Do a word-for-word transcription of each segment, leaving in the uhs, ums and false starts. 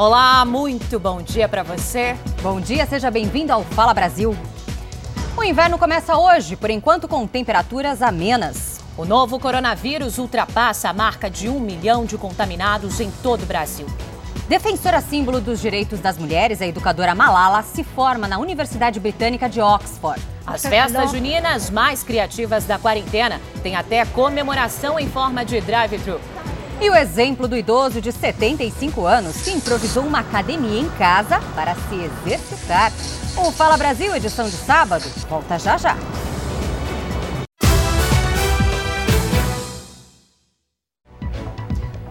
Olá, muito bom dia para você. Bom dia, seja bem-vindo ao Fala Brasil. O inverno começa hoje, por enquanto com temperaturas amenas. O novo coronavírus ultrapassa a marca de um milhão de contaminados em todo o Brasil. Defensora símbolo dos direitos das mulheres, a educadora Malala se forma na Universidade Britânica de Oxford. As festas juninas mais criativas da quarentena têm até comemoração em forma de drive-thru. E o exemplo do idoso de setenta e cinco anos que improvisou uma academia em casa para se exercitar. O Fala Brasil, edição de sábado, volta já já.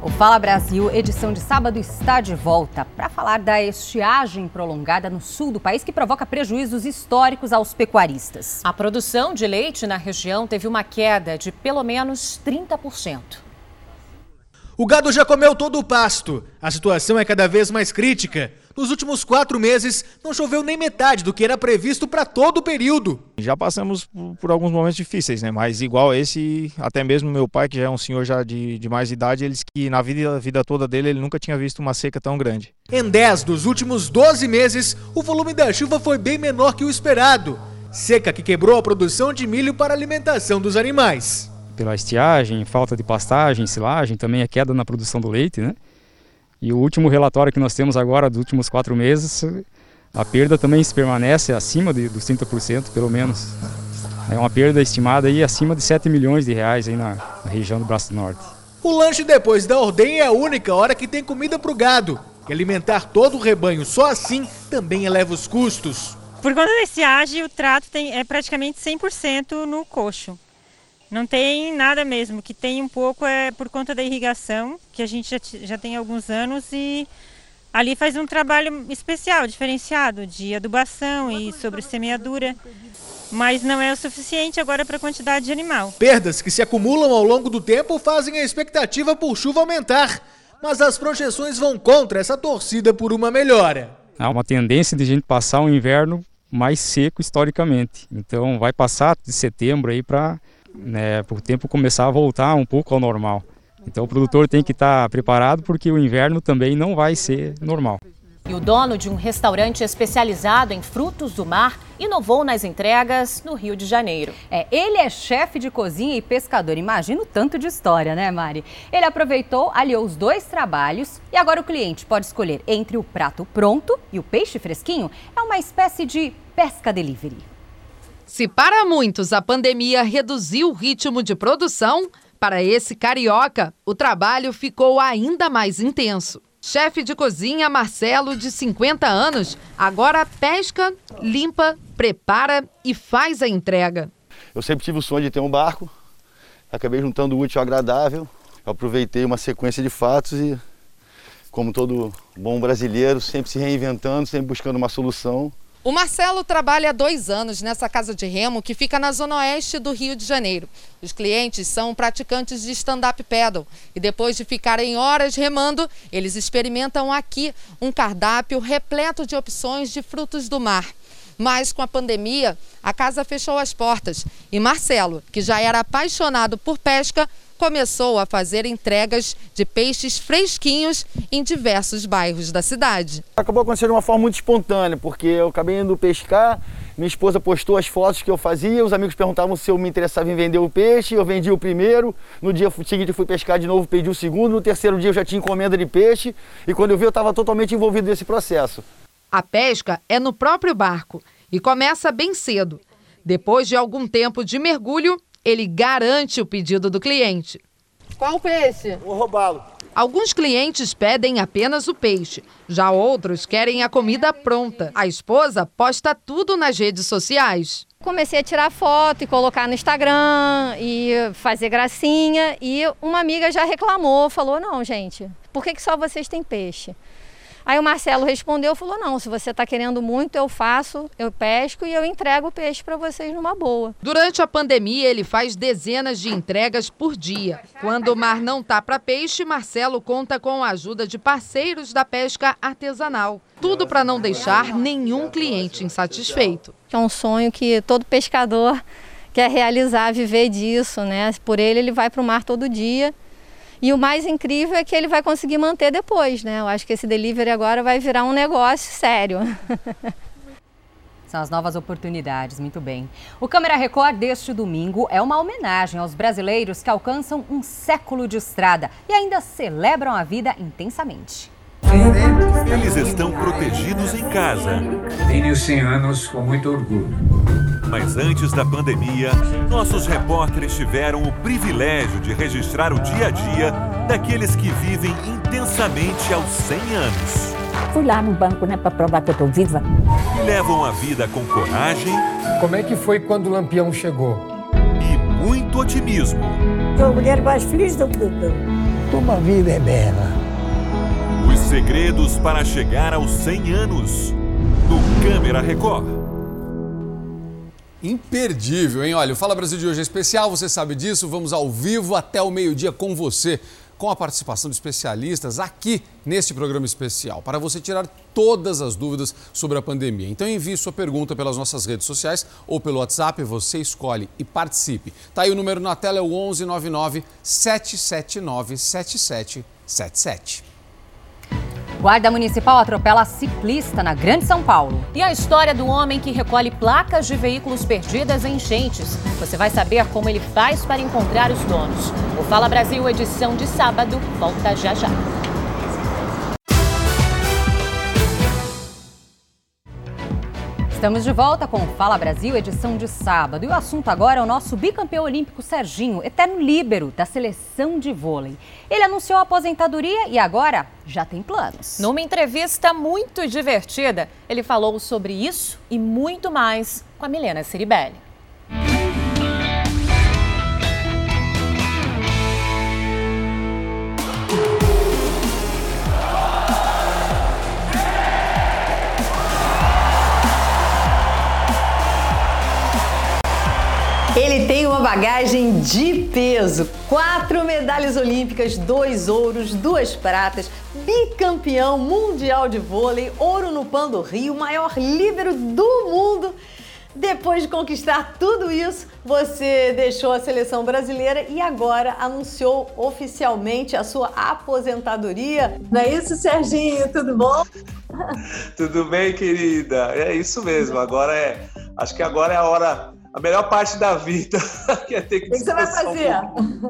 O Fala Brasil, edição de sábado, está de volta para falar da estiagem prolongada no sul do país que provoca prejuízos históricos aos pecuaristas. A produção de leite na região teve uma queda de pelo menos trinta por cento. O gado já comeu todo o pasto. A situação é cada vez mais crítica. Nos últimos quatro meses, não choveu nem metade do que era previsto para todo o período. Já passamos por alguns momentos difíceis, né? Mas igual esse, até mesmo meu pai, que já é um senhor já de, de mais idade, ele disse que na vida, a vida toda dele, ele nunca tinha visto uma seca tão grande. Em dez dos últimos doze meses, o volume da chuva foi bem menor que o esperado. Seca que quebrou a produção de milho para alimentação dos animais. Pela estiagem, falta de pastagem, silagem, também a queda na produção do leite, né? E o último relatório que nós temos agora, dos últimos quatro meses, a perda também permanece acima de, dos trinta por cento, pelo menos. É uma perda estimada aí acima de sete milhões de reais aí na, na região do Braço Norte. O lanche depois da ordenha é a única hora que tem comida para o gado. E alimentar todo o rebanho só assim também eleva os custos. Por conta da estiagem, o trato tem, é praticamente cem por cento no coxo. Não tem nada mesmo, que tem um pouco é por conta da irrigação, que a gente já, já tem alguns anos e ali faz um trabalho especial, diferenciado, de adubação e sobre semeadura, mas não é o suficiente agora para a quantidade de animal. Perdas que se acumulam ao longo do tempo fazem a expectativa por chuva aumentar, mas as projeções vão contra essa torcida por uma melhora. Há uma tendência de a gente passar um inverno mais seco historicamente, então vai passar de setembro aí para... Né, por o tempo começar a voltar um pouco ao normal. Então o produtor tem que estar preparado porque o inverno também não vai ser normal. E o dono de um restaurante especializado em frutos do mar inovou nas entregas no Rio de Janeiro. É, ele é chefe de cozinha e pescador. Imagina o tanto de história, né, Mari? Ele aproveitou, aliou os dois trabalhos e agora o cliente pode escolher entre o prato pronto e o peixe fresquinho. É uma espécie de pesca delivery. Se para muitos a pandemia reduziu o ritmo de produção, para esse carioca o trabalho ficou ainda mais intenso. Chefe de cozinha Marcelo, de cinquenta anos, agora pesca, limpa, prepara e faz a entrega. Eu sempre tive o sonho de ter um barco, acabei juntando o útil ao agradável, eu aproveitei uma sequência de fatos e, como todo bom brasileiro, sempre se reinventando, sempre buscando uma solução. O Marcelo trabalha há dois anos nessa casa de remo que fica na zona oeste do Rio de Janeiro. Os clientes são praticantes de stand-up paddle e depois de ficarem horas remando, eles experimentam aqui um cardápio repleto de opções de frutos do mar. Mas com a pandemia, a casa fechou as portas e Marcelo, que já era apaixonado por pesca, começou a fazer entregas de peixes fresquinhos em diversos bairros da cidade. Acabou acontecendo de uma forma muito espontânea, porque eu acabei indo pescar, minha esposa postou as fotos que eu fazia, os amigos perguntavam se eu me interessava em vender o peixe, eu vendi o primeiro, no dia seguinte eu fui pescar de novo, pedi o segundo, no terceiro dia eu já tinha encomenda de peixe e quando eu vi eu estava totalmente envolvido nesse processo. A pesca é no próprio barco e começa bem cedo. Depois de algum tempo de mergulho, ele garante o pedido do cliente. Qual o peixe? O robalo. Alguns clientes pedem apenas o peixe, já outros querem a comida pronta. A esposa posta tudo nas redes sociais. Comecei a tirar foto e colocar no Instagram e fazer gracinha e uma amiga já reclamou, falou, não, gente, por que que só vocês têm peixe? Aí o Marcelo respondeu, falou, não, se você está querendo muito, eu faço, eu pesco e eu entrego o peixe para vocês numa boa. Durante a pandemia, ele faz dezenas de entregas por dia. Quando o mar não tá para peixe, Marcelo conta com a ajuda de parceiros da pesca artesanal. Tudo para não deixar nenhum cliente insatisfeito. É um sonho que todo pescador quer realizar, viver disso, né? Por ele, ele vai para o mar todo dia. E o mais incrível é que ele vai conseguir manter depois, né? Eu acho que esse delivery agora vai virar um negócio sério. São as novas oportunidades, muito bem. O Câmera Record deste domingo é uma homenagem aos brasileiros que alcançam um século de estrada e ainda celebram a vida intensamente. Eles estão protegidos em casa. Tenho cem anos com muito orgulho. Mas antes da pandemia, nossos repórteres tiveram o privilégio de registrar o dia a dia daqueles que vivem intensamente aos cem anos. Fui lá no banco, né, para provar que eu estou viva. E levam a vida com coragem. Como é que foi quando o Lampião chegou? E muito otimismo. Sou a mulher mais feliz do mundo. Como a vida é bela. Os segredos para chegar aos cem anos. No Câmera Record. Imperdível, hein? Olha, o Fala Brasil de hoje é especial, você sabe disso. Vamos ao vivo até o meio-dia com você, com a participação de especialistas aqui neste programa especial, para você tirar todas as dúvidas sobre a pandemia. Então envie sua pergunta pelas nossas redes sociais ou pelo WhatsApp, você escolhe e participe. Tá aí o número na tela, é o onze nove nove, sete sete nove, sete sete sete sete. Guarda municipal atropela ciclista na Grande São Paulo. E a história do homem que recolhe placas de veículos perdidas em enchentes. Você vai saber como ele faz para encontrar os donos. O Fala Brasil, edição de sábado, volta já já. Estamos de volta com o Fala Brasil, edição de sábado. E o assunto agora é o nosso bicampeão olímpico Serginho, eterno líbero da seleção de vôlei. Ele anunciou a aposentadoria e agora já tem planos. Numa entrevista muito divertida, ele falou sobre isso e muito mais com a Milena Ciribelli. Ele tem uma bagagem de peso, quatro medalhas olímpicas, dois ouros, duas pratas, bicampeão mundial de vôlei, ouro no Pan do Rio, maior líbero do mundo. Depois de conquistar tudo isso, você deixou a seleção brasileira e agora anunciou oficialmente a sua aposentadoria. Não é isso, Serginho? Tudo bom? Tudo bem, querida. É isso mesmo. Agora é. Acho que agora é a hora. A melhor parte da vida que é ter que... O que você vai fazer? Um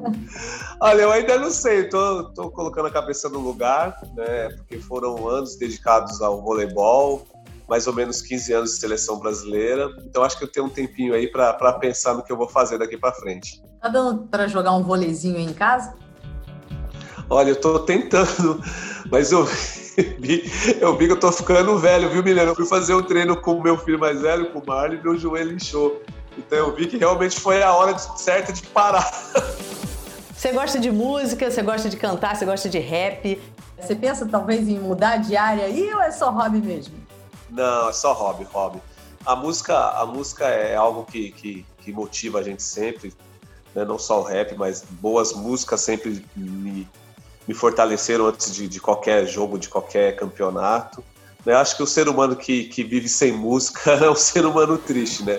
Olha, eu ainda não sei, tô, tô colocando a cabeça no lugar, né? Porque foram anos dedicados ao voleibol, mais ou menos quinze anos de seleção brasileira. Então acho que eu tenho um tempinho aí para pensar no que eu vou fazer daqui para frente. Tá dando para jogar um voleizinho em casa? Olha, eu tô tentando, mas eu... Eu vi que eu tô ficando velho, viu, Milena? Eu fui fazer um treino com o meu filho mais velho, com o Marlon, e meu joelho inchou. Então eu vi que realmente foi a hora certa de parar. Você gosta de música, você gosta de cantar, você gosta de rap. Você pensa talvez em mudar de área aí ou é só hobby mesmo? Não, é só hobby, hobby. A música, a música é algo que, que, que motiva a gente sempre, né? Não só o rap, mas boas músicas sempre me... me fortaleceram antes de, de qualquer jogo, de qualquer campeonato. Eu acho que o ser humano que, que vive sem música é um ser humano triste, né?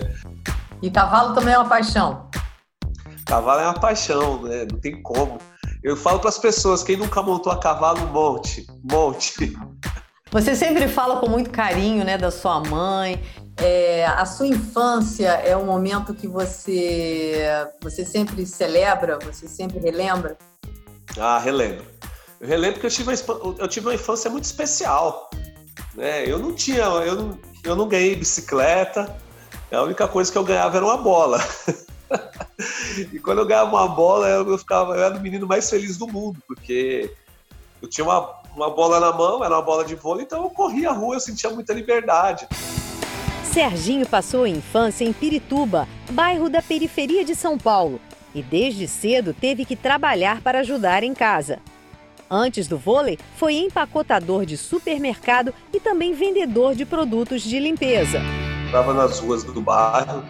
E cavalo também é uma paixão? Cavalo é uma paixão, né? Não tem como. Eu falo para as pessoas, quem nunca montou a cavalo, monte, monte. Você sempre fala com muito carinho, né, da sua mãe. É, a sua infância é um momento que você, você sempre celebra, você sempre relembra? Ah, relembro. Eu relembro que eu tive, uma, eu tive uma infância muito especial, né? Eu não tinha, eu não, eu não ganhei bicicleta, a única coisa que eu ganhava era uma bola. E quando eu ganhava uma bola, eu, ficava, eu era o menino mais feliz do mundo, porque eu tinha uma, uma bola na mão, era uma bola de vôlei, então eu corria a rua, eu sentia muita liberdade. Serginho passou a infância em Pirituba, bairro da periferia de São Paulo, e desde cedo teve que trabalhar para ajudar em casa. Antes do vôlei, foi empacotador de supermercado e também vendedor de produtos de limpeza. Estava nas ruas do bairro,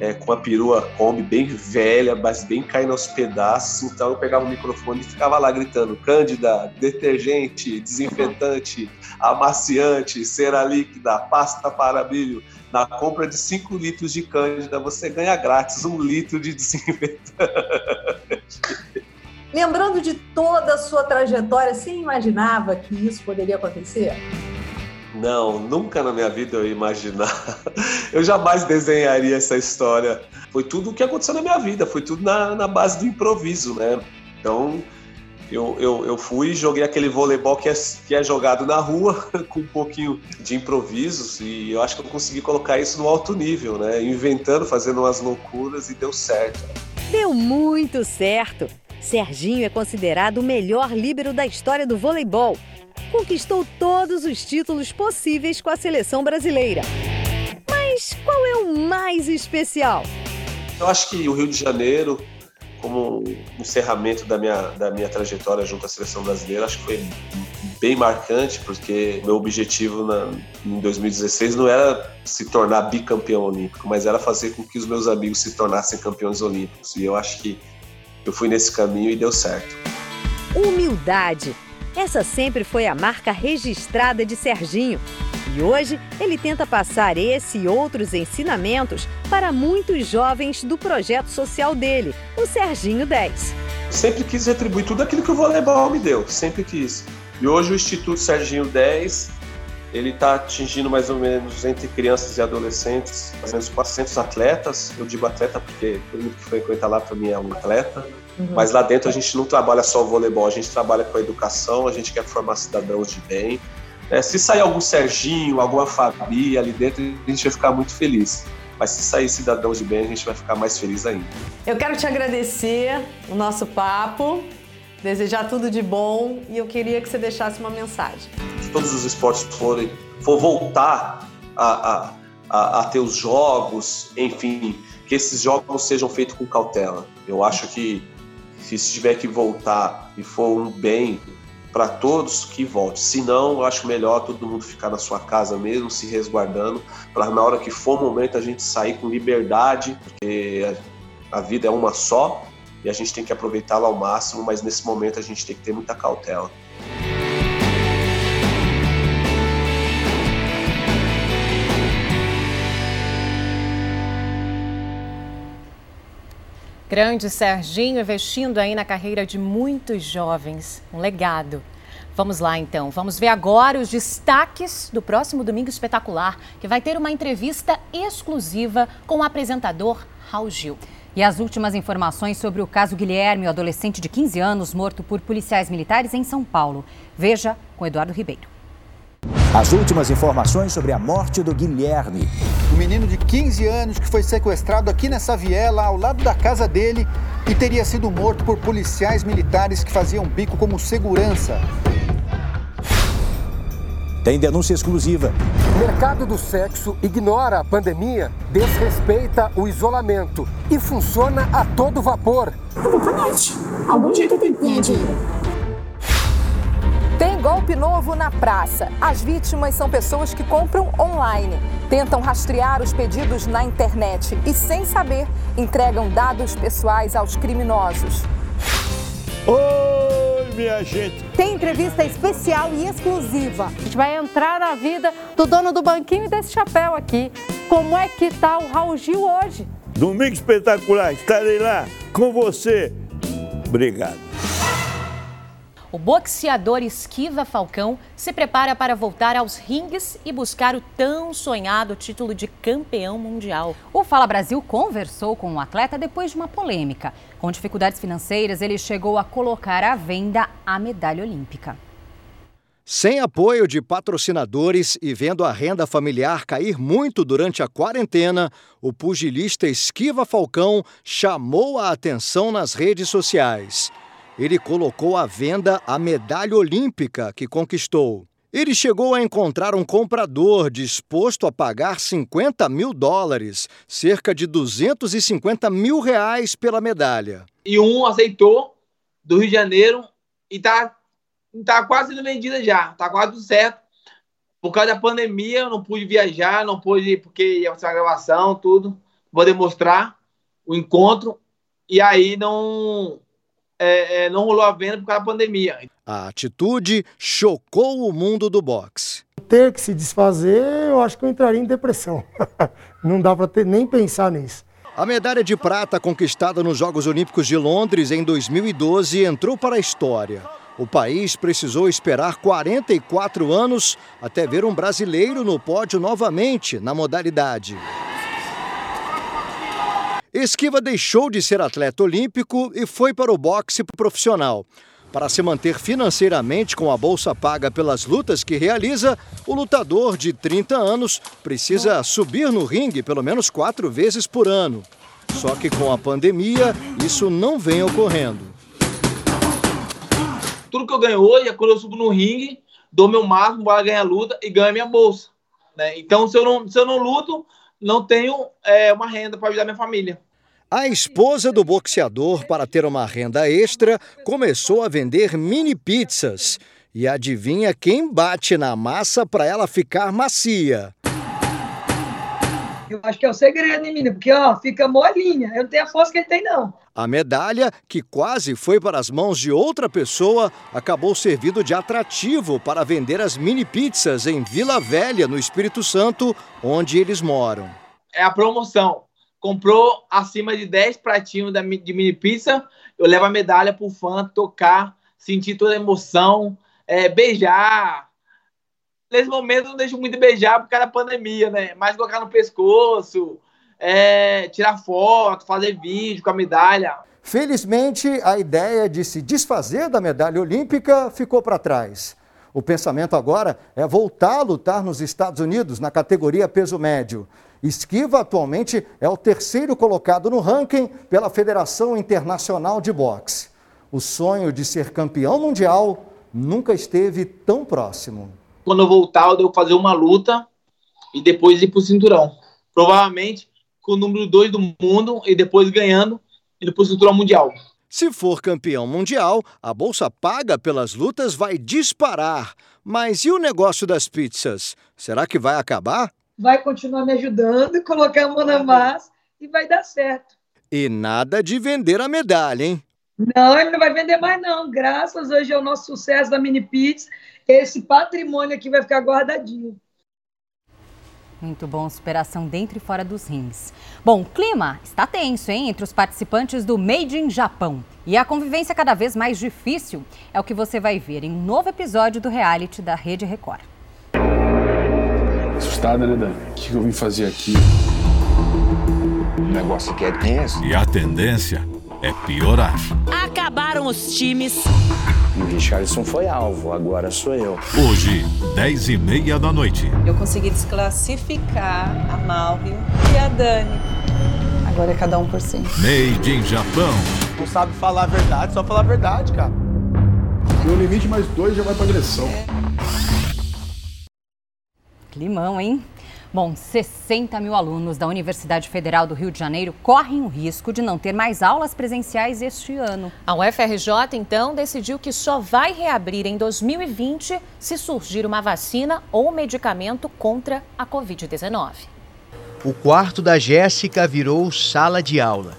é, com uma perua Kombi bem velha, mas bem caindo aos pedaços. Então eu pegava o microfone e ficava lá gritando: Cândida, detergente, desinfetante, amaciante, cera líquida, pasta para milho. Na compra de cinco litros de Cândida, você ganha grátis um litro de desinfetante. Lembrando de toda a sua trajetória, você imaginava que isso poderia acontecer? Não, nunca na minha vida eu ia imaginar. Eu jamais desenharia essa história. Foi tudo o que aconteceu na minha vida, foi tudo na, na base do improviso, né? Então, eu, eu, eu fui e joguei aquele voleibol que é, que é jogado na rua, com um pouquinho de improvisos, e eu acho que eu consegui colocar isso no alto nível, né? Inventando, fazendo umas loucuras, e deu certo. Deu muito certo. Serginho é considerado o melhor líbero da história do voleibol. Conquistou todos os títulos possíveis com a seleção brasileira. Mas qual é o mais especial? Eu acho que o Rio de Janeiro, como um encerramento da minha, da minha trajetória junto à seleção brasileira, acho que foi bem marcante, porque meu objetivo na, em dois mil e dezesseis não era se tornar bicampeão olímpico, mas era fazer com que os meus amigos se tornassem campeões olímpicos. E eu acho que eu fui nesse caminho e deu certo. Humildade. Essa sempre foi a marca registrada de Serginho. E hoje ele tenta passar esse e outros ensinamentos para muitos jovens do projeto social dele, o Serginho dez. Sempre quis retribuir tudo aquilo que o voleibol me deu, sempre quis. E hoje o Instituto Serginho dez, ele está atingindo mais ou menos entre crianças e adolescentes, mais ou menos quatrocentos atletas. Eu digo atleta porque todo mundo que frequenta lá para mim é um atleta. Mas lá dentro a gente não trabalha só o voleibol, a gente trabalha com a educação, a gente quer formar cidadãos de bem. É, se sair algum Serginho, alguma Fabi ali dentro, a gente vai ficar muito feliz. Mas se sair cidadãos de bem, a gente vai ficar mais feliz ainda. Eu quero te agradecer o nosso papo, desejar tudo de bom, e eu queria que você deixasse uma mensagem. Se todos os esportes forem, for voltar a, a, a, a ter os jogos, enfim, que esses jogos sejam feitos com cautela. Eu acho que se tiver que voltar e for um bem para todos, que volte. Se não, eu acho melhor todo mundo ficar na sua casa mesmo, se resguardando, para na hora que for o momento a gente sair com liberdade, porque a vida é uma só e a gente tem que aproveitá-la ao máximo, mas nesse momento a gente tem que ter muita cautela. Grande Serginho, investindo aí na carreira de muitos jovens. Um legado. Vamos lá, então. Vamos ver agora os destaques do próximo Domingo Espetacular, que vai ter uma entrevista exclusiva com o apresentador Raul Gil. E as últimas informações sobre o caso Guilherme, o adolescente de quinze anos, morto por policiais militares em São Paulo. Veja com Eduardo Ribeiro. As últimas informações sobre a morte do Guilherme. O menino de quinze anos que foi sequestrado aqui nessa viela, ao lado da casa dele, e teria sido morto por policiais militares que faziam bico como segurança. Tem denúncia exclusiva. O mercado do sexo ignora a pandemia, desrespeita o isolamento e funciona a todo vapor. Exatamente. Algum jeito eu tenho que ganhar dinheiro. Tem golpe novo na praça. As vítimas são pessoas que compram online, tentam rastrear os pedidos na internet e, sem saber, entregam dados pessoais aos criminosos. Oi, minha gente! Tem entrevista especial e exclusiva. A gente vai entrar na vida do dono do banquinho e desse chapéu aqui. Como é que tá o Raul Gil hoje? Domingo Espetacular, estarei lá com você. Obrigado. O boxeador Esquiva Falcão se prepara para voltar aos ringues e buscar o tão sonhado título de campeão mundial. O Fala Brasil conversou com o atleta depois de uma polêmica. Com dificuldades financeiras, ele chegou a colocar à venda a medalha olímpica. Sem apoio de patrocinadores e vendo a renda familiar cair muito durante a quarentena, o pugilista Esquiva Falcão chamou a atenção nas redes sociais. Ele colocou à venda a medalha olímpica que conquistou. Ele chegou a encontrar um comprador disposto a pagar cinquenta mil dólares, cerca de duzentos e cinquenta mil reais pela medalha. E um aceitou, do Rio de Janeiro, e tá, tá quase sendo vendida já, tá quase tudo certo. Por causa da pandemia, eu não pude viajar, não pude, porque ia fazer uma gravação, tudo. Vou demonstrar o encontro, e aí não... É, é, não rolou a venda por causa da pandemia. A atitude chocou o mundo do boxe. Ter que se desfazer, eu acho que eu entraria em depressão. Não dá para nem pensar nisso. A medalha de prata conquistada nos Jogos Olímpicos de Londres em dois mil e doze entrou para a história. O país precisou esperar quarenta e quatro anos até ver um brasileiro no pódio novamente na modalidade. Esquiva deixou de ser atleta olímpico e foi para o boxe profissional. Para se manter financeiramente com a bolsa paga pelas lutas que realiza, o lutador de trinta anos precisa subir no ringue pelo menos quatro vezes por ano. Só que com a pandemia, isso não vem ocorrendo. Tudo que eu ganho hoje é quando eu subo no ringue, dou meu máximo para ganhar a luta e ganho a minha bolsa, né? Então, se eu não, se eu não luto, não tenho é, uma renda para ajudar minha família. A esposa do boxeador, para ter uma renda extra, começou a vender mini pizzas. E adivinha quem bate na massa para ela ficar macia? Eu acho que é o segredo, hein, menina? Porque, ó, fica molinha. Eu não tenho a força que ele tem, não. A medalha, que quase foi para as mãos de outra pessoa, acabou servindo de atrativo para vender as mini pizzas em Vila Velha, no Espírito Santo, onde eles moram. É a promoção. Comprou acima de dez pratinhos de mini pizza, eu levo a medalha pro fã tocar, sentir toda a emoção, é, beijar. Nesse momento eu não deixo muito beijar por causa da pandemia, né? Mas colocar no pescoço, é, tirar foto, fazer vídeo com a medalha. Felizmente, a ideia de se desfazer da medalha olímpica ficou para trás. O pensamento agora é voltar a lutar nos Estados Unidos na categoria peso médio. Esquiva atualmente é o terceiro colocado no ranking pela Federação Internacional de Boxe. O sonho de ser campeão mundial nunca esteve tão próximo. Quando eu voltar, eu devo fazer uma luta e depois ir para o cinturão. Provavelmente com o número dois do mundo e depois ganhando e depois para o cinturão mundial. Se for campeão mundial, a bolsa paga pelas lutas vai disparar. Mas e o negócio das pizzas? Será que vai acabar? Vai continuar me ajudando, colocar a mão na massa e vai dar certo. E nada de vender a medalha, hein? Não, ele não vai vender mais não. Graças hoje ao nosso sucesso da Mini Pizza, esse patrimônio aqui vai ficar guardadinho. Muito bom, superação dentro e fora dos rins. Bom, o clima está tenso, hein, entre os participantes do Made in Japão. E a convivência cada vez mais difícil é o que você vai ver em um novo episódio do reality da Rede Record. Assustada, né, Dan? O que eu vim fazer aqui? O negócio aqui é tenso. E a tendência é piorar. Acabaram os times. O Richarlison foi alvo, agora sou eu. Hoje, dez e meia da noite. Eu consegui desclassificar a Malvio e a Dani. Agora é cada um por si. Made in Japão. Não sabe falar a verdade, só falar a verdade, cara. No limite, mais dois já vai pra agressão. É. Climão, hein? Bom, sessenta mil alunos da Universidade Federal do Rio de Janeiro correm o risco de não ter mais aulas presenciais este ano. A U F R J, então, decidiu que só vai reabrir em dois mil e vinte se surgir uma vacina ou medicamento contra a covid dezenove. O quarto da Jéssica virou sala de aula.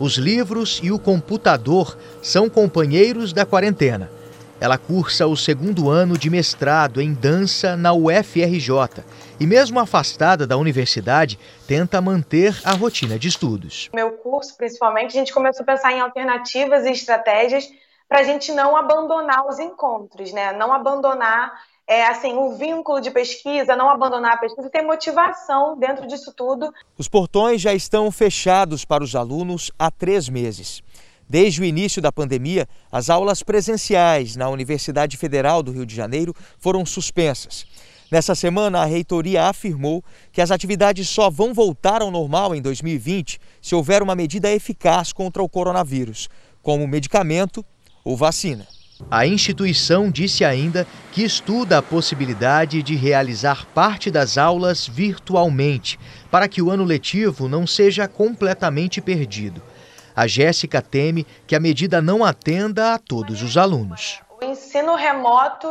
Os livros e o computador são companheiros da quarentena. Ela cursa o segundo ano de mestrado em dança na U F R J e, mesmo afastada da universidade, tenta manter a rotina de estudos. Meu curso, principalmente, a gente começou a pensar em alternativas e estratégias para a gente não abandonar os encontros, né? Não abandonar é, assim, o vínculo de pesquisa, não abandonar a pesquisa, ter motivação dentro disso tudo. Os portões já estão fechados para os alunos há três meses. Desde o início da pandemia, as aulas presenciais na Universidade Federal do Rio de Janeiro foram suspensas. Nessa semana, a reitoria afirmou que as atividades só vão voltar ao normal em dois mil e vinte se houver uma medida eficaz contra o coronavírus, como medicamento ou vacina. A instituição disse ainda que estuda a possibilidade de realizar parte das aulas virtualmente, para que o ano letivo não seja completamente perdido. A Jéssica teme que a medida não atenda a todos os alunos. O ensino remoto,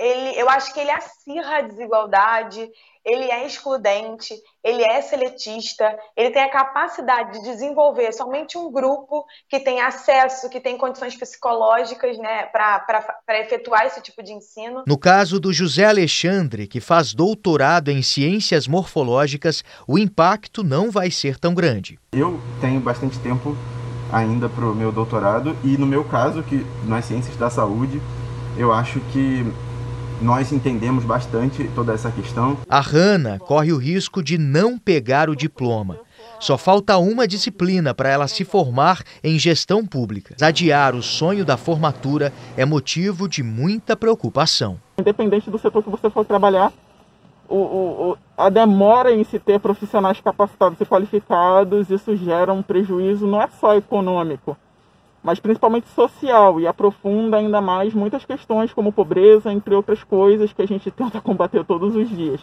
ele, eu acho que ele acirra a desigualdade, ele é excludente, ele é seletista, ele tem a capacidade de desenvolver somente um grupo que tem acesso, que tem condições psicológicas, né, para efetuar esse tipo de ensino. No caso do José Alexandre, que faz doutorado em ciências morfológicas, o impacto não vai ser tão grande. Eu tenho bastante tempo ainda para o meu doutorado e, no meu caso, que nas ciências da saúde, eu acho que nós entendemos bastante toda essa questão. A Hannah corre o risco de não pegar o diploma. Só falta uma disciplina para ela se formar em gestão pública. Adiar o sonho da formatura é motivo de muita preocupação. Independente do setor que você for trabalhar, o, o, a demora em se ter profissionais capacitados e qualificados, isso gera um prejuízo não é só econômico, mas principalmente social, e aprofunda ainda mais muitas questões como pobreza, entre outras coisas que a gente tenta combater todos os dias.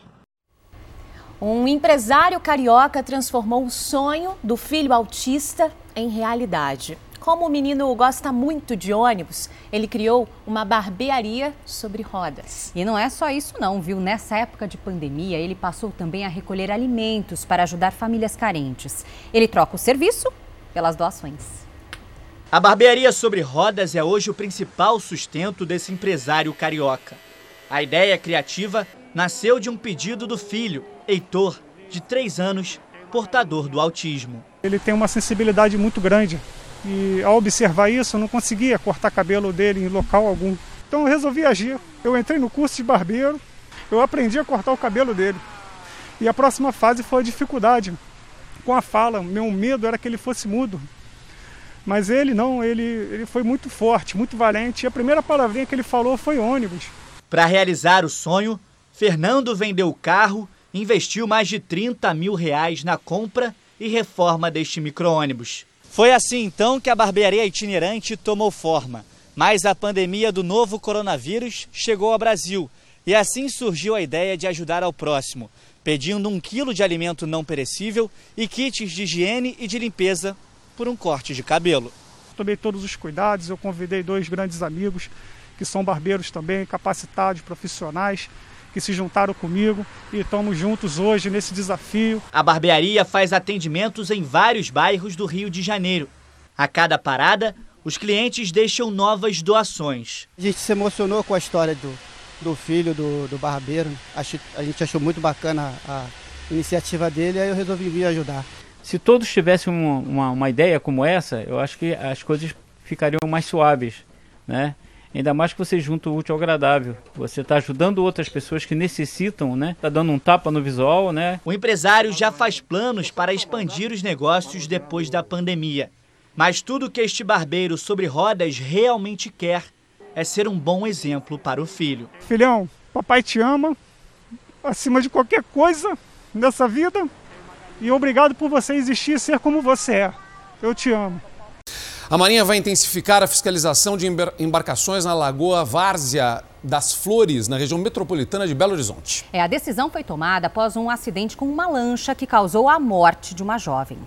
Um empresário carioca transformou o sonho do filho autista em realidade. Como o menino gosta muito de ônibus, ele criou uma barbearia sobre rodas. E não é só isso não, viu? Nessa época de pandemia, ele passou também a recolher alimentos para ajudar famílias carentes. Ele troca o serviço pelas doações. A barbearia sobre rodas é hoje o principal sustento desse empresário carioca. A ideia criativa nasceu de um pedido do filho, Heitor, de três anos, portador do autismo. Ele tem uma sensibilidade muito grande e, ao observar isso, eu não conseguia cortar cabelo dele em local algum. Então eu resolvi agir. Eu entrei no curso de barbeiro, eu aprendi a cortar o cabelo dele. E a próxima fase foi a dificuldade com a fala. Meu medo era que ele fosse mudo. Mas ele não, ele, ele foi muito forte, muito valente. E a primeira palavrinha que ele falou foi ônibus. Para realizar o sonho, Fernando vendeu o carro e investiu mais de trinta mil reais na compra e reforma deste micro-ônibus. Foi assim então que a barbearia itinerante tomou forma. Mas a pandemia do novo coronavírus chegou ao Brasil. E assim surgiu a ideia de ajudar ao próximo, pedindo um quilo de alimento não perecível e kits de higiene e de limpeza por um corte de cabelo. Tomei todos os cuidados, eu convidei dois grandes amigos, que são barbeiros também, capacitados, profissionais, que se juntaram comigo e estamos juntos hoje nesse desafio. A barbearia faz atendimentos em vários bairros do Rio de Janeiro. A cada parada, os clientes deixam novas doações. A gente se emocionou com a história do, do filho do, do barbeiro. A gente achou muito bacana a iniciativa dele, aí eu resolvi vir ajudar. Se todos tivessem uma, uma, uma ideia como essa, eu acho que as coisas ficariam mais suaves, né? Ainda mais que você junta o útil ao agradável. Você está ajudando outras pessoas que necessitam, né? Está dando um tapa no visual, né? O empresário já faz planos para expandir os negócios depois da pandemia. Mas tudo que este barbeiro sobre rodas realmente quer é ser um bom exemplo para o filho. Filhão, papai te ama, acima de qualquer coisa nessa vida. E obrigado por você existir e ser como você é. Eu te amo. A Marinha vai intensificar a fiscalização de embarcações na Lagoa Várzea das Flores, na região metropolitana de Belo Horizonte. É, a decisão foi tomada após um acidente com uma lancha que causou a morte de uma jovem.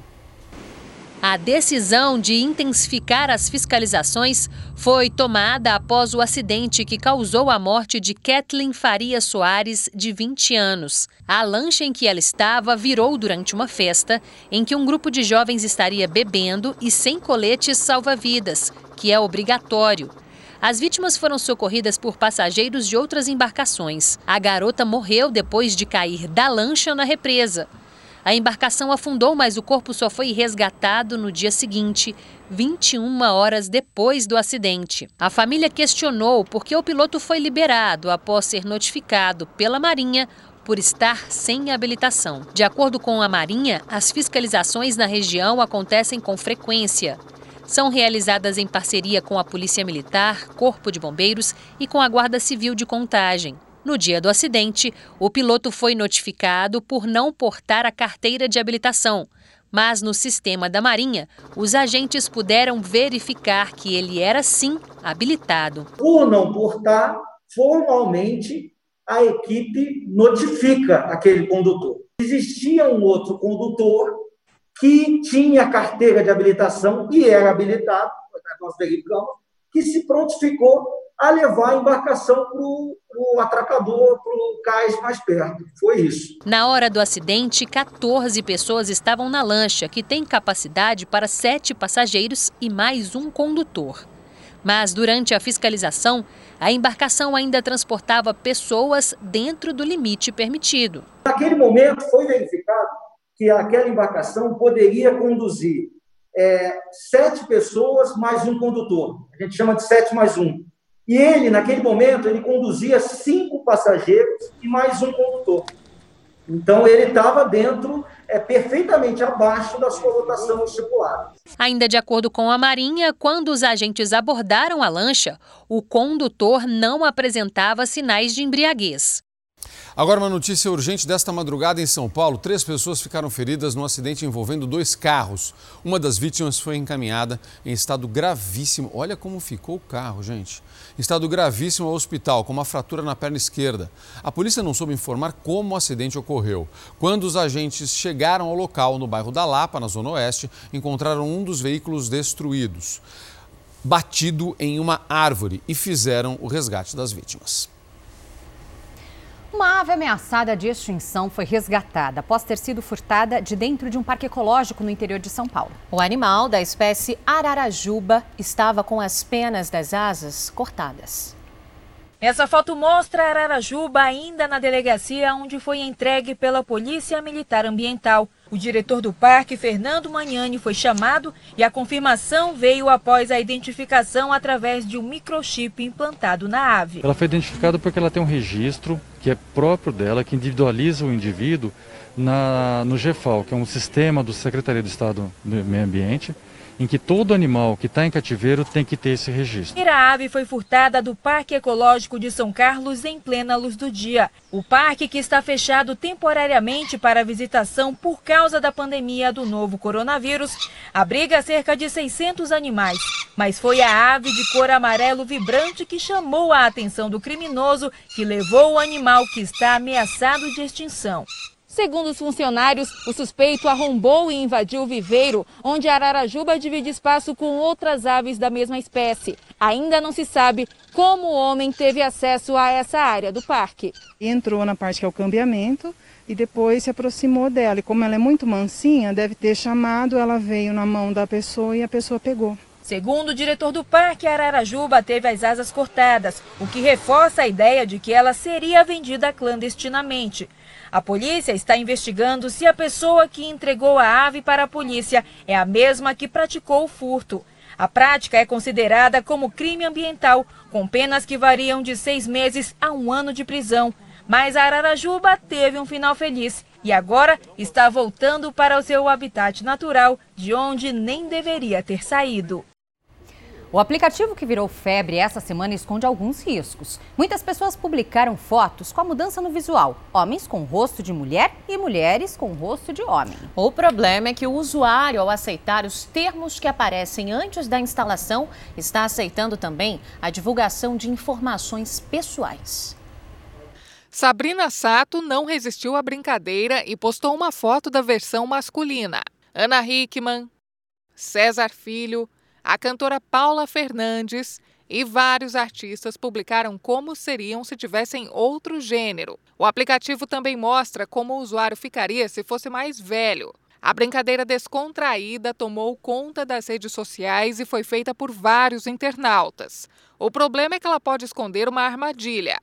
A decisão de intensificar as fiscalizações foi tomada após o acidente que causou a morte de Kathleen Faria Soares, de vinte anos. A lancha em que ela estava virou durante uma festa em que um grupo de jovens estaria bebendo e sem coletes salva-vidas, que é obrigatório. As vítimas foram socorridas por passageiros de outras embarcações. A garota morreu depois de cair da lancha na represa. A embarcação afundou, mas o corpo só foi resgatado no dia seguinte, vinte e uma horas depois do acidente. A família questionou por que o piloto foi liberado após ser notificado pela Marinha por estar sem habilitação. De acordo com a Marinha, as fiscalizações na região acontecem com frequência. São realizadas em parceria com a Polícia Militar, Corpo de Bombeiros e com a Guarda Civil de Contagem. No dia do acidente, o piloto foi notificado por não portar a carteira de habilitação, mas no sistema da Marinha, os agentes puderam verificar que ele era sim habilitado. Por não portar, formalmente a equipe notifica aquele condutor. Existia um outro condutor que tinha carteira de habilitação e era habilitado, nós verificamos, que se prontificou a levar a embarcação para o atracador, para o cais mais perto. Foi isso. Na hora do acidente, quatorze pessoas estavam na lancha, que tem capacidade para sete passageiros e mais um condutor. Mas durante a fiscalização, a embarcação ainda transportava pessoas dentro do limite permitido. Naquele momento, foi verificado que aquela embarcação poderia conduzir é, sete pessoas mais um condutor. A gente chama de sete mais um. E ele, naquele momento, ele conduzia cinco passageiros e mais um condutor. Então, ele estava dentro, é, perfeitamente abaixo da sua lotação estipulada. Ainda de acordo com a Marinha, quando os agentes abordaram a lancha, o condutor não apresentava sinais de embriaguez. Agora uma notícia urgente desta madrugada em São Paulo. Três pessoas ficaram feridas num acidente envolvendo dois carros. Uma das vítimas foi encaminhada em estado gravíssimo. Olha como ficou o carro, gente. Em estado gravíssimo ao hospital, com uma fratura na perna esquerda. A polícia não soube informar como o acidente ocorreu. Quando os agentes chegaram ao local, no bairro da Lapa, na Zona Oeste, encontraram um dos veículos destruídos, batido em uma árvore, e fizeram o resgate das vítimas. Uma ave ameaçada de extinção foi resgatada após ter sido furtada de dentro de um parque ecológico no interior de São Paulo. O animal, da espécie ararajuba, estava com as penas das asas cortadas. Essa foto mostra a ararajuba ainda na delegacia, onde foi entregue pela Polícia Militar Ambiental. O diretor do parque, Fernando Magnani, foi chamado e a confirmação veio após a identificação através de um microchip implantado na ave. Ela foi identificada porque ela tem um registro que é próprio dela, que individualiza o indivíduo na, no GEFAL, que é um sistema do Secretaria do Estado do Meio Ambiente, em que todo animal que está em cativeiro tem que ter esse registro. A ave foi furtada do Parque Ecológico de São Carlos em plena luz do dia. O parque, que está fechado temporariamente para visitação por causa da pandemia do novo coronavírus, abriga cerca de seiscentos animais. Mas foi a ave de cor amarelo vibrante que chamou a atenção do criminoso, que levou o animal que está ameaçado de extinção. Segundo os funcionários, o suspeito arrombou e invadiu o viveiro, onde a ararajuba divide espaço com outras aves da mesma espécie. Ainda não se sabe como o homem teve acesso a essa área do parque. Entrou na parte que é o cambiamento e depois se aproximou dela. E como ela é muito mansinha, deve ter chamado, ela veio na mão da pessoa e a pessoa pegou. Segundo o diretor do parque, a ararajuba teve as asas cortadas, o que reforça a ideia de que ela seria vendida clandestinamente. A polícia está investigando se a pessoa que entregou a ave para a polícia é a mesma que praticou o furto. A prática é considerada como crime ambiental, com penas que variam de seis meses a um ano de prisão. Mas a ararajuba teve um final feliz e agora está voltando para o seu habitat natural, de onde nem deveria ter saído. O aplicativo que virou febre essa semana esconde alguns riscos. Muitas pessoas publicaram fotos com a mudança no visual. Homens com rosto de mulher e mulheres com rosto de homem. O problema é que o usuário, ao aceitar os termos que aparecem antes da instalação, está aceitando também a divulgação de informações pessoais. Sabrina Sato não resistiu à brincadeira e postou uma foto da versão masculina. Ana Hickman, César Filho, a cantora Paula Fernandes e vários artistas publicaram como seriam se tivessem outro gênero. O aplicativo também mostra como o usuário ficaria se fosse mais velho. A brincadeira descontraída tomou conta das redes sociais e foi feita por vários internautas. O problema é que ela pode esconder uma armadilha.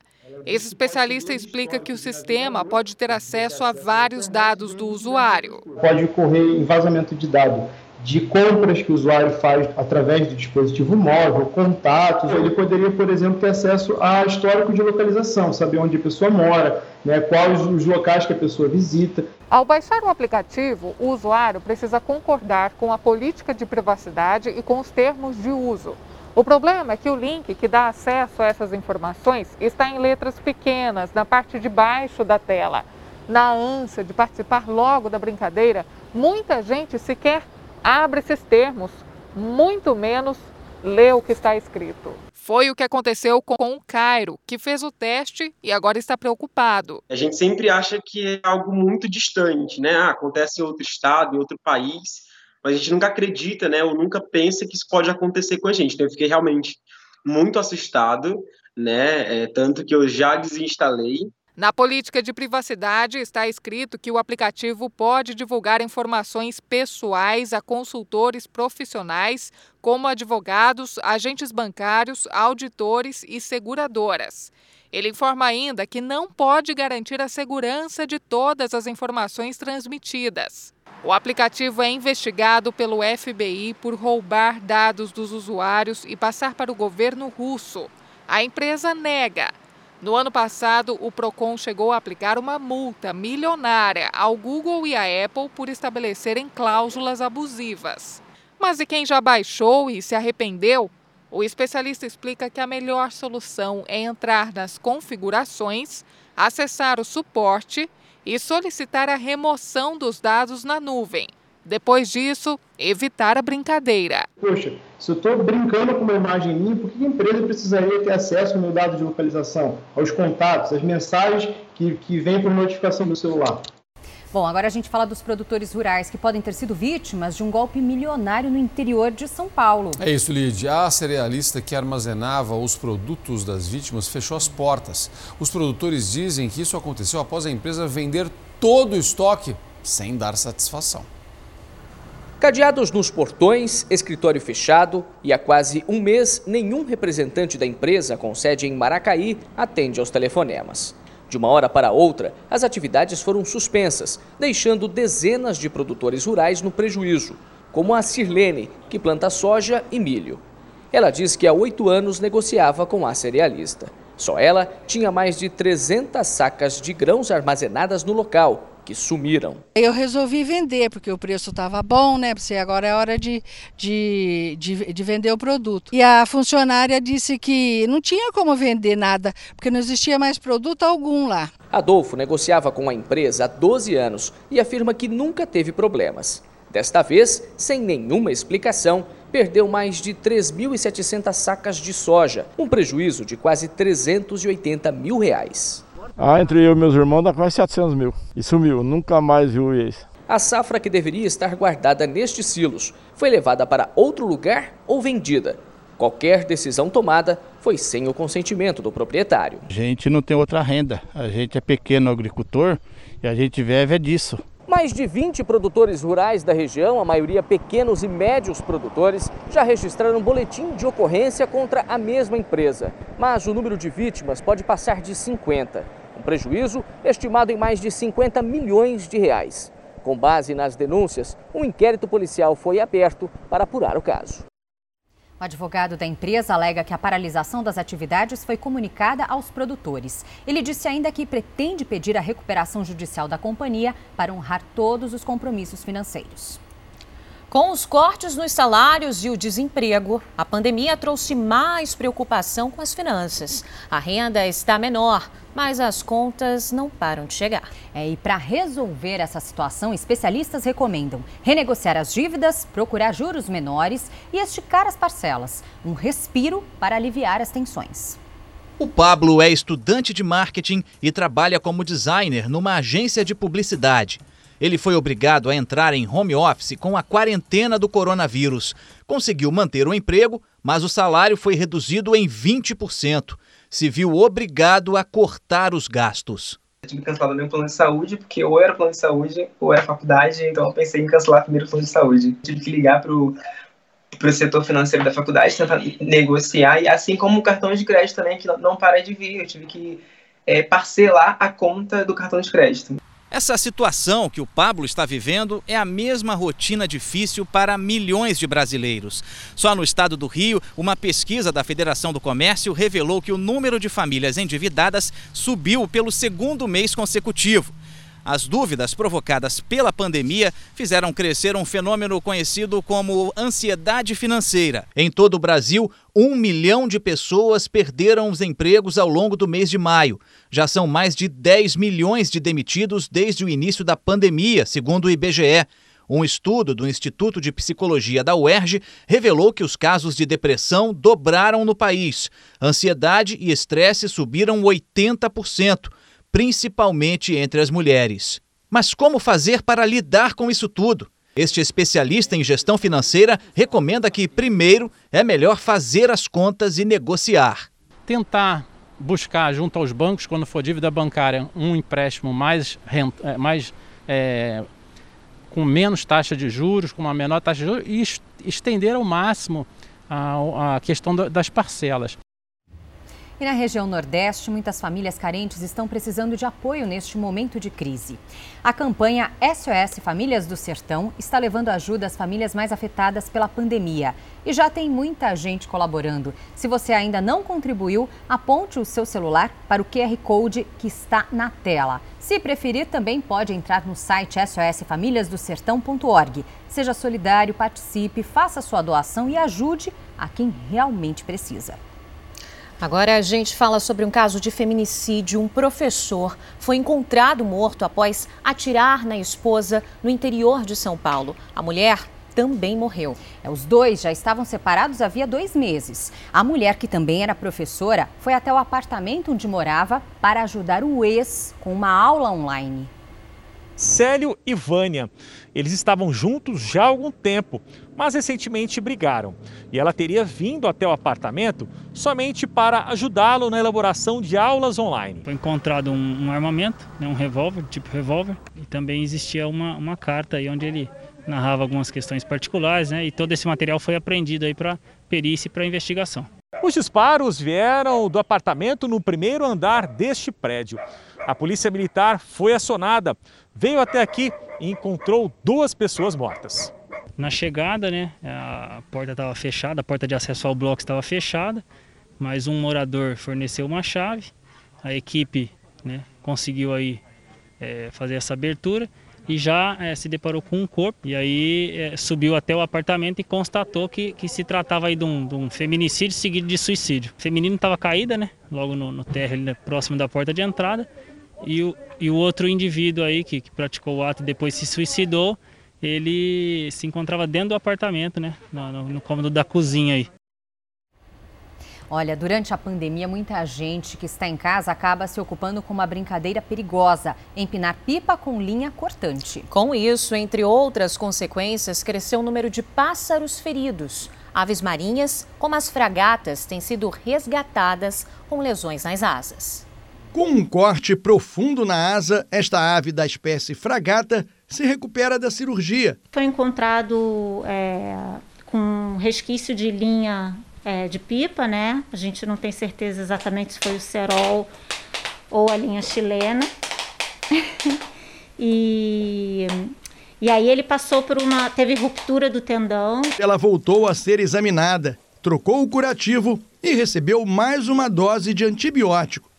Esse especialista explica que o sistema pode ter acesso a vários dados do usuário. Pode ocorrer vazamento de dados, de compras que o usuário faz através do dispositivo móvel, contatos. Ele poderia, por exemplo, ter acesso a histórico de localização, saber onde a pessoa mora, né, quais os locais que a pessoa visita. Ao baixar o aplicativo, o usuário precisa concordar com a política de privacidade e com os termos de uso. O problema é que o link que dá acesso a essas informações está em letras pequenas, na parte de baixo da tela. Na ânsia de participar logo da brincadeira, muita gente sequer abre esses termos, muito menos lê o que está escrito. Foi o que aconteceu com o Cairo, que fez o teste e agora está preocupado. A gente sempre acha que é algo muito distante, né? Ah, acontece em outro estado, em outro país, mas a gente nunca acredita, né? Ou nunca pensa que isso pode acontecer com a gente. Então eu fiquei realmente muito assustado, né? É, tanto que eu já desinstalei. Na política de privacidade está escrito que o aplicativo pode divulgar informações pessoais a consultores profissionais, como advogados, agentes bancários, auditores e seguradoras. Ele informa ainda que não pode garantir a segurança de todas as informações transmitidas. O aplicativo é investigado pelo F B I por roubar dados dos usuários e passar para o governo russo. A empresa nega. No ano passado, o Procon chegou a aplicar uma multa milionária ao Google e à Apple por estabelecerem cláusulas abusivas. Mas e quem já baixou e se arrependeu? O especialista explica que a melhor solução é entrar nas configurações, acessar o suporte e solicitar a remoção dos dados na nuvem. Depois disso, evitar a brincadeira. Poxa, se eu estou brincando com uma imagem minha, por que a empresa precisaria ter acesso ao meu dado de localização, aos contatos, às mensagens que, que vêm por notificação do celular? Bom, agora a gente fala dos produtores rurais que podem ter sido vítimas de um golpe milionário no interior de São Paulo. É isso, Lídia. A cerealista que armazenava os produtos das vítimas fechou as portas. Os produtores dizem que isso aconteceu após a empresa vender todo o estoque sem dar satisfação. Cadeados nos portões, escritório fechado e há quase um mês nenhum representante da empresa com sede em Maracaí atende aos telefonemas. De uma hora para outra, as atividades foram suspensas, deixando dezenas de produtores rurais no prejuízo, como a Sirlene, que planta soja e milho. Ela diz que há oito anos negociava com a cerealista. Só ela tinha mais de trezentas sacas de grãos armazenadas no local, que sumiram. Eu resolvi vender, porque o preço estava bom, né? Porque agora é hora de, de, de, de vender o produto. E a funcionária disse que não tinha como vender nada, porque não existia mais produto algum lá. Adolfo negociava com a empresa há doze anos e afirma que nunca teve problemas. Desta vez, sem nenhuma explicação, perdeu mais de três mil e setecentas sacas de soja, um prejuízo de quase trezentos e oitenta mil reais. Ah, entre eu e meus irmãos dá quase setecentos mil. E sumiu, nunca mais viu isso. A safra que deveria estar guardada nestes silos foi levada para outro lugar ou vendida. Qualquer decisão tomada foi sem o consentimento do proprietário. A gente não tem outra renda, a gente é pequeno agricultor e a gente vive disso. Mais de vinte produtores rurais da região, a maioria pequenos e médios produtores, já registraram um boletim de ocorrência contra a mesma empresa. Mas o número de vítimas pode passar de cinquenta. Um prejuízo estimado em mais de cinquenta milhões de reais. Com base nas denúncias, um inquérito policial foi aberto para apurar o caso. O advogado da empresa alega que a paralisação das atividades foi comunicada aos produtores. Ele disse ainda que pretende pedir a recuperação judicial da companhia para honrar todos os compromissos financeiros. Com os cortes nos salários e o desemprego, a pandemia trouxe mais preocupação com as finanças. A renda está menor, mas as contas não param de chegar. É, e para resolver essa situação, especialistas recomendam renegociar as dívidas, procurar juros menores e esticar as parcelas. Um respiro para aliviar as tensões. O Pablo é estudante de marketing e trabalha como designer numa agência de publicidade. Ele foi obrigado a entrar em home office com a quarentena do coronavírus. Conseguiu manter o emprego, mas o salário foi reduzido em vinte por cento. Se viu obrigado a cortar os gastos. Eu tive que cancelar o meu plano de saúde, porque ou era plano de saúde ou era faculdade, então eu pensei em cancelar primeiro o plano de saúde. Tive que ligar para o setor financeiro da faculdade, tentar negociar, e assim como o cartão de crédito também, que não para de vir. Eu tive que é, parcelar a conta do cartão de crédito. Essa situação que o Pablo está vivendo é a mesma rotina difícil para milhões de brasileiros. Só no estado do Rio, uma pesquisa da Federação do Comércio revelou que o número de famílias endividadas subiu pelo segundo mês consecutivo. As dúvidas provocadas pela pandemia fizeram crescer um fenômeno conhecido como ansiedade financeira. Em todo o Brasil, um milhão de pessoas perderam os empregos ao longo do mês de maio. Já são mais de dez milhões de demitidos desde o início da pandemia, segundo o I B G E. Um estudo do Instituto de Psicologia da U E R J revelou que os casos de depressão dobraram no país. Ansiedade e estresse subiram oitenta por cento, principalmente entre as mulheres. Mas como fazer para lidar com isso tudo? Este especialista em gestão financeira recomenda que, primeiro, é melhor fazer as contas e negociar. Tentar buscar junto aos bancos, quando for dívida bancária, um empréstimo mais, renta, mais é, com menos taxa de juros, com uma menor taxa de juros, e estender ao máximo a, a questão das parcelas. E na região Nordeste, muitas famílias carentes estão precisando de apoio neste momento de crise. A campanha S O S Famílias do Sertão está levando ajuda às famílias mais afetadas pela pandemia. E já tem muita gente colaborando. Se você ainda não contribuiu, aponte o seu celular para o Q R Code que está na tela. Se preferir, também pode entrar no site S O S famílias do sertão ponto org. Seja solidário, participe, faça sua doação e ajude a quem realmente precisa. Agora a gente fala sobre um caso de feminicídio. Um professor foi encontrado morto após atirar na esposa no interior de São Paulo. A mulher também morreu. Os dois já estavam separados havia dois meses. A mulher, que também era professora, foi até o apartamento onde morava para ajudar o ex com uma aula online. Célio e Vânia, eles estavam juntos já há algum tempo, mas recentemente brigaram. E ela teria vindo até o apartamento somente para ajudá-lo na elaboração de aulas online. Foi encontrado um, um armamento, né, um revólver, tipo revólver, e também existia uma, uma carta aí onde ele narrava algumas questões particulares, né, e todo esse material foi apreendido aí para perícia e para investigação. Os disparos vieram do apartamento no primeiro andar deste prédio. A polícia militar foi acionada, veio até aqui e encontrou duas pessoas mortas. Na chegada, né, a porta estava fechada, a porta de acesso ao bloco estava fechada, mas um morador forneceu uma chave, a equipe, né, conseguiu aí, é, fazer essa abertura e já é, se deparou com um corpo, e aí é, subiu até o apartamento e constatou que, que se tratava aí de, um, de um feminicídio seguido de suicídio. O feminino estava caída, né, logo no, no terra, ali, né, próximo da porta de entrada, e o, e o outro indivíduo aí que, que praticou o ato e depois se suicidou, ele se encontrava dentro do apartamento, né, no, no, no cômodo da cozinha aí. Olha, durante a pandemia, muita gente que está em casa acaba se ocupando com uma brincadeira perigosa, empinar pipa com linha cortante. Com isso, entre outras consequências, cresceu o número de pássaros feridos. Aves marinhas, como as fragatas, têm sido resgatadas com lesões nas asas. Com um corte profundo na asa, esta ave da espécie fragata se recupera da cirurgia. Foi encontrado é, com resquício de linha É, de pipa, né? A gente não tem certeza exatamente se foi o cerol ou a linha chilena. e, e aí ele passou por uma... teve ruptura do tendão. Ela voltou a ser examinada, trocou o curativo e recebeu mais uma dose de antibiótico.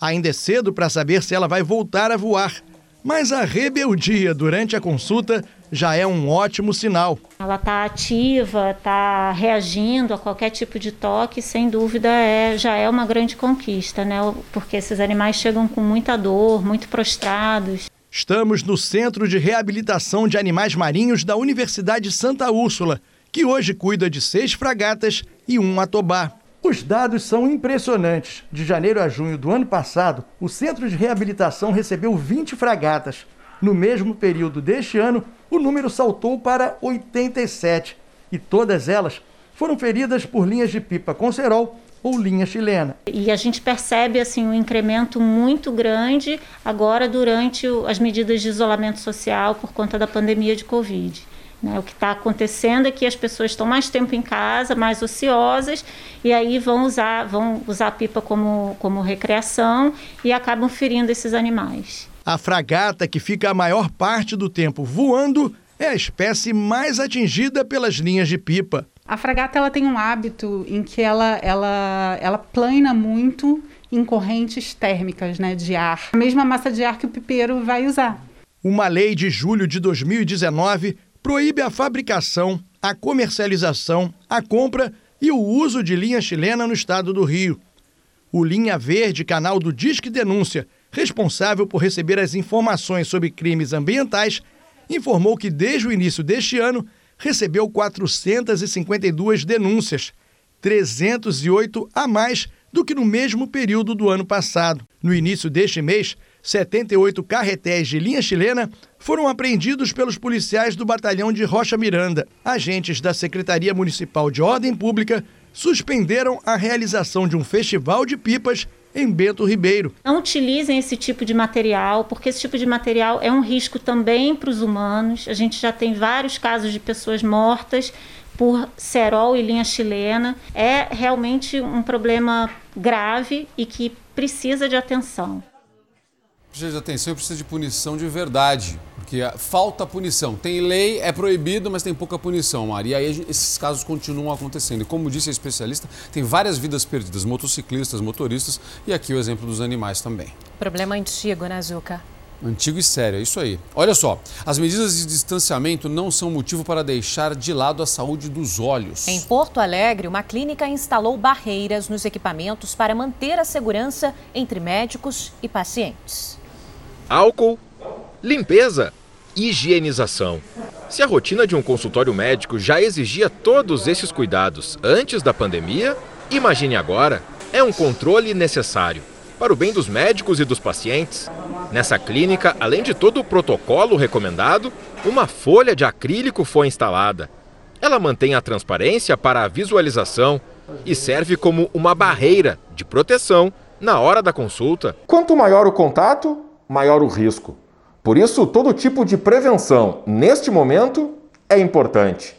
Ainda é cedo para saber se ela vai voltar a voar, mas a rebeldia durante a consulta já é um ótimo sinal. Ela está ativa, está reagindo a qualquer tipo de toque, sem dúvida é, já é uma grande conquista, né? Porque esses animais chegam com muita dor, muito prostrados. Estamos no Centro de Reabilitação de Animais Marinhos da Universidade Santa Úrsula, que hoje cuida de seis fragatas e um atobá. Os dados são impressionantes. De janeiro a junho do ano passado, o Centro de Reabilitação recebeu vinte fragatas. No mesmo período deste ano, o número saltou para oitenta e sete, e todas elas foram feridas por linhas de pipa com cerol ou linha chilena. E a gente percebe assim, um incremento muito grande agora durante as medidas de isolamento social por conta da pandemia de Covid. O que está acontecendo é que as pessoas estão mais tempo em casa, mais ociosas, e aí vão usar, vão usar a pipa como, como recreação e acabam ferindo esses animais. A fragata, que fica a maior parte do tempo voando, é a espécie mais atingida pelas linhas de pipa. A fragata ela tem um hábito em que ela, ela, ela plana muito em correntes térmicas, né, de ar. A mesma massa de ar que o pipeiro vai usar. Uma lei de julho de dois mil e dezenove proíbe a fabricação, a comercialização, a compra e o uso de linha chilena no estado do Rio. O Linha Verde, canal do Disque Denúncia, responsável por receber as informações sobre crimes ambientais, informou que desde o início deste ano recebeu quatrocentas e cinquenta e duas denúncias, trezentas e oito a mais do que no mesmo período do ano passado. No início deste mês, setenta e oito carretéis de linha chilena foram apreendidos pelos policiais do batalhão de Rocha Miranda. Agentes da Secretaria Municipal de Ordem Pública suspenderam a realização de um festival de pipas em Bento Ribeiro. Não utilizem esse tipo de material, porque esse tipo de material é um risco também para os humanos. A gente já tem vários casos de pessoas mortas por cerol e linha chilena. É realmente um problema grave e que precisa de atenção. Precisa de atenção e precisa de punição de verdade, porque falta punição. Tem lei, é proibido, mas tem pouca punição, Mari. E aí esses casos continuam acontecendo. E como disse a especialista, tem várias vidas perdidas, motociclistas, motoristas e aqui o exemplo dos animais também. Problema antigo, né, Zuca? Antigo e sério, é isso aí. Olha só, as medidas de distanciamento não são motivo para deixar de lado a saúde dos olhos. Em Porto Alegre, uma clínica instalou barreiras nos equipamentos para manter a segurança entre médicos e pacientes. Álcool, limpeza, higienização. Se a rotina de um consultório médico já exigia todos esses cuidados antes da pandemia, imagine agora, é um controle necessário para o bem dos médicos e dos pacientes. Nessa clínica, além de todo o protocolo recomendado, uma folha de acrílico foi instalada. Ela mantém a transparência para a visualização e serve como uma barreira de proteção na hora da consulta. Quanto maior o contato, maior o risco. Por isso, todo tipo de prevenção, neste momento, é importante.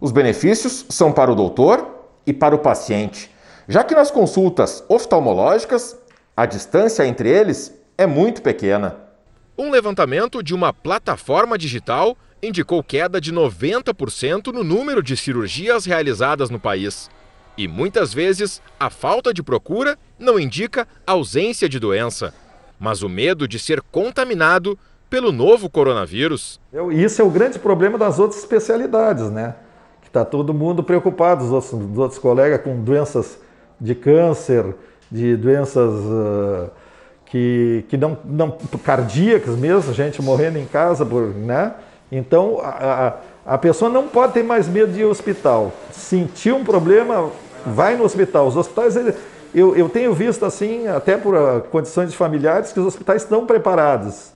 Os benefícios são para o doutor e para o paciente, já que nas consultas oftalmológicas, a distância entre eles é muito pequena. Um levantamento de uma plataforma digital indicou queda de noventa por cento no número de cirurgias realizadas no país. E muitas vezes, a falta de procura não indica ausência de doença, mas o medo de ser contaminado pelo novo coronavírus. Isso é o grande problema das outras especialidades, né? Que está todo mundo preocupado, os outros, os outros colegas com doenças de câncer, de doenças uh, que, que não, não cardíacas mesmo, gente morrendo em casa, por, né? Então a, a, a pessoa não pode ter mais medo de ir ao hospital. Sentir um problema, vai no hospital. Os hospitais ele, eu, eu tenho visto assim, até por uh, condições de familiares, que os hospitais estão preparados.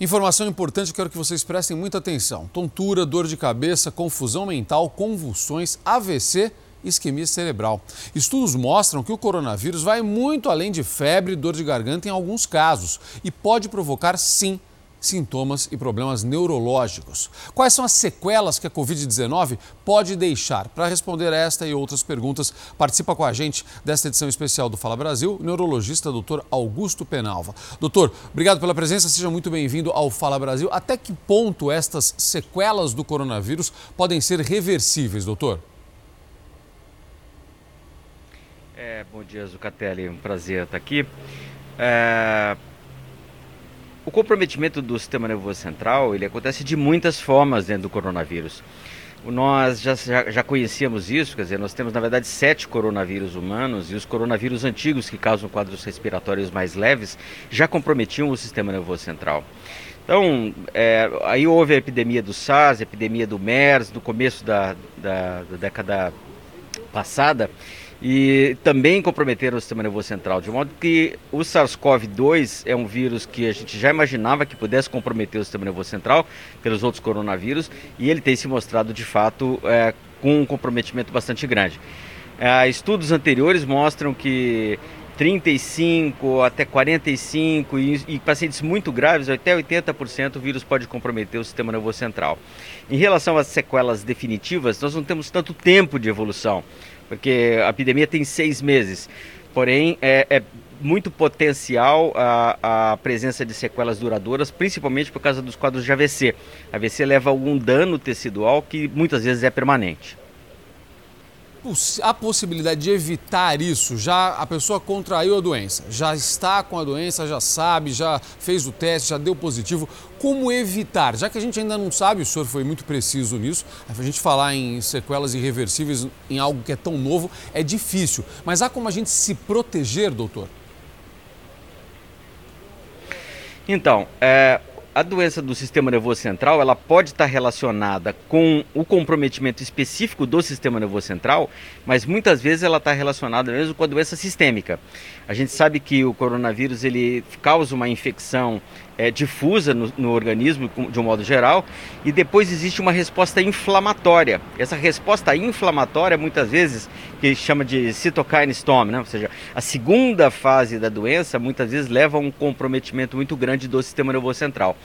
Informação importante, quero que vocês prestem muita atenção. Tontura, dor de cabeça, confusão mental, convulsões, A V C, isquemia cerebral. Estudos mostram que o coronavírus vai muito além de febre e dor de garganta em alguns casos e pode provocar, sim, sintomas e problemas neurológicos. Quais são as sequelas que a covid dezenove pode deixar? Para responder esta e outras perguntas, participa com a gente desta edição especial do Fala Brasil, o neurologista doutor Augusto Penalva. Doutor, obrigado pela presença, seja muito bem-vindo ao Fala Brasil. Até que ponto estas sequelas do coronavírus podem ser reversíveis, doutor? É, bom dia, Zucatelli, um prazer estar aqui. É... O comprometimento do sistema nervoso central, ele acontece de muitas formas dentro do coronavírus. Nós já, já, já conhecíamos isso, quer dizer, nós temos na verdade sete coronavírus humanos e os coronavírus antigos que causam quadros respiratórios mais leves já comprometiam o sistema nervoso central. Então, é, aí houve a epidemia do SARS, a epidemia do MERS no começo da, da, da década passada, e também comprometeram o sistema nervoso central, de modo que o SARS-C o V dois é um vírus que a gente já imaginava que pudesse comprometer o sistema nervoso central pelos outros coronavírus, e ele tem se mostrado, de fato, é, com um comprometimento bastante grande. É, estudos anteriores mostram que trinta e cinco por cento até quarenta e cinco por cento e, e pacientes muito graves, até oitenta por cento o vírus pode comprometer o sistema nervoso central. Em relação às sequelas definitivas, nós não temos tanto tempo de evolução, porque a epidemia tem seis meses, porém é, é muito potencial a, a presença de sequelas duradouras, principalmente por causa dos quadros de A V C. A AVC leva a algum dano tecidual que muitas vezes é permanente. A possibilidade de evitar isso, já a pessoa contraiu a doença, já está com a doença, já sabe, já fez o teste, já deu positivo. Como evitar? Já que a gente ainda não sabe, o senhor foi muito preciso nisso, a gente falar em sequelas irreversíveis, em algo que é tão novo, é difícil. Mas há como a gente se proteger, doutor? Então, é... a doença do sistema nervoso central, ela pode estar relacionada com o comprometimento específico do sistema nervoso central, mas muitas vezes ela está relacionada mesmo com a doença sistêmica. A gente sabe que o coronavírus ele causa uma infecção é, difusa no, no organismo de um modo geral, e depois existe uma resposta inflamatória. Essa resposta inflamatória, muitas vezes, que chama de cytokine storm, né? Ou seja, a segunda fase da doença, muitas vezes leva a um comprometimento muito grande do sistema nervoso central.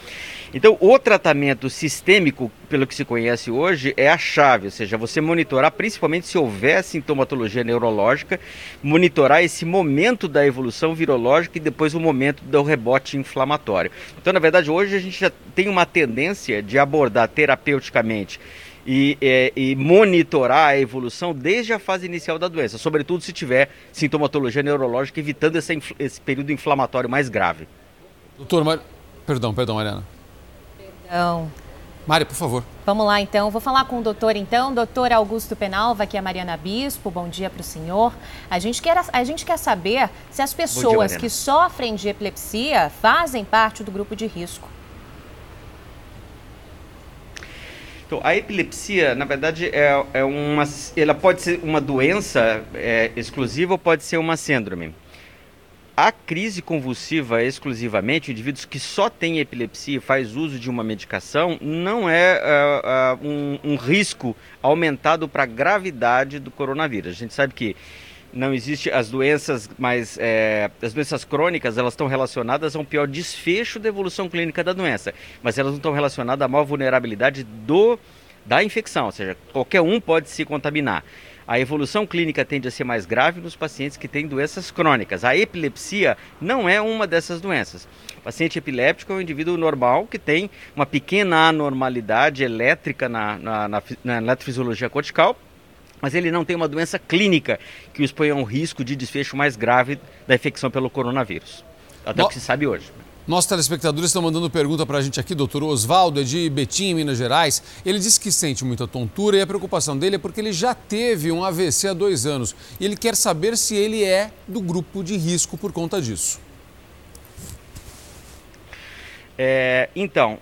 Então, o tratamento sistêmico, pelo que se conhece hoje, é a chave, ou seja, você monitorar, principalmente se houver sintomatologia neurológica, monitorar esse momento da evolução virológica e depois o momento do rebote inflamatório. Então, na verdade, hoje a gente já tem uma tendência de abordar terapeuticamente E, é, e monitorar a evolução desde a fase inicial da doença, sobretudo se tiver sintomatologia neurológica, evitando esse, esse período inflamatório mais grave. Doutor Mário... Perdão, perdão, Mariana. Perdão. Mário, por favor. Vamos lá, então. Vou falar com o doutor, então. Doutor Augusto Penalva, aqui é a Mariana Bispo. Bom dia para o senhor. A gente quer, a gente quer saber se as pessoas dia, que sofrem de epilepsia fazem parte do grupo de risco. A epilepsia, na verdade, é, é uma, ela pode ser uma doença é, exclusiva ou pode ser uma síndrome. A crise convulsiva exclusivamente, indivíduos que só têm epilepsia e faz uso de uma medicação, não é, é, é um, um risco aumentado para a gravidade do coronavírus. A gente sabe que não existe as doenças, mas é, as doenças crônicas, elas estão relacionadas a um pior desfecho da evolução clínica da doença, mas elas não estão relacionadas à maior vulnerabilidade do, da infecção, ou seja, qualquer um pode se contaminar. A evolução clínica tende a ser mais grave nos pacientes que têm doenças crônicas. A epilepsia não é uma dessas doenças. O paciente epiléptico é um indivíduo normal que tem uma pequena anormalidade elétrica na, na, na, na eletrofisiologia cortical, mas ele não tem uma doença clínica que o expõe a um risco de desfecho mais grave da infecção pelo coronavírus. Até o que se sabe hoje. Nossos telespectadores estão mandando pergunta para a gente aqui, doutor Oswaldo, é de Betim, Minas Gerais. Ele disse que sente muita tontura e a preocupação dele é porque ele já teve um A V C há dois anos. E ele quer saber se ele é do grupo de risco por conta disso. É, então...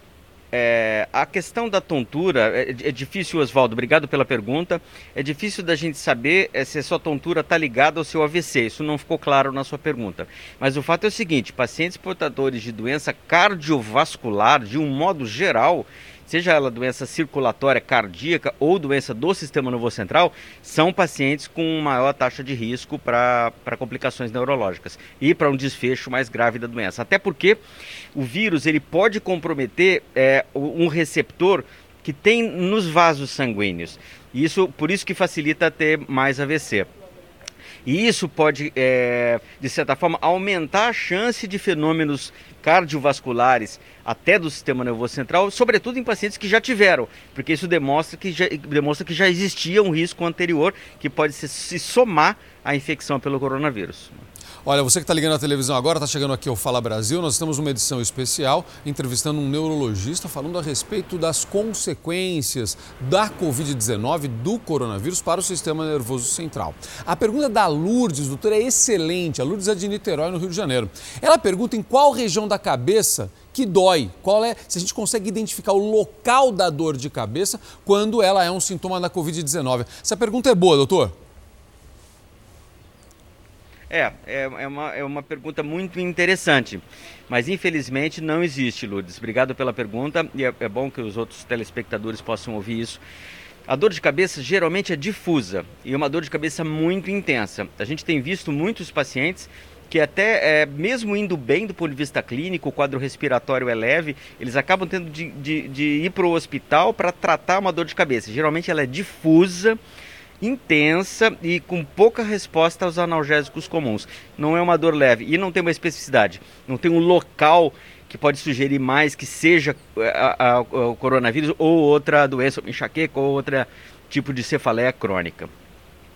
É, a questão da tontura, é, é difícil, Oswaldo, obrigado pela pergunta, é difícil da gente saber é, se a sua tontura está ligada ao seu A V C, isso não ficou claro na sua pergunta. Mas o fato é o seguinte, pacientes portadores de doença cardiovascular, de um modo geral, seja ela doença circulatória cardíaca ou doença do sistema nervoso central, são pacientes com maior taxa de risco para complicações neurológicas e para um desfecho mais grave da doença. Até porque o vírus ele pode comprometer é, um receptor que tem nos vasos sanguíneos. Isso, por isso que facilita ter mais A V C. E isso pode, é, de certa forma, aumentar a chance de fenômenos cardiovasculares até do sistema nervoso central, sobretudo em pacientes que já tiveram, porque isso demonstra que já, demonstra que já existia um risco anterior que pode se, se somar à infecção pelo coronavírus. Olha, você que está ligando à televisão agora, está chegando aqui ao Fala Brasil, nós estamos numa edição especial, entrevistando um neurologista falando a respeito das consequências da covid dezenove, do coronavírus, para o sistema nervoso central. A pergunta da Lourdes, doutora, é excelente. A Lourdes é de Niterói, no Rio de Janeiro. Ela pergunta em qual região da cabeça que dói, qual é, se a gente consegue identificar o local da dor de cabeça quando ela é um sintoma da covid dezenove. Essa pergunta é boa, doutor? É, é uma, é uma pergunta muito interessante, mas infelizmente não existe, Lourdes. Obrigado pela pergunta e é, é bom que os outros telespectadores possam ouvir isso. A dor de cabeça geralmente é difusa e é uma dor de cabeça muito intensa. A gente tem visto muitos pacientes que até, é, mesmo indo bem do ponto de vista clínico, o quadro respiratório é leve, eles acabam tendo de, de, de ir para o hospital para tratar uma dor de cabeça. Geralmente ela é difusa, intensa e com pouca resposta aos analgésicos comuns. Não é uma dor leve e não tem uma especificidade, não tem um local que pode sugerir mais que seja a, a, o coronavírus ou outra doença, enxaqueca ou outro tipo de cefaleia crônica.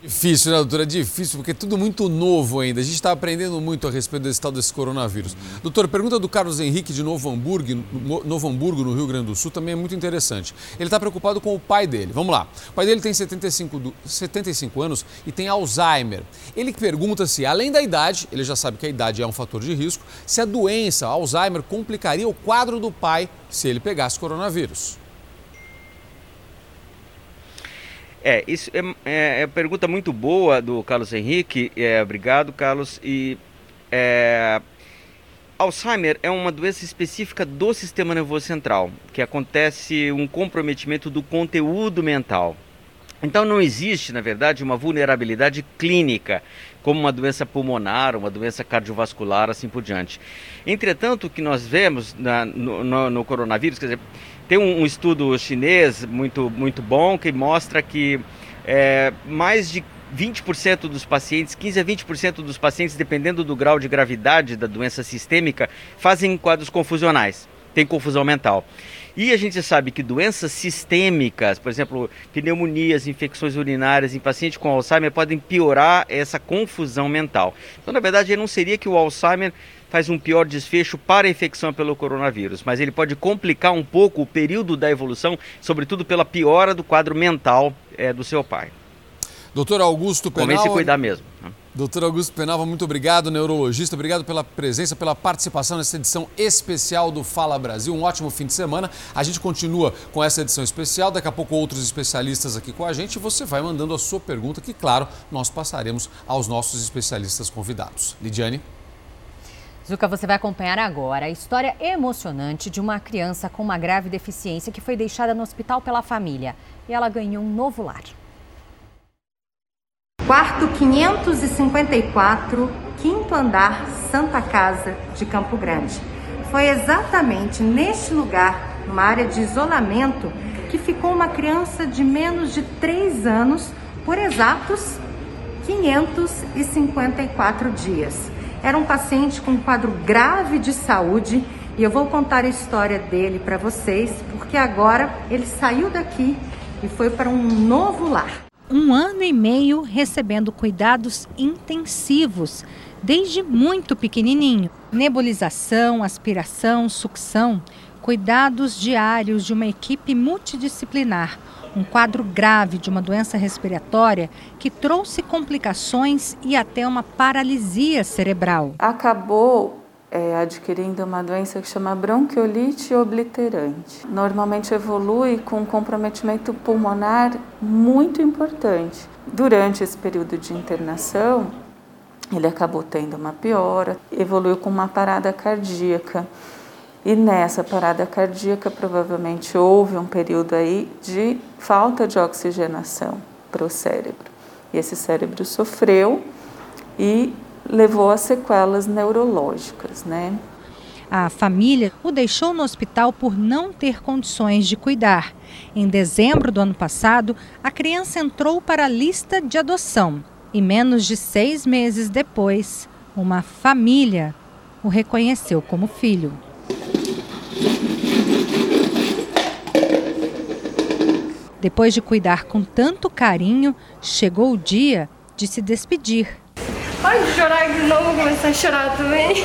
Difícil, né, doutora? Difícil, porque é tudo muito novo ainda. A gente está aprendendo muito a respeito desse tal desse coronavírus. Doutora, pergunta do Carlos Henrique de Novo Hamburgo, Novo Hamburgo, no Rio Grande do Sul, também é muito interessante. Ele está preocupado com o pai dele. Vamos lá. O pai dele tem setenta e cinco anos e tem Alzheimer. Ele pergunta se, além da idade, ele já sabe que a idade é um fator de risco, se a doença, a Alzheimer, complicaria o quadro do pai se ele pegasse coronavírus. É, isso é, é, é uma pergunta muito boa do Carlos Henrique. É, obrigado, Carlos. E é, Alzheimer é uma doença específica do sistema nervoso central, que acontece um comprometimento do conteúdo mental. Então não existe, na verdade, uma vulnerabilidade clínica, como uma doença pulmonar, uma doença cardiovascular, assim por diante. Entretanto, o que nós vemos na, no, no, no coronavírus, quer dizer, tem um, um estudo chinês muito, muito bom que mostra que é, mais de vinte por cento dos pacientes, quinze a vinte por cento dos pacientes, dependendo do grau de gravidade da doença sistêmica, fazem quadros confusionais, tem confusão mental. E a gente sabe que doenças sistêmicas, por exemplo, pneumonias, infecções urinárias em paciente com Alzheimer podem piorar essa confusão mental. Então, na verdade, não seria que o Alzheimer faz um pior desfecho para a infecção pelo coronavírus, mas ele pode complicar um pouco o período da evolução, sobretudo pela piora do quadro mental é, do seu pai. Doutor Augusto Penal... Comece a cuidar mesmo. Né? Doutor Augusto Penalva, muito obrigado, neurologista. Obrigado pela presença, pela participação nessa edição especial do Fala Brasil. Um ótimo fim de semana. A gente continua com essa edição especial. Daqui a pouco outros especialistas aqui com a gente. Você vai mandando a sua pergunta, que, claro, nós passaremos aos nossos especialistas convidados. Lidiane? Zuka, você vai acompanhar agora a história emocionante de uma criança com uma grave deficiência que foi deixada no hospital pela família. E ela ganhou um novo lar. Quarto quinhentos e cinquenta e quatro, quinto andar, Santa Casa de Campo Grande. Foi exatamente neste lugar, numa área de isolamento, que ficou uma criança de menos de três anos por exatos quinhentos e cinquenta e quatro dias. Era um paciente com um quadro grave de saúde e eu vou contar a história dele para vocês, porque agora ele saiu daqui e foi para um novo lar. Um ano e meio recebendo cuidados intensivos, desde muito pequenininho. Nebulização, aspiração, sucção, cuidados diários de uma equipe multidisciplinar. Um quadro grave de uma doença respiratória que trouxe complicações e até uma paralisia cerebral. Acabou é, adquirindo uma doença que chama bronquiolite obliterante. Normalmente evolui com um comprometimento pulmonar muito importante. Durante esse período de internação, ele acabou tendo uma piora, evoluiu com uma parada cardíaca. E nessa parada cardíaca, provavelmente houve um período aí de falta de oxigenação para o cérebro. E esse cérebro sofreu e levou a sequelas neurológicas, né? A família o deixou no hospital por não ter condições de cuidar. Em dezembro do ano passado, a criança entrou para a lista de adoção. E menos de seis meses depois, uma família o reconheceu como filho. Depois de cuidar com tanto carinho, chegou o dia de se despedir. Ai, chorar de novo, vou começar a chorar também.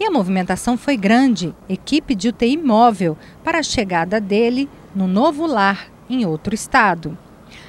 E a movimentação foi grande, equipe de U T I móvel, para a chegada dele no novo lar em outro estado.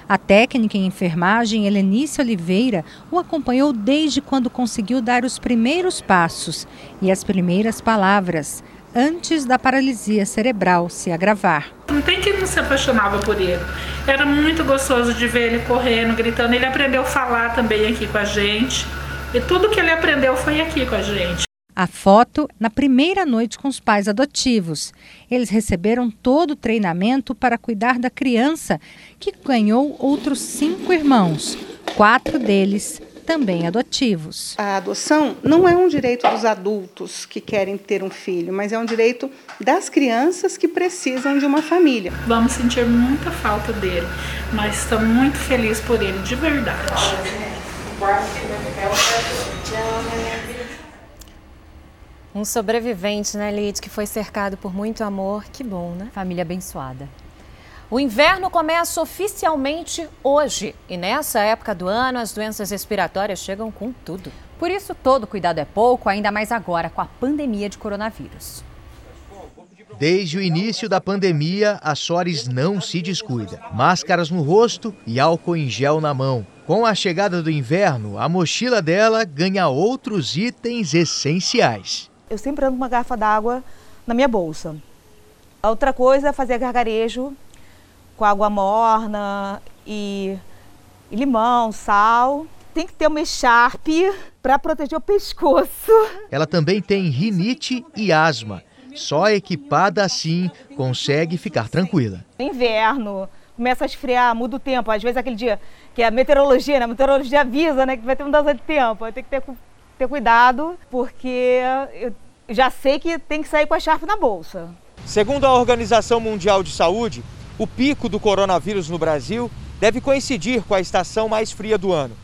A técnica em enfermagem, Helenice Oliveira, o acompanhou desde quando conseguiu dar os primeiros passos e as primeiras palavras, antes da paralisia cerebral se agravar. Não tem quem não se apaixonava por ele. Era muito gostoso de ver ele correndo, gritando. Ele aprendeu a falar também aqui com a gente. E tudo que ele aprendeu foi aqui com a gente. A foto na primeira noite com os pais adotivos. Eles receberam todo o treinamento para cuidar da criança, que ganhou outros cinco irmãos, quatro deles também adotivos. A adoção não é um direito dos adultos que querem ter um filho, mas é um direito das crianças que precisam de uma família. Vamos sentir muita falta dele, mas estamos muito felizes por ele, de verdade. Um sobrevivente, né, Lid, que foi cercado por muito amor, que bom, né? Família abençoada. O inverno começa oficialmente hoje e nessa época do ano as doenças respiratórias chegam com tudo. Por isso todo cuidado é pouco, ainda mais agora com a pandemia de coronavírus. Desde o início da pandemia, a Sores não se descuida. Máscaras no rosto e álcool em gel na mão. Com a chegada do inverno, a mochila dela ganha outros itens essenciais. Eu sempre ando com uma garrafa d'água na minha bolsa. A outra coisa é fazer gargarejo com água morna e limão, sal. Tem que ter uma echarpe para proteger o pescoço. Ela também tem rinite e asma. Só equipada assim consegue ficar tranquila. Inverno, começa a esfriar, muda o tempo. Às vezes aquele dia que a meteorologia, né? A meteorologia avisa, né, que vai ter mudança de tempo. Eu tenho que ter, ter cuidado, porque eu já sei que tem que sair com a echarpe na bolsa. Segundo a Organização Mundial de Saúde, o pico do coronavírus no Brasil deve coincidir com a estação mais fria do ano.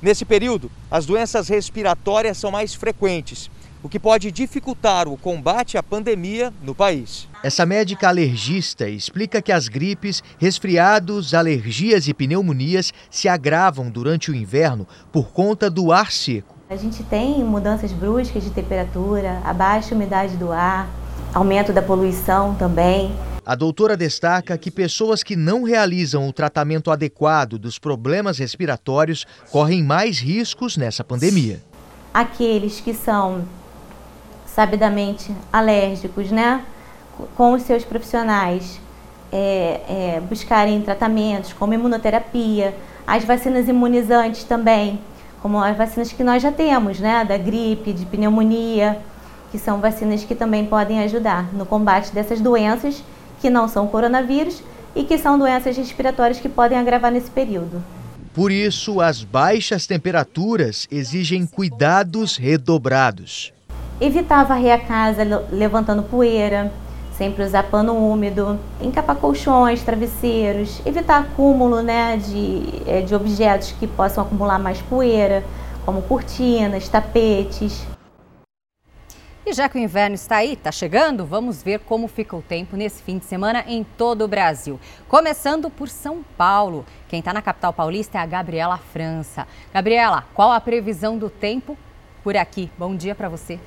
Nesse período, as doenças respiratórias são mais frequentes, o que pode dificultar o combate à pandemia no país. Essa médica alergista explica que as gripes, resfriados, alergias e pneumonias se agravam durante o inverno por conta do ar seco. A gente tem mudanças bruscas de temperatura, a baixa umidade do ar, aumento da poluição também. A doutora destaca que pessoas que não realizam o tratamento adequado dos problemas respiratórios correm mais riscos nessa pandemia. Aqueles que são sabidamente alérgicos, né, com os seus profissionais é, é, buscarem tratamentos como imunoterapia, as vacinas imunizantes também, como as vacinas que nós já temos, né, da gripe, de pneumonia, que são vacinas que também podem ajudar no combate dessas doenças que não são coronavírus e que são doenças respiratórias que podem agravar nesse período. Por isso, as baixas temperaturas exigem cuidados redobrados. Evitar varrer a casa levantando poeira, sempre usar pano úmido, encapar colchões, travesseiros, evitar acúmulo, né, de, de objetos que possam acumular mais poeira, como cortinas, tapetes. E já que o inverno está aí, está chegando, vamos ver como fica o tempo nesse fim de semana em todo o Brasil. Começando por São Paulo. Quem está na capital paulista é a Gabriela França. Gabriela, qual a previsão do tempo por aqui? Bom dia para você.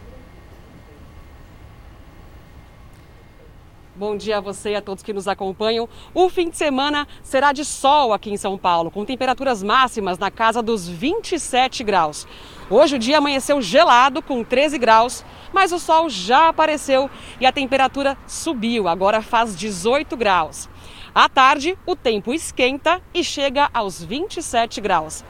Bom dia a você e a todos que nos acompanham. O fim de semana será de sol aqui em São Paulo, com temperaturas máximas na casa dos vinte e sete graus. Hoje o dia amanheceu gelado, com treze graus, mas o sol já apareceu e a temperatura subiu, agora faz dezoito graus. À tarde, o tempo esquenta e chega aos vinte e sete graus.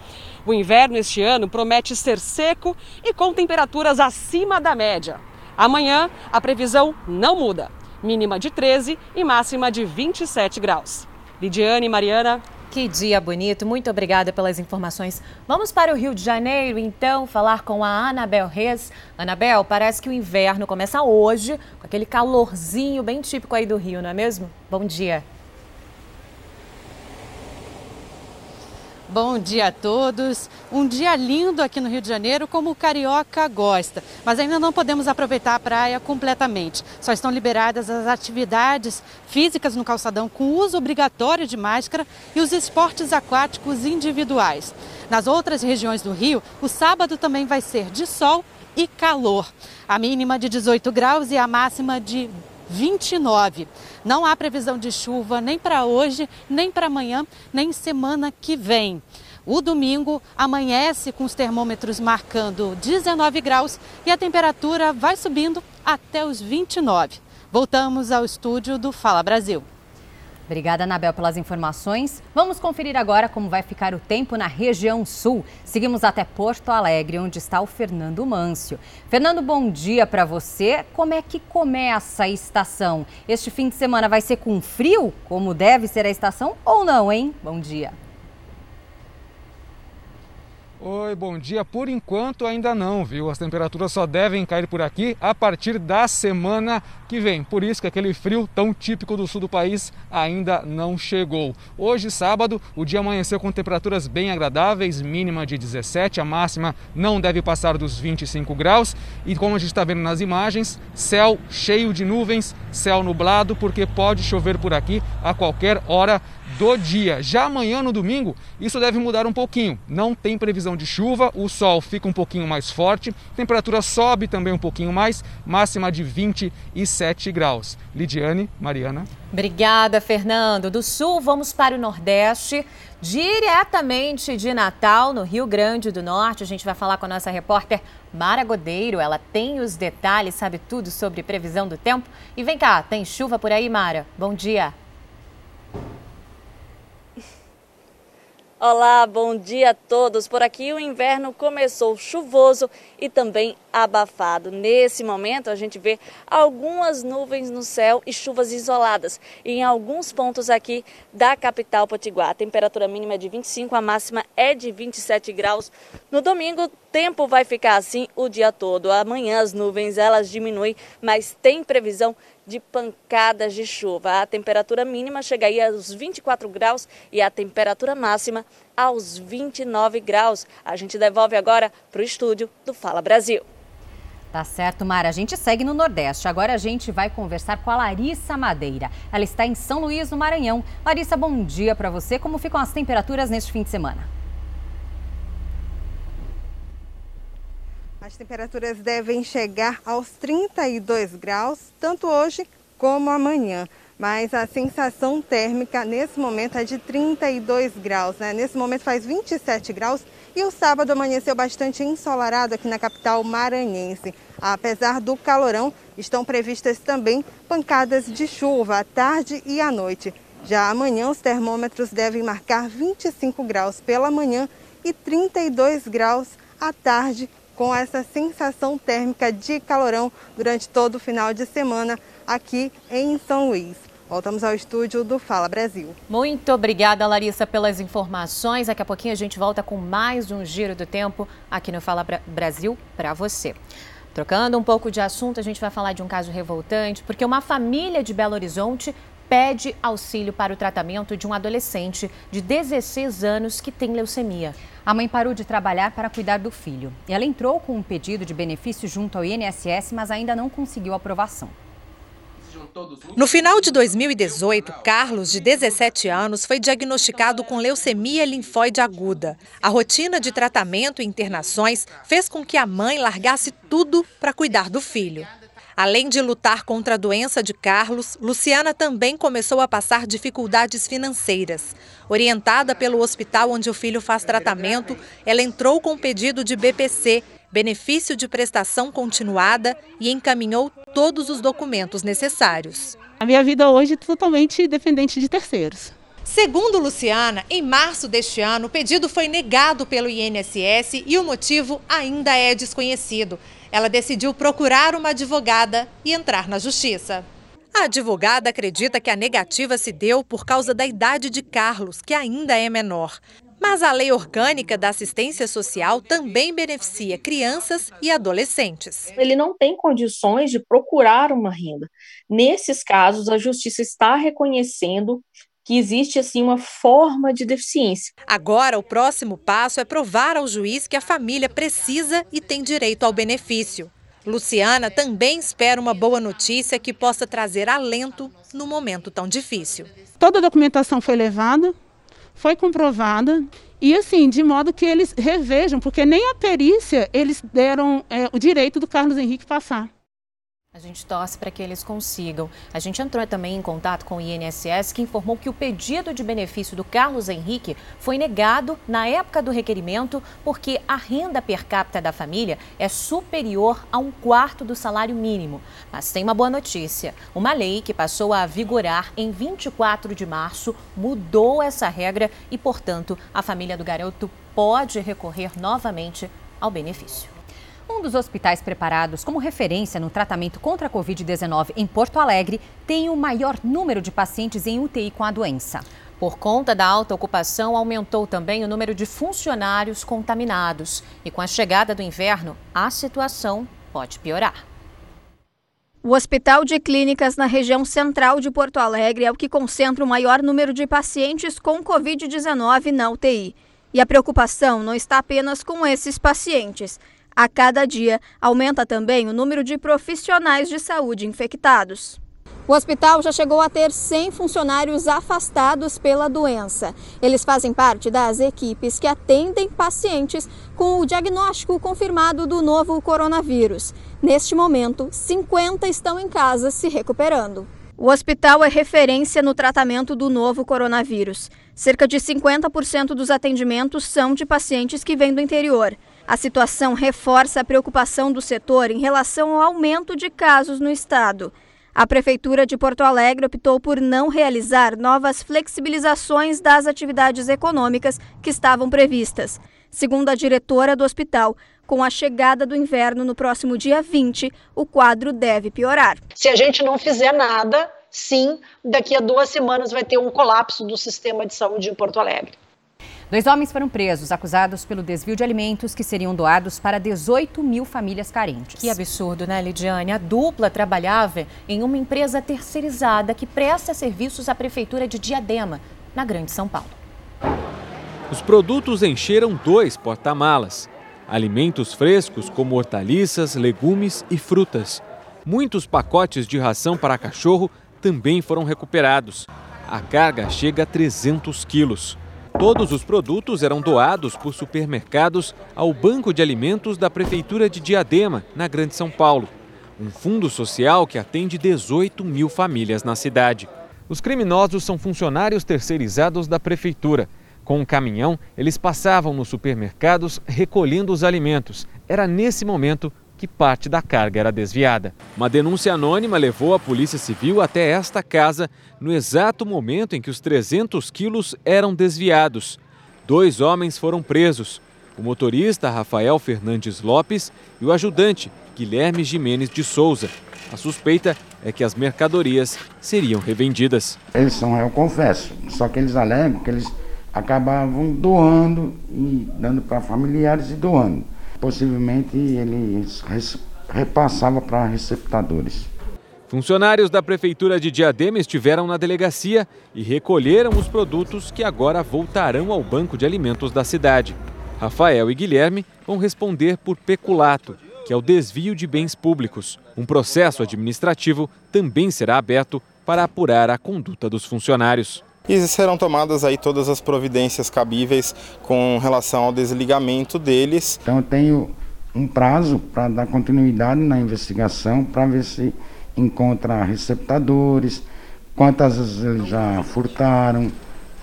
O inverno este ano promete ser seco e com temperaturas acima da média. Amanhã, a previsão não muda. Mínima de treze e máxima de vinte e sete graus. Lidiane e Mariana. Que dia bonito, muito obrigada pelas informações. Vamos para o Rio de Janeiro, então, falar com a Anabel Reis. Anabel, parece que o inverno começa hoje, com aquele calorzinho bem típico aí do Rio, não é mesmo? Bom dia. Bom dia a todos. Um dia lindo aqui no Rio de Janeiro, como o carioca gosta. Mas ainda não podemos aproveitar a praia completamente. Só estão liberadas as atividades físicas no calçadão com uso obrigatório de máscara e os esportes aquáticos individuais. Nas outras regiões do Rio, o sábado também vai ser de sol e calor. A mínima de dezoito graus e a máxima de vinte e nove. Não há previsão de chuva nem para hoje, nem para amanhã, nem semana que vem. O domingo amanhece com os termômetros marcando dezenove graus e a temperatura vai subindo até os vinte e nove. Voltamos ao estúdio do Fala Brasil. Obrigada, Anabel, pelas informações. Vamos conferir agora como vai ficar o tempo na região sul. Seguimos até Porto Alegre, onde está o Fernando Mâncio. Fernando, bom dia para você. Como é que começa a estação? Este fim de semana vai ser com frio, como deve ser a estação, ou não, hein? Bom dia. Oi, bom dia. Por enquanto ainda não, viu? As temperaturas só devem cair por aqui a partir da semana que vem. Por isso que aquele frio tão típico do sul do país ainda não chegou. Hoje, sábado, o dia amanheceu com temperaturas bem agradáveis, mínima de dezessete, a máxima não deve passar dos vinte e cinco graus. E como a gente está vendo nas imagens, céu cheio de nuvens, céu nublado, porque pode chover por aqui a qualquer hora do dia. Já amanhã, no domingo, isso deve mudar um pouquinho. Não tem previsão de chuva, o sol fica um pouquinho mais forte, temperatura sobe também um pouquinho mais, máxima de vinte e sete graus. Lidiane, Mariana. Obrigada, Fernando. Do sul, vamos para o Nordeste, diretamente de Natal, no Rio Grande do Norte. A gente vai falar com a nossa repórter Mara Godeiro. Ela tem os detalhes, sabe tudo sobre previsão do tempo. E vem cá, tem chuva por aí, Mara? Bom dia. Olá, bom dia a todos. Por aqui o inverno começou chuvoso e também abafado. Nesse momento a gente vê algumas nuvens no céu e chuvas isoladas em alguns pontos aqui da capital potiguar. A temperatura mínima é de vinte e cinco, a máxima é de vinte e sete graus. No domingo o tempo vai ficar assim o dia todo. Amanhã as nuvens elas diminuem, mas tem previsão de pancadas de chuva. A temperatura mínima chega aí aos vinte e quatro graus e a temperatura máxima aos vinte e nove graus. A gente devolve agora para o estúdio do Fala Brasil. Tá certo, Mara. A gente segue no Nordeste. Agora a gente vai conversar com a Larissa Madeira. Ela está em São Luís, no Maranhão. Larissa, bom dia para você. Como ficam as temperaturas neste fim de semana? As temperaturas devem chegar aos trinta e dois graus, tanto hoje como amanhã. Mas a sensação térmica nesse momento é de trinta e dois graus, né? Nesse momento faz vinte e sete graus e o sábado amanheceu bastante ensolarado aqui na capital maranhense. Apesar do calorão, estão previstas também pancadas de chuva à tarde e à noite. Já amanhã os termômetros devem marcar vinte e cinco graus pela manhã e trinta e dois graus à tarde, com essa sensação térmica de calorão durante todo o final de semana aqui em São Luís. Voltamos ao estúdio do Fala Brasil. Muito obrigada, Larissa, pelas informações. Daqui a pouquinho a gente volta com mais um Giro do Tempo aqui no Fala Brasil para você. Trocando um pouco de assunto, a gente vai falar de um caso revoltante, porque uma família de Belo Horizonte pede auxílio para o tratamento de um adolescente de dezesseis anos que tem leucemia. A mãe parou de trabalhar para cuidar do filho. Ela entrou com um pedido de benefício junto ao I N S S, mas ainda não conseguiu aprovação. No final de dois mil e dezoito, Carlos, de dezessete anos, foi diagnosticado com leucemia linfóide aguda. A rotina de tratamento e internações fez com que a mãe largasse tudo para cuidar do filho. Além de lutar contra a doença de Carlos, Luciana também começou a passar dificuldades financeiras. Orientada pelo hospital onde o filho faz tratamento, ela entrou com pedido de B P C, benefício de prestação continuada, e encaminhou todos os documentos necessários. A minha vida hoje é totalmente dependente de terceiros. Segundo Luciana, em março deste ano, o pedido foi negado pelo I N S S e o motivo ainda é desconhecido. Ela decidiu procurar uma advogada e entrar na justiça. A advogada acredita que a negativa se deu por causa da idade de Carlos, que ainda é menor. Mas a Lei Orgânica da Assistência Social também beneficia crianças e adolescentes. Ele não tem condições de procurar uma renda. Nesses casos, a justiça está reconhecendo que existe, assim, uma forma de deficiência. Agora, o próximo passo é provar ao juiz que a família precisa e tem direito ao benefício. Luciana também espera uma boa notícia que possa trazer alento no momento tão difícil. Toda a documentação foi levada, foi comprovada, e assim, de modo que eles revejam, porque nem a perícia eles deram é, o direito do Carlos Henrique passar. A gente torce para que eles consigam. A gente entrou também em contato com o I N S S, que informou que o pedido de benefício do Carlos Henrique foi negado na época do requerimento porque a renda per capita da família é superior a um quarto do salário mínimo. Mas tem uma boa notícia. Uma lei que passou a vigorar em vinte e quatro de março mudou essa regra e, portanto, a família do garoto pode recorrer novamente ao benefício. Um dos hospitais preparados como referência no tratamento contra a covid dezenove em Porto Alegre tem o maior número de pacientes em U T I com a doença. Por conta da alta ocupação, aumentou também o número de funcionários contaminados. E com a chegada do inverno, a situação pode piorar. O Hospital de Clínicas na região central de Porto Alegre é o que concentra o maior número de pacientes com covid dezenove na U T I. E a preocupação não está apenas com esses pacientes. A cada dia, aumenta também o número de profissionais de saúde infectados. O hospital já chegou a ter cem funcionários afastados pela doença. Eles fazem parte das equipes que atendem pacientes com o diagnóstico confirmado do novo coronavírus. Neste momento, cinquenta estão em casa se recuperando. O hospital é referência no tratamento do novo coronavírus. Cerca de cinquenta por cento dos atendimentos são de pacientes que vêm do interior. A situação reforça a preocupação do setor em relação ao aumento de casos no estado. A Prefeitura de Porto Alegre optou por não realizar novas flexibilizações das atividades econômicas que estavam previstas. Segundo a diretora do hospital, com a chegada do inverno no próximo dia vinte, o quadro deve piorar. Se a gente não fizer nada, sim, daqui a duas semanas vai ter um colapso do sistema de saúde em Porto Alegre. Dois homens foram presos, acusados pelo desvio de alimentos que seriam doados para dezoito mil famílias carentes. Que absurdo, né, Lidiane? A dupla trabalhava em uma empresa terceirizada que presta serviços à Prefeitura de Diadema, na Grande São Paulo. Os produtos encheram dois porta-malas. Alimentos frescos como hortaliças, legumes e frutas. Muitos pacotes de ração para cachorro também foram recuperados. A carga chega a trezentos quilos. Todos os produtos eram doados por supermercados ao Banco de Alimentos da Prefeitura de Diadema, na Grande São Paulo. Um fundo social que atende dezoito mil famílias na cidade. Os criminosos são funcionários terceirizados da Prefeitura. Com um caminhão, eles passavam nos supermercados recolhendo os alimentos. Era nesse momento que parte da carga era desviada. Uma denúncia anônima levou a Polícia Civil até esta casa, no exato momento em que os trezentos quilos eram desviados. Dois homens foram presos, o motorista Rafael Fernandes Lopes e o ajudante Guilherme Jimenez de Souza. A suspeita é que as mercadorias seriam revendidas. Eles são, eu confesso, só que eles alegam que eles acabavam doando e dando para familiares e doando. Possivelmente ele repassava para receptadores. Funcionários da Prefeitura de Diadema estiveram na delegacia e recolheram os produtos que agora voltarão ao Banco de Alimentos da cidade. Rafael e Guilherme vão responder por peculato, que é o desvio de bens públicos. Um processo administrativo também será aberto para apurar a conduta dos funcionários. E serão tomadas aí todas as providências cabíveis com relação ao desligamento deles. Então eu tenho um prazo para dar continuidade na investigação, para ver se encontra receptadores, quantas vezes eles já furtaram.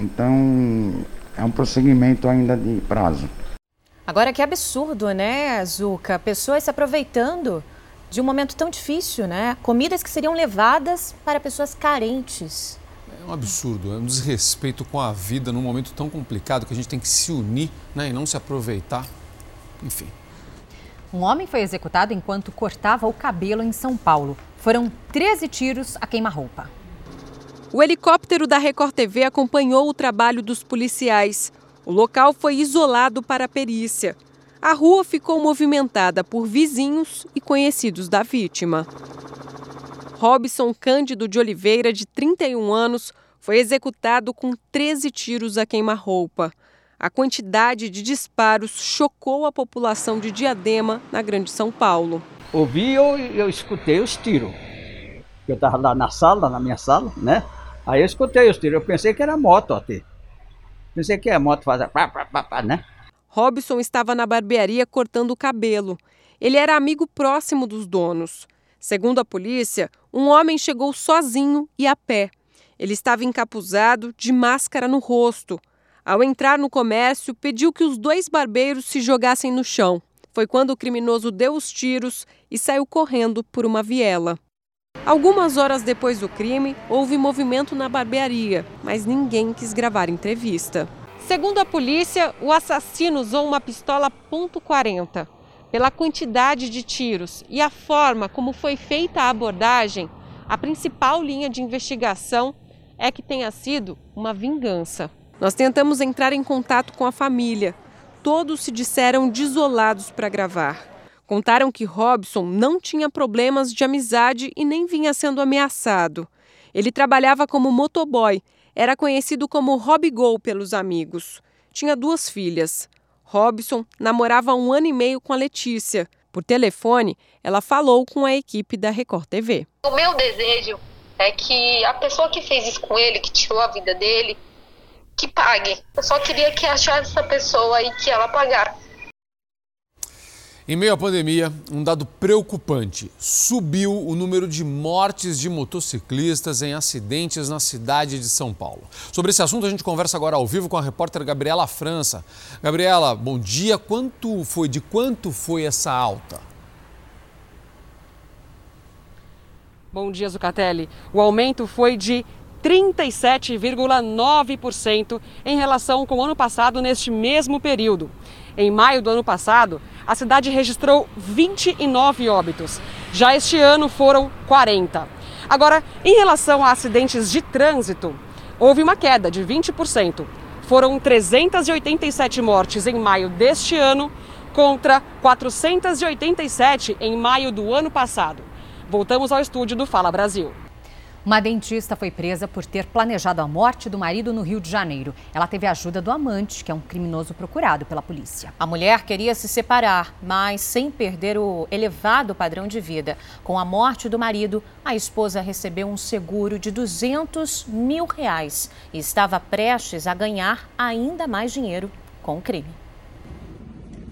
Então é um prosseguimento ainda de prazo. Agora, que absurdo, né, Zuca? Pessoas se aproveitando de um momento tão difícil, né? Comidas que seriam levadas para pessoas carentes. É um absurdo, é um desrespeito com a vida num momento tão complicado que a gente tem que se unir, né, e não se aproveitar, enfim. Um homem foi executado enquanto cortava o cabelo em São Paulo. Foram treze tiros a queima-roupa. O helicóptero da Record T V acompanhou o trabalho dos policiais. O local foi isolado para a perícia. A rua ficou movimentada por vizinhos e conhecidos da vítima. Robson Cândido de Oliveira, de trinta e um anos, foi executado com treze tiros a queima-roupa. A quantidade de disparos chocou a população de Diadema, na Grande São Paulo. Ouvi, eu, eu escutei os tiros. Eu estava lá na sala, na minha sala, né? Aí eu escutei os tiros. Eu pensei que era moto até. Pensei que a moto fazia pá, pá, pá, pá, né? Robson estava na barbearia cortando o cabelo. Ele era amigo próximo dos donos. Segundo a polícia, um homem chegou sozinho e a pé. Ele estava encapuzado, de máscara no rosto. Ao entrar no comércio, pediu que os dois barbeiros se jogassem no chão. Foi quando o criminoso deu os tiros e saiu correndo por uma viela. Algumas horas depois do crime, houve movimento na barbearia, mas ninguém quis gravar entrevista. Segundo a polícia, o assassino usou uma pistola ponto quarenta. Pela quantidade de tiros e a forma como foi feita a abordagem, a principal linha de investigação é que tenha sido uma vingança. Nós tentamos entrar em contato com a família. Todos se disseram desolados para gravar. Contaram que Robson não tinha problemas de amizade e nem vinha sendo ameaçado. Ele trabalhava como motoboy, era conhecido como Robigol pelos amigos. Tinha duas filhas. Robson namorava há um ano e meio com a Letícia. Por telefone, ela falou com a equipe da Record T V. O meu desejo é que a pessoa que fez isso com ele, que tirou a vida dele, que pague. Eu só queria que achasse essa pessoa e que ela pagasse. Em meio à pandemia, um dado preocupante. Subiu o número de mortes de motociclistas em acidentes na cidade de São Paulo. Sobre esse assunto, a gente conversa agora ao vivo com a repórter Gabriela França. Gabriela, bom dia. Quanto foi, de quanto foi essa alta? Bom dia, Zucatelli. O aumento foi de trinta e sete vírgula nove por cento em relação com o ano passado neste mesmo período. Em maio do ano passado, a cidade registrou vinte e nove óbitos. Já este ano foram quarenta. Agora, em relação a acidentes de trânsito, houve uma queda de vinte por cento. Foram trezentas e oitenta e sete mortes em maio deste ano contra quatrocentas e oitenta e sete em maio do ano passado. Voltamos ao estúdio do Fala Brasil. Uma dentista foi presa por ter planejado a morte do marido no Rio de Janeiro. Ela teve a ajuda do amante, que é um criminoso procurado pela polícia. A mulher queria se separar, mas sem perder o elevado padrão de vida. Com a morte do marido, a esposa recebeu um seguro de duzentos mil reais e estava prestes a ganhar ainda mais dinheiro com o crime.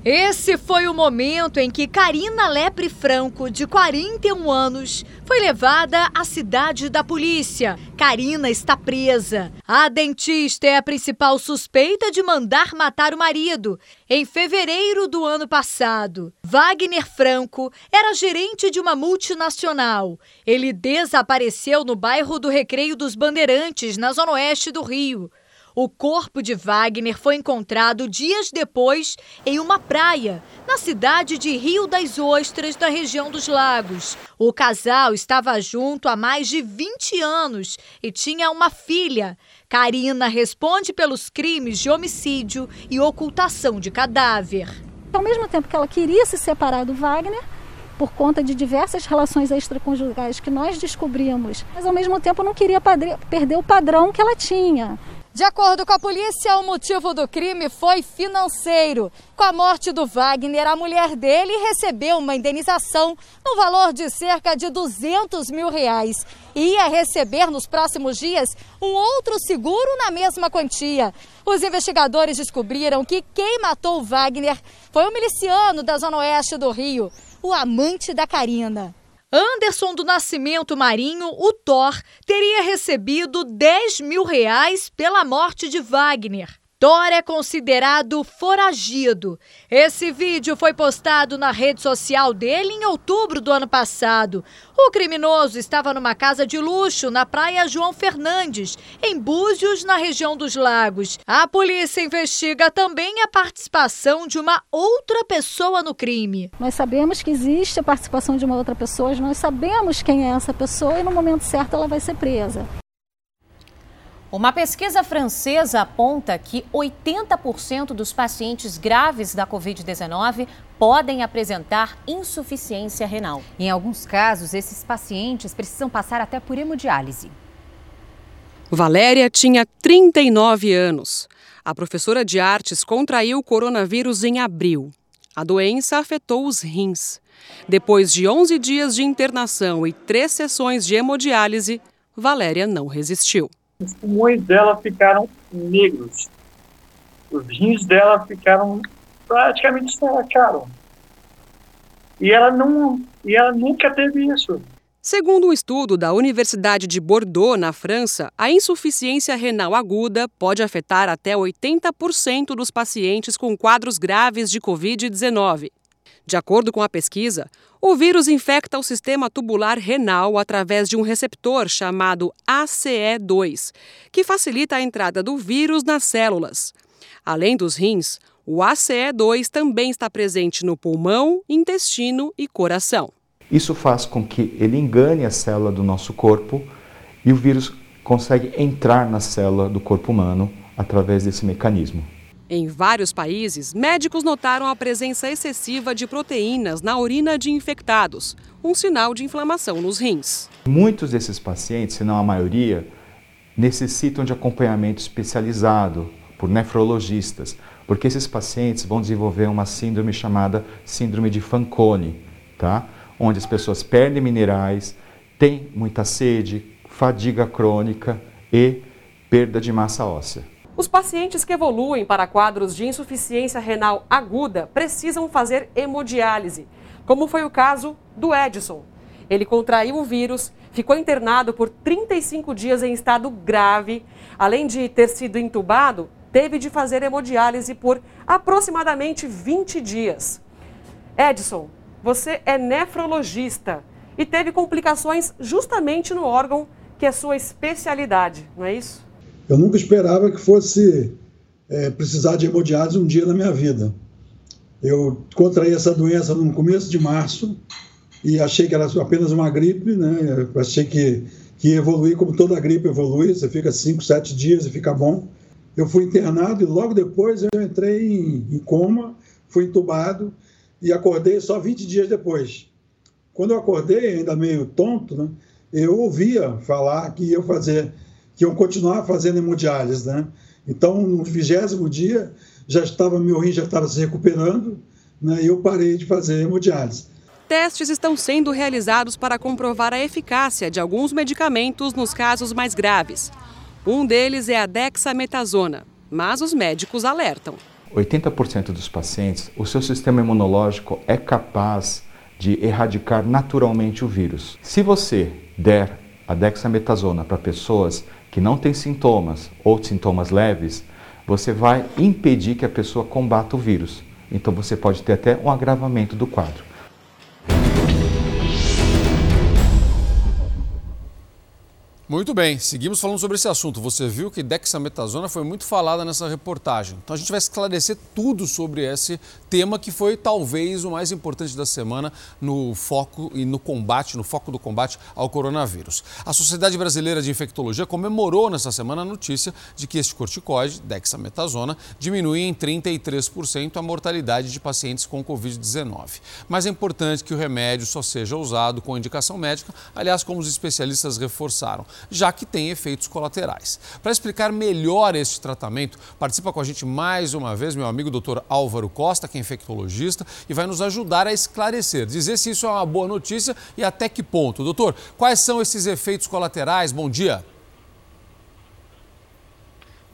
Esse foi o momento em que Karina Lepre Franco, de quarenta e um anos, foi levada à cidade da polícia. Karina está presa. A dentista é a principal suspeita de mandar matar o marido em fevereiro do ano passado. Wagner Franco era gerente de uma multinacional. Ele desapareceu no bairro do Recreio dos Bandeirantes, na zona oeste do Rio. O corpo de Wagner foi encontrado dias depois em uma praia, na cidade de Rio das Ostras, na região dos Lagos. O casal estava junto há mais de vinte anos e tinha uma filha. Karina responde pelos crimes de homicídio e ocultação de cadáver. Ao mesmo tempo que ela queria se separar do Wagner, por conta de diversas relações extraconjugais que nós descobrimos, mas ao mesmo tempo não queria perder o padrão que ela tinha. De acordo com a polícia, o motivo do crime foi financeiro. Com a morte do Wagner, a mulher dele recebeu uma indenização no valor de cerca de duzentos mil reais. E ia receber nos próximos dias um outro seguro na mesma quantia. Os investigadores descobriram que quem matou o Wagner foi um miliciano da zona oeste do Rio, o amante da Karina. Anderson do Nascimento Marinho, o Thor, teria recebido dez mil reais pela morte de Wagner. Thor é considerado foragido. Esse vídeo foi postado na rede social dele em outubro do ano passado. O criminoso estava numa casa de luxo na Praia João Fernandes, em Búzios, na região dos Lagos. A polícia investiga também a participação de uma outra pessoa no crime. Nós sabemos que existe a participação de uma outra pessoa, nós sabemos quem é essa pessoa e no momento certo ela vai ser presa. Uma pesquisa francesa aponta que oitenta por cento dos pacientes graves da covid dezenove podem apresentar insuficiência renal. Em alguns casos, esses pacientes precisam passar até por hemodiálise. Valéria tinha trinta e nove anos. A professora de artes contraiu o coronavírus em abril. A doença afetou os rins. Depois de onze dias de internação e três sessões de hemodiálise, Valéria não resistiu. Os pulmões dela ficaram negros, os rins dela ficaram praticamente estourados. E ela não, e ela nunca teve isso. Segundo um estudo da Universidade de Bordeaux, na França, a insuficiência renal aguda pode afetar até oitenta por cento dos pacientes com quadros graves de covid dezenove. De acordo com a pesquisa, o vírus infecta o sistema tubular renal através de um receptor chamado A C E dois, que facilita a entrada do vírus nas células. Além dos rins, o A C E dois também está presente no pulmão, intestino e coração. Isso faz com que ele engane a célula do nosso corpo e o vírus consegue entrar na célula do corpo humano através desse mecanismo. Em vários países, médicos notaram a presença excessiva de proteínas na urina de infectados, um sinal de inflamação nos rins. Muitos desses pacientes, se não a maioria, necessitam de acompanhamento especializado por nefrologistas, porque esses pacientes vão desenvolver uma síndrome chamada síndrome de Fanconi, tá? Onde as pessoas perdem minerais, têm muita sede, fadiga crônica e perda de massa óssea. Os pacientes que evoluem para quadros de insuficiência renal aguda precisam fazer hemodiálise, como foi o caso do Edson. Ele contraiu o vírus, ficou internado por trinta e cinco dias em estado grave. Além de ter sido entubado, teve de fazer hemodiálise por aproximadamente vinte dias. Edson, você é nefrologista e teve complicações justamente no órgão que é sua especialidade, não é isso? Eu nunca esperava que fosse é, precisar de hemodiálise um dia na minha vida. Eu contraí essa doença no começo de março e achei que era apenas uma gripe, né? Eu achei que, que ia evoluir como toda gripe evolui, você fica cinco, sete dias e fica bom. Eu fui internado e logo depois eu entrei em, em coma, fui entubado e acordei só vinte dias depois. Quando eu acordei, ainda meio tonto, né, eu ouvia falar que ia fazer, que iam continuar fazendo hemodiálise, né? Então, no vigésimo dia, já estava, meu rim já estava se recuperando, né, e eu parei de fazer hemodiálise. Testes estão sendo realizados para comprovar a eficácia de alguns medicamentos nos casos mais graves. Um deles é a dexametasona, mas os médicos alertam. oitenta por cento dos pacientes, o seu sistema imunológico é capaz de erradicar naturalmente o vírus. Se você der a dexametasona para pessoas que não têm sintomas ou sintomas leves, você vai impedir que a pessoa combata o vírus. Então você pode ter até um agravamento do quadro. Muito bem, seguimos falando sobre esse assunto. Você viu que dexametasona foi muito falada nessa reportagem. Então a gente vai esclarecer tudo sobre esse tema que foi talvez o mais importante da semana no foco e no combate, no foco do combate ao coronavírus. A Sociedade Brasileira de Infectologia comemorou nessa semana a notícia de que este corticoide, dexametasona, diminui em trinta e três por cento a mortalidade de pacientes com covid dezenove. Mas é importante que o remédio só seja usado com indicação médica, aliás, como os especialistas reforçaram, já que tem efeitos colaterais. Para explicar melhor este tratamento, participa com a gente mais uma vez meu amigo doutor Álvaro Costa, que é infectologista, e vai nos ajudar a esclarecer, dizer se isso é uma boa notícia e até que ponto. Doutor, quais são esses efeitos colaterais? Bom dia.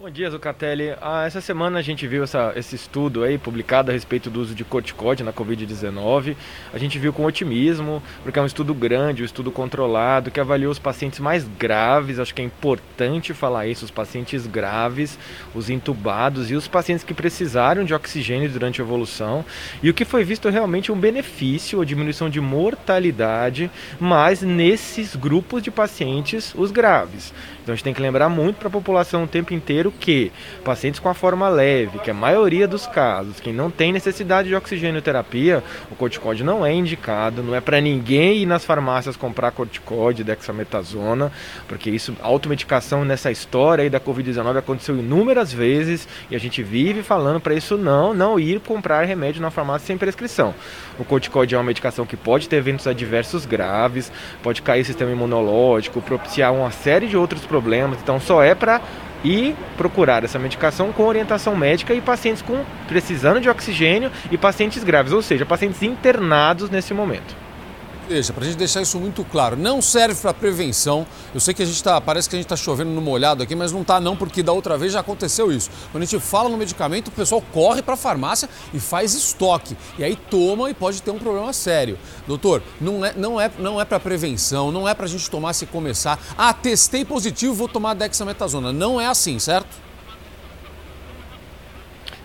Bom dia, Zucatelli. Ah, essa semana a gente viu essa, esse estudo aí publicado a respeito do uso de corticoide na covid dezenove. A gente viu com otimismo, porque é um estudo grande, um estudo controlado, que avaliou os pacientes mais graves. Acho que é importante falar isso, os pacientes graves, os intubados e os pacientes que precisaram de oxigênio durante a evolução. E o que foi visto é realmente um benefício, ou diminuição de mortalidade, mas nesses grupos de pacientes, os graves. Então a gente tem que lembrar muito para a população o tempo inteiro que pacientes com a forma leve, que é a maioria dos casos, quem não tem necessidade de oxigênio-terapia, o corticoide não é indicado, não é para ninguém ir nas farmácias comprar corticoide, dexametasona, porque isso, automedicação nessa história aí da covid dezenove aconteceu inúmeras vezes e a gente vive falando para isso não, não ir comprar remédio na farmácia sem prescrição. O corticoide é uma medicação que pode ter eventos adversos graves, pode cair o sistema imunológico, propiciar uma série de outros problemas, então só é para e procurar essa medicação com orientação médica e pacientes com, precisando de oxigênio e pacientes graves, ou seja, pacientes internados nesse momento. Veja, para a gente deixar isso muito claro, não serve para prevenção. Eu sei que a gente está, parece que a gente está chovendo no molhado aqui, mas não está não, porque da outra vez já aconteceu isso. Quando a gente fala no medicamento, o pessoal corre para a farmácia e faz estoque. E aí toma e pode ter um problema sério. Doutor, não é, não é, não é para prevenção, não é para a gente tomar se começar. Ah, testei positivo, vou tomar dexametasona. Não é assim, certo?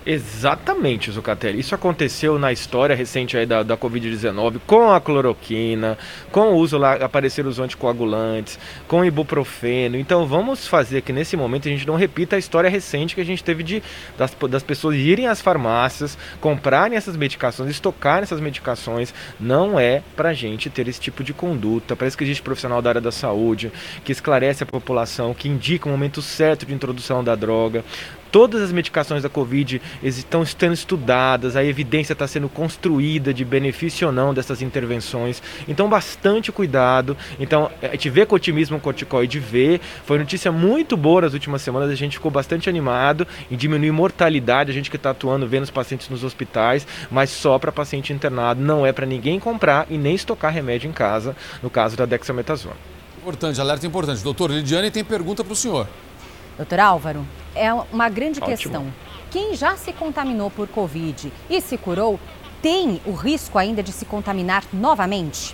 Exatamente, Zucatelli. Isso aconteceu na história recente aí da, da covid dezenove, com a cloroquina, com o uso lá, apareceram os anticoagulantes, com o ibuprofeno. Então vamos fazer que nesse momento a gente não repita a história recente que a gente teve de, das, das pessoas irem às farmácias, comprarem essas medicações, estocarem essas medicações. Não é pra gente ter esse tipo de conduta. Parece que existe profissional da área da saúde, que esclarece a população, que indica o momento certo de introdução da droga. Todas as medicações da Covid estão sendo estudadas, a evidência está sendo construída de benefício ou não dessas intervenções. Então, bastante cuidado. Então, a gente vê que o otimismo corticoide vê. Foi notícia muito boa nas últimas semanas, a gente ficou bastante animado em diminuir mortalidade, a gente que está atuando, vendo os pacientes nos hospitais, mas só para paciente internado, não é para ninguém comprar e nem estocar remédio em casa, no caso da dexametasona. Importante, alerta importante. Doutor, Lidiane tem pergunta para o senhor. Doutor Álvaro, é uma grande Ótimo. questão. Quem já se contaminou por Covid e se curou, tem o risco ainda de se contaminar novamente?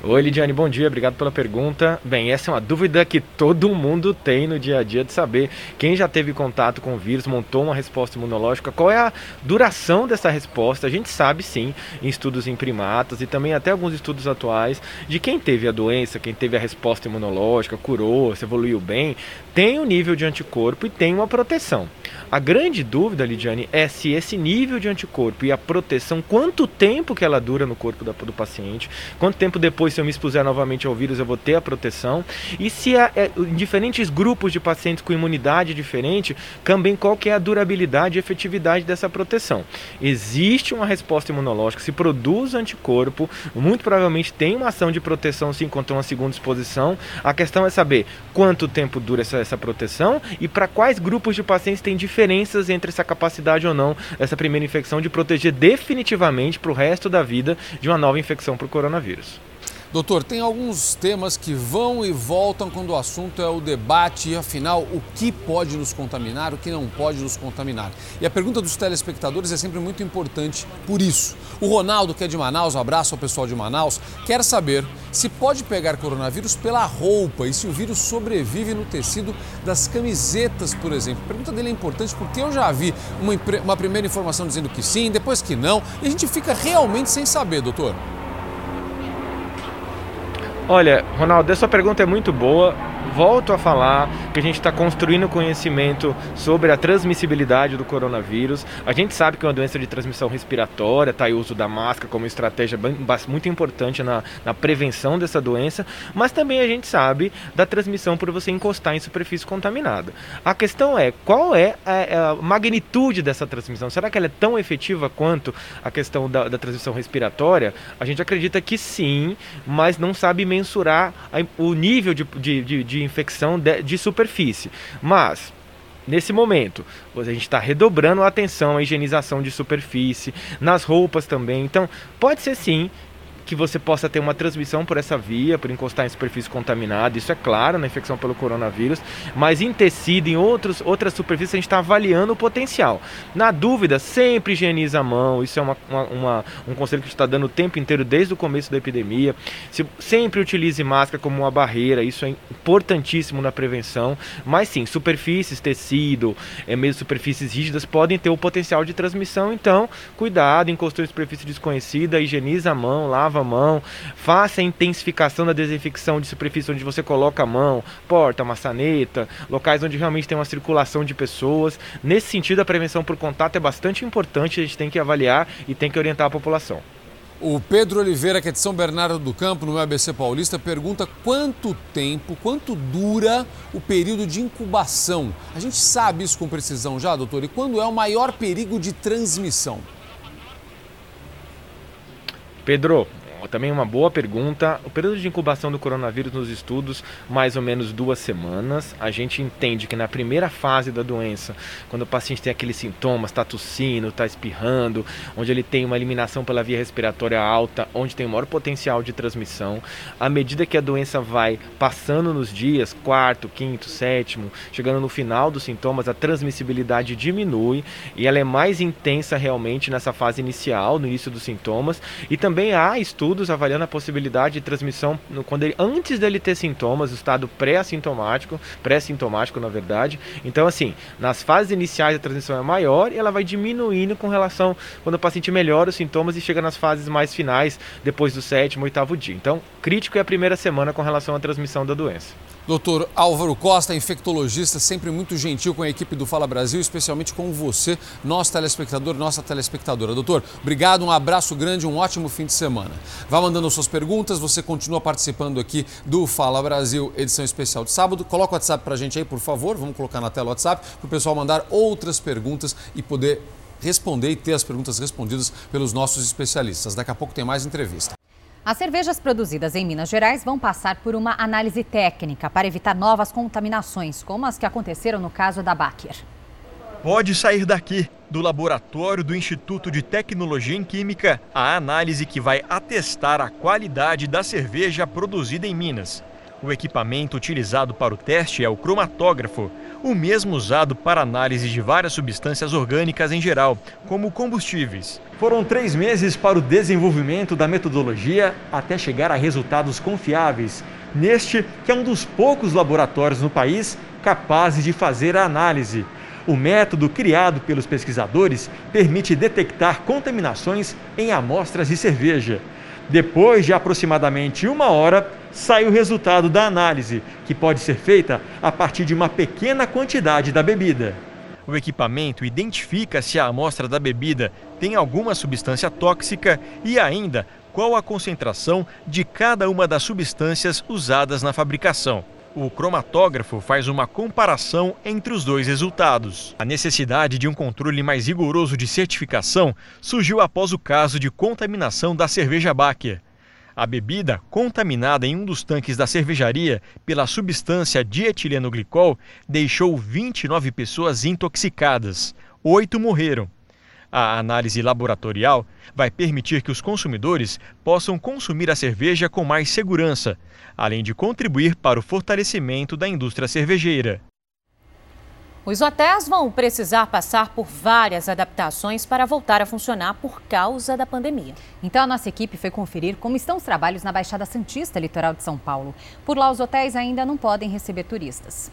Oi, Lidiane, bom dia, obrigado pela pergunta. Bem, essa é uma dúvida que todo mundo tem no dia a dia de saber quem já teve contato com o vírus, montou uma resposta imunológica, qual é a duração dessa resposta. A gente sabe sim, em estudos em primatas e também até alguns estudos atuais, de quem teve a doença, quem teve a resposta imunológica, curou, se evoluiu bem, tem um nível de anticorpo e tem uma proteção. A grande dúvida, Lidiane, é se esse nível de anticorpo e a proteção, quanto tempo que ela dura no corpo da, do paciente, quanto tempo depois, se eu me expuser novamente ao vírus, eu vou ter a proteção. E se é, é, em diferentes grupos de pacientes com imunidade diferente, também qual que é a durabilidade e efetividade dessa proteção. Existe uma resposta imunológica, se produz anticorpo, muito provavelmente tem uma ação de proteção sim contra uma segunda exposição. A questão é saber quanto tempo dura essa, essa proteção e para quais grupos de pacientes tem diferenças entre essa capacidade ou não, essa primeira infecção, de proteger definitivamente para o resto da vida de uma nova infecção por coronavírus. Doutor, tem alguns temas que vão e voltam quando o assunto é o debate e, afinal, o que pode nos contaminar, o que não pode nos contaminar. E a pergunta dos telespectadores é sempre muito importante por isso. O Ronaldo, que é de Manaus, um abraço ao pessoal de Manaus, quer saber se pode pegar coronavírus pela roupa e se o vírus sobrevive no tecido das camisetas, por exemplo. A pergunta dele é importante porque eu já vi uma, uma primeira informação dizendo que sim, depois que não, e a gente fica realmente sem saber, doutor. Olha, Ronaldo, essa pergunta é muito boa. Volto a falar que a gente está construindo conhecimento sobre a transmissibilidade do coronavírus. A gente sabe que é uma doença de transmissão respiratória, tá aí o uso da máscara como estratégia muito importante na, na prevenção dessa doença, mas também a gente sabe da transmissão por você encostar em superfície contaminada. A questão é, qual é a, a magnitude dessa transmissão? Será que ela é tão efetiva quanto a questão da, da transmissão respiratória? A gente acredita que sim, mas não sabe mensurar a, o nível de, de, de, de infecção de, de superfície, mas nesse momento a gente está redobrando a atenção à higienização de superfície, nas roupas também, então pode ser sim que você possa ter uma transmissão por essa via, por encostar em superfície contaminada, isso é claro na infecção pelo coronavírus, mas em tecido, em outros, outras superfícies, a gente está avaliando o potencial. Na dúvida, sempre higieniza a mão, isso é uma, uma, uma, um conselho que a gente está dando o tempo inteiro, desde o começo da epidemia. Se, sempre utilize máscara como uma barreira, isso é importantíssimo na prevenção, mas sim, superfícies, tecido, é, mesmo superfícies rígidas, podem ter o potencial de transmissão, então, cuidado, encostou em superfície desconhecida, higieniza a mão, lava a mão, faça a intensificação da desinfecção de superfície onde você coloca a mão, porta, maçaneta, locais onde realmente tem uma circulação de pessoas. Nesse sentido, a prevenção por contato é bastante importante, a gente tem que avaliar e tem que orientar a população. O Pedro Oliveira, que é de São Bernardo do Campo, no A B C Paulista, pergunta quanto tempo, quanto dura o período de incubação. A gente sabe isso com precisão já, doutor? E quando é o maior perigo de transmissão? Pedro, também uma boa pergunta. O período de incubação do coronavírus nos estudos, mais ou menos duas semanas. A gente entende que na primeira fase da doença, quando o paciente tem aqueles sintomas, está tossindo, está espirrando, onde ele tem uma eliminação pela via respiratória alta, onde tem o maior potencial de transmissão, à medida que a doença vai passando nos dias, quarto, quinto, sétimo, chegando no final dos sintomas, a transmissibilidade diminui e ela é mais intensa realmente nessa fase inicial, no início dos sintomas. E também há estudos estudos avaliando a possibilidade de transmissão no, quando ele, antes dele ter sintomas, o estado pré-assintomático, pré-sintomático na verdade. Então assim, nas fases iniciais a transmissão é maior e ela vai diminuindo com relação quando o paciente melhora os sintomas e chega nas fases mais finais, depois do sétimo, oitavo dia. Então, crítico é a primeira semana com relação à transmissão da doença. Doutor Álvaro Costa, infectologista, sempre muito gentil com a equipe do Fala Brasil, especialmente com você, nosso telespectador, nossa telespectadora. Doutor, obrigado, um abraço grande, um ótimo fim de semana. Vá mandando suas perguntas, você continua participando aqui do Fala Brasil, edição especial de sábado. Coloca o WhatsApp pra gente aí, por favor, vamos colocar na tela o WhatsApp, pro pessoal mandar outras perguntas e poder responder e ter as perguntas respondidas pelos nossos especialistas. Daqui a pouco tem mais entrevista. As cervejas produzidas em Minas Gerais vão passar por uma análise técnica para evitar novas contaminações, como as que aconteceram no caso da Baker. Pode sair daqui, do laboratório do Instituto de Tecnologia em Química, a análise que vai atestar a qualidade da cerveja produzida em Minas. O equipamento utilizado para o teste é o cromatógrafo, o mesmo usado para análise de várias substâncias orgânicas em geral, como combustíveis. Foram três meses para o desenvolvimento da metodologia até chegar a resultados confiáveis, neste que é um dos poucos laboratórios no país capazes de fazer a análise. O método criado pelos pesquisadores permite detectar contaminações em amostras de cerveja. Depois de aproximadamente uma hora, sai o resultado da análise, que pode ser feita a partir de uma pequena quantidade da bebida. O equipamento identifica se a amostra da bebida tem alguma substância tóxica e ainda qual a concentração de cada uma das substâncias usadas na fabricação. O cromatógrafo faz uma comparação entre os dois resultados. A necessidade de um controle mais rigoroso de certificação surgiu após o caso de contaminação da cerveja Baker. A bebida, contaminada em um dos tanques da cervejaria pela substância dietilenoglicol, deixou vinte e nove pessoas intoxicadas. Oito morreram. A análise laboratorial vai permitir que os consumidores possam consumir a cerveja com mais segurança, além de contribuir para o fortalecimento da indústria cervejeira. Os hotéis vão precisar passar por várias adaptações para voltar a funcionar por causa da pandemia. Então, a nossa equipe foi conferir como estão os trabalhos na Baixada Santista, litoral de São Paulo. Por lá, os hotéis ainda não podem receber turistas.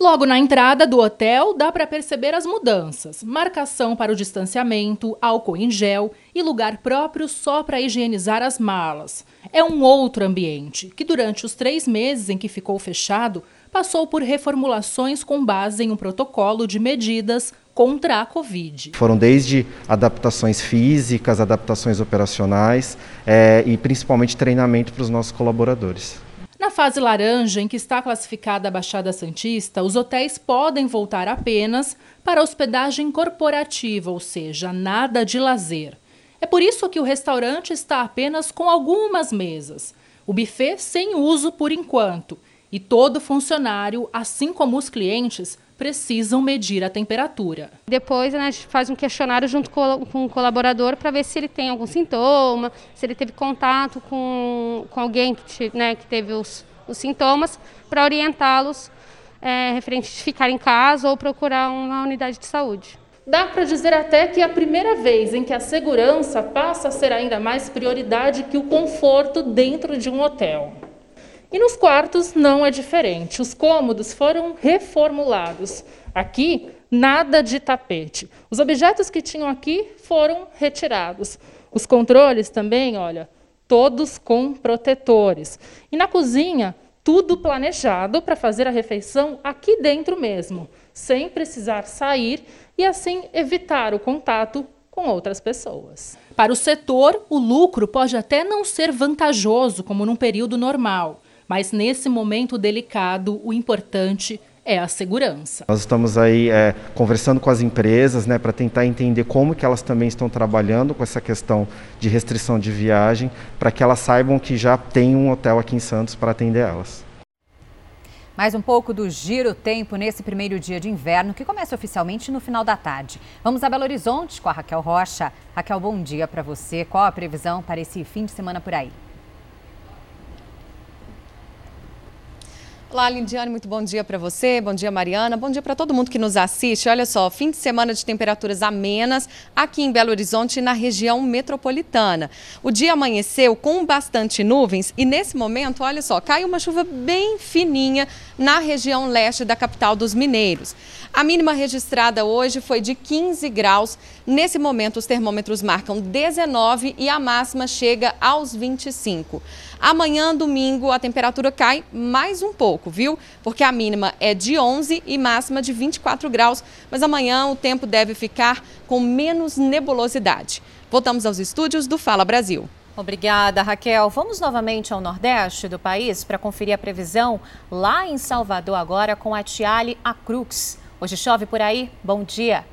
Logo na entrada do hotel, dá para perceber as mudanças. Marcação para o distanciamento, álcool em gel e lugar próprio só para higienizar as malas. É um outro ambiente, que durante os três meses em que ficou fechado, passou por reformulações com base em um protocolo de medidas contra a Covid. Foram desde adaptações físicas, adaptações operacionais é, e principalmente treinamento para os nossos colaboradores. Na fase laranja, em que está classificada a Baixada Santista, os hotéis podem voltar apenas para hospedagem corporativa, ou seja, nada de lazer. É por isso que o restaurante está apenas com algumas mesas. O buffet sem uso por enquanto. E todo funcionário, assim como os clientes, precisam medir a temperatura. Depois a gente faz um questionário junto com o colaborador para ver se ele tem algum sintoma, se ele teve contato com, com alguém que, né, que teve os, os sintomas, para orientá-los é, referente a ficar em casa ou procurar uma unidade de saúde. Dá para dizer até que é a primeira vez em que a segurança passa a ser ainda mais prioridade que o conforto dentro de um hotel. E nos quartos não é diferente, os cômodos foram reformulados. Aqui, nada de tapete. Os objetos que tinham aqui foram retirados. Os controles também, olha, todos com protetores. E na cozinha, tudo planejado para fazer a refeição aqui dentro mesmo, sem precisar sair e assim evitar o contato com outras pessoas. Para o setor, o lucro pode até não ser vantajoso como num período normal. Mas nesse momento delicado, o importante é a segurança. Nós estamos aí é, conversando com as empresas, né, para tentar entender como que elas também estão trabalhando com essa questão de restrição de viagem, para que elas saibam que já tem um hotel aqui em Santos para atender elas. Mais um pouco do Giro Tempo nesse primeiro dia de inverno, que começa oficialmente no final da tarde. Vamos a Belo Horizonte com a Raquel Rocha. Raquel, bom dia para você. Qual a previsão para esse fim de semana por aí? Olá, Lindiane, muito bom dia para você, bom dia, Mariana, bom dia para todo mundo que nos assiste. Olha só, fim de semana de temperaturas amenas aqui em Belo Horizonte e na região metropolitana. O dia amanheceu com bastante nuvens e nesse momento, olha só, cai uma chuva bem fininha na região leste da capital dos mineiros. A mínima registrada hoje foi de quinze graus. Nesse momento, os termômetros marcam dezenove e a máxima chega aos vinte e cinco. Amanhã, domingo, a temperatura cai mais um pouco, viu? Porque a mínima é de onze e máxima de vinte e quatro graus, mas amanhã o tempo deve ficar com menos nebulosidade. Voltamos aos estúdios do Fala Brasil. Obrigada, Raquel. Vamos novamente ao Nordeste do país para conferir a previsão lá em Salvador agora com a Tiale Acruz. Hoje chove por aí? Bom dia!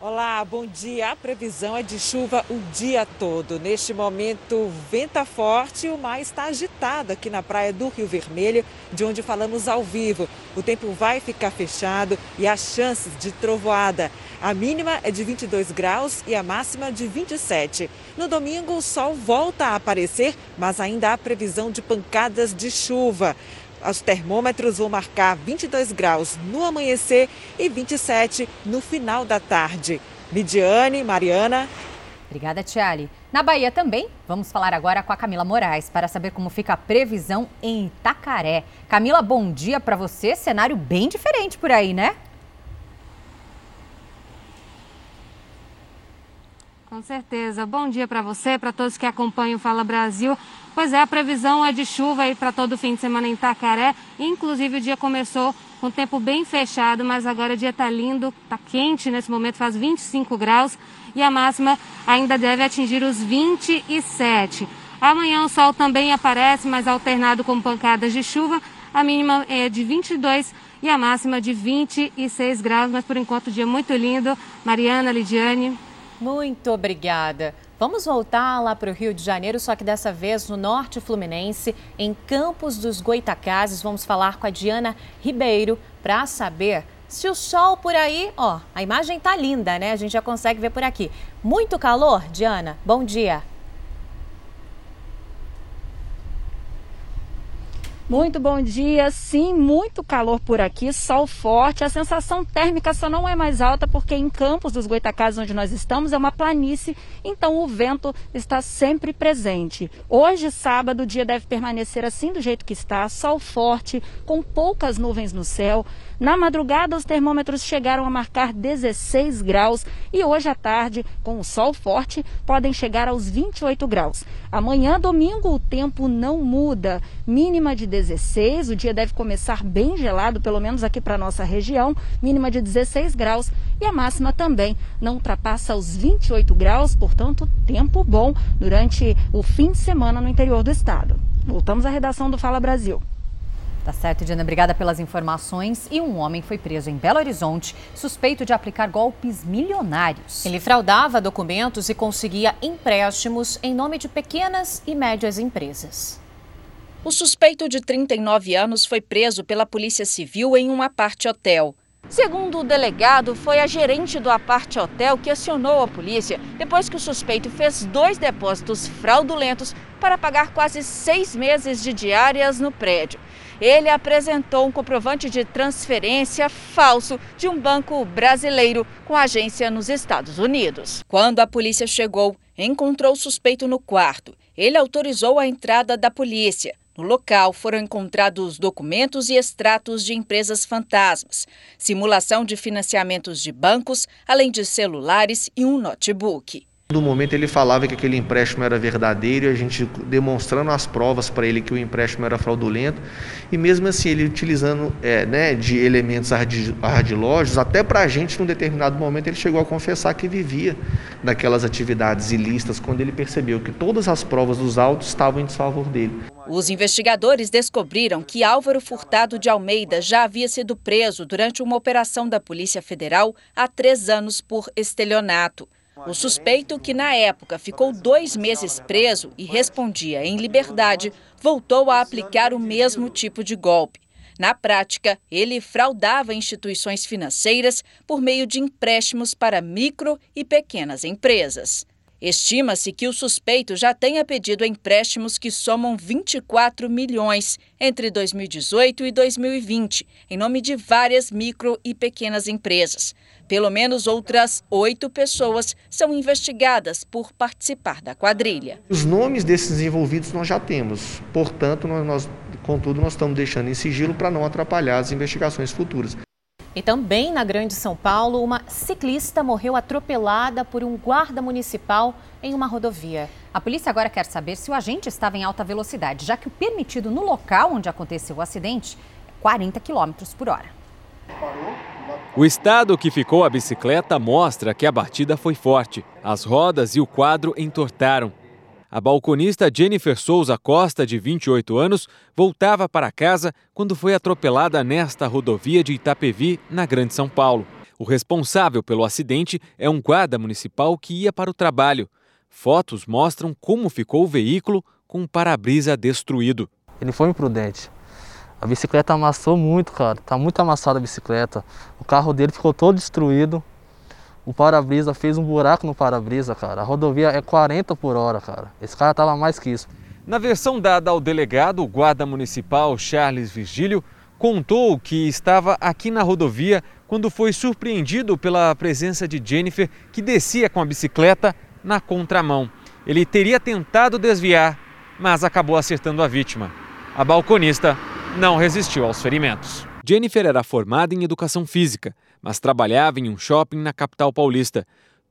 Olá, bom dia. A previsão é de chuva o dia todo. Neste momento, venta forte e o mar está agitado aqui na praia do Rio Vermelho, de onde falamos ao vivo. O tempo vai ficar fechado e há chances de trovoada. A mínima é de vinte e dois graus e a máxima de vinte e sete. No domingo, o sol volta a aparecer, mas ainda há previsão de pancadas de chuva. Os termômetros vão marcar vinte e dois graus no amanhecer e vinte e sete no final da tarde. Lidiane, Mariana. Obrigada, Tiale. Na Bahia também, vamos falar agora com a Camila Moraes para saber como fica a previsão em Itacaré. Camila, bom dia para você. Cenário bem diferente por aí, né? Com certeza. Bom dia para você, para todos que acompanham o Fala Brasil. Pois é, a previsão é de chuva aí para todo fim de semana em Itacaré. Inclusive o dia começou com o tempo bem fechado, mas agora o dia está lindo, está quente nesse momento, faz vinte e cinco graus e a máxima ainda deve atingir os vinte e sete. Amanhã o sol também aparece, mas alternado com pancadas de chuva. A mínima é de vinte e dois e a máxima de vinte e seis graus, mas por enquanto o dia é muito lindo. Mariana, Lidiane. Muito obrigada. Vamos voltar lá para o Rio de Janeiro, só que dessa vez no norte fluminense, em Campos dos Goitacazes. Vamos falar com a Diana Ribeiro para saber se o sol por aí... Ó, a imagem tá linda, né? A gente já consegue ver por aqui. Muito calor, Diana? Bom dia. Muito bom dia, sim, muito calor por aqui, sol forte, a sensação térmica só não é mais alta porque em Campos dos Goitacazes, onde nós estamos, é uma planície, então o vento está sempre presente. Hoje, sábado, o dia deve permanecer assim do jeito que está, sol forte, com poucas nuvens no céu. Na madrugada, os termômetros chegaram a marcar dezesseis graus e hoje à tarde, com o sol forte, podem chegar aos vinte e oito graus. Amanhã, domingo, o tempo não muda, mínima de dezesseis, o dia deve começar bem gelado, pelo menos aqui para a nossa região, mínima de dezesseis graus e a máxima também não ultrapassa os vinte e oito graus, portanto, tempo bom durante o fim de semana no interior do estado. Voltamos à redação do Fala Brasil. Tá certo, Diana, obrigada pelas informações. E um homem foi preso em Belo Horizonte, suspeito de aplicar golpes milionários. Ele fraudava documentos e conseguia empréstimos em nome de pequenas e médias empresas. O suspeito de trinta e nove anos foi preso pela Polícia Civil em um apart hotel. Segundo o delegado, foi a gerente do apart hotel que acionou a polícia depois que o suspeito fez dois depósitos fraudulentos para pagar quase seis meses de diárias no prédio. Ele apresentou um comprovante de transferência falso de um banco brasileiro com agência nos Estados Unidos. Quando a polícia chegou, encontrou o suspeito no quarto. Ele autorizou a entrada da polícia. No local foram encontrados documentos e extratos de empresas fantasmas, simulação de financiamentos de bancos, além de celulares e um notebook. No momento ele falava que aquele empréstimo era verdadeiro e a gente demonstrando as provas para ele que o empréstimo era fraudulento e mesmo assim ele utilizando é, né, de elementos ardilosos, até para a gente num determinado momento ele chegou a confessar que vivia daquelas atividades ilícitas quando ele percebeu que todas as provas dos autos estavam em desfavor dele. Os investigadores descobriram que Álvaro Furtado de Almeida já havia sido preso durante uma operação da Polícia Federal há três anos por estelionato. O suspeito, que na época ficou dois meses preso e respondia em liberdade, voltou a aplicar o mesmo tipo de golpe. Na prática, ele fraudava instituições financeiras por meio de empréstimos para micro e pequenas empresas. Estima-se que o suspeito já tenha pedido empréstimos que somam vinte e quatro milhões entre dois mil e dezoito e dois mil e vinte, em nome de várias micro e pequenas empresas. Pelo menos outras oito pessoas são investigadas por participar da quadrilha. Os nomes desses envolvidos nós já temos, portanto, nós, contudo, nós estamos deixando em sigilo para não atrapalhar as investigações futuras. E também na Grande São Paulo, uma ciclista morreu atropelada por um guarda municipal em uma rodovia. A polícia agora quer saber se o agente estava em alta velocidade, já que o permitido no local onde aconteceu o acidente é quarenta quilômetros por hora. O estado que ficou a bicicleta mostra que a batida foi forte. As rodas e o quadro entortaram. A balconista Jennifer Souza Costa, de vinte e oito anos, voltava para casa quando foi atropelada nesta rodovia de Itapevi, na Grande São Paulo. O responsável pelo acidente é um guarda municipal que ia para o trabalho. Fotos mostram como ficou o veículo com o para-brisa destruído. Ele foi imprudente. A bicicleta amassou muito, cara. Tá muito amassada a bicicleta. O carro dele ficou todo destruído. O para-brisa fez um buraco no para-brisa, cara. A rodovia é quarenta por hora, cara. Esse cara estava mais que isso. Na versão dada ao delegado, o guarda municipal Charles Virgílio contou que estava aqui na rodovia quando foi surpreendido pela presença de Jennifer, que descia com a bicicleta na contramão. Ele teria tentado desviar, mas acabou acertando a vítima. A balconista não resistiu aos ferimentos. Jennifer era formada em educação física, mas trabalhava em um shopping na capital paulista.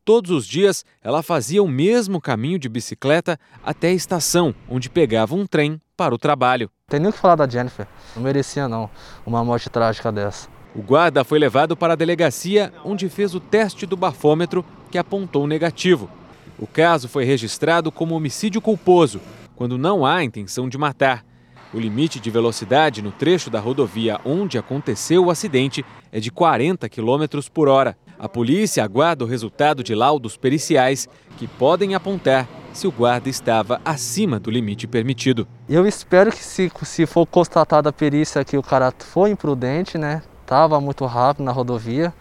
Todos os dias, ela fazia o mesmo caminho de bicicleta até a estação, onde pegava um trem para o trabalho. Não tem nem o que falar da Jennifer. Não merecia, não, uma morte trágica dessa. O guarda foi levado para a delegacia, onde fez o teste do bafômetro, que apontou negativo. O caso foi registrado como homicídio culposo, quando não há intenção de matar. O limite de velocidade no trecho da rodovia onde aconteceu o acidente é de quarenta quilômetros por hora. A polícia aguarda o resultado de laudos periciais que podem apontar se o guarda estava acima do limite permitido. Eu espero que se, se for constatada a perícia que o cara foi imprudente, né? Tava muito rápido na rodovia,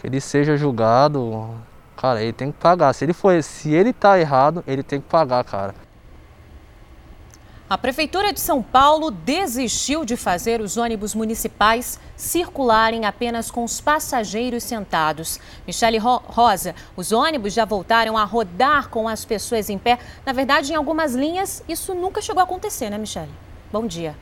que ele seja julgado. Cara, ele tem que pagar. Se ele foi, se ele tá errado, ele tem que pagar, cara. A Prefeitura de São Paulo desistiu de fazer os ônibus municipais circularem apenas com os passageiros sentados. Michele Ro- Rosa, os ônibus já voltaram a rodar com as pessoas em pé. Na verdade, em algumas linhas, isso nunca chegou a acontecer, né, Michele? Bom dia.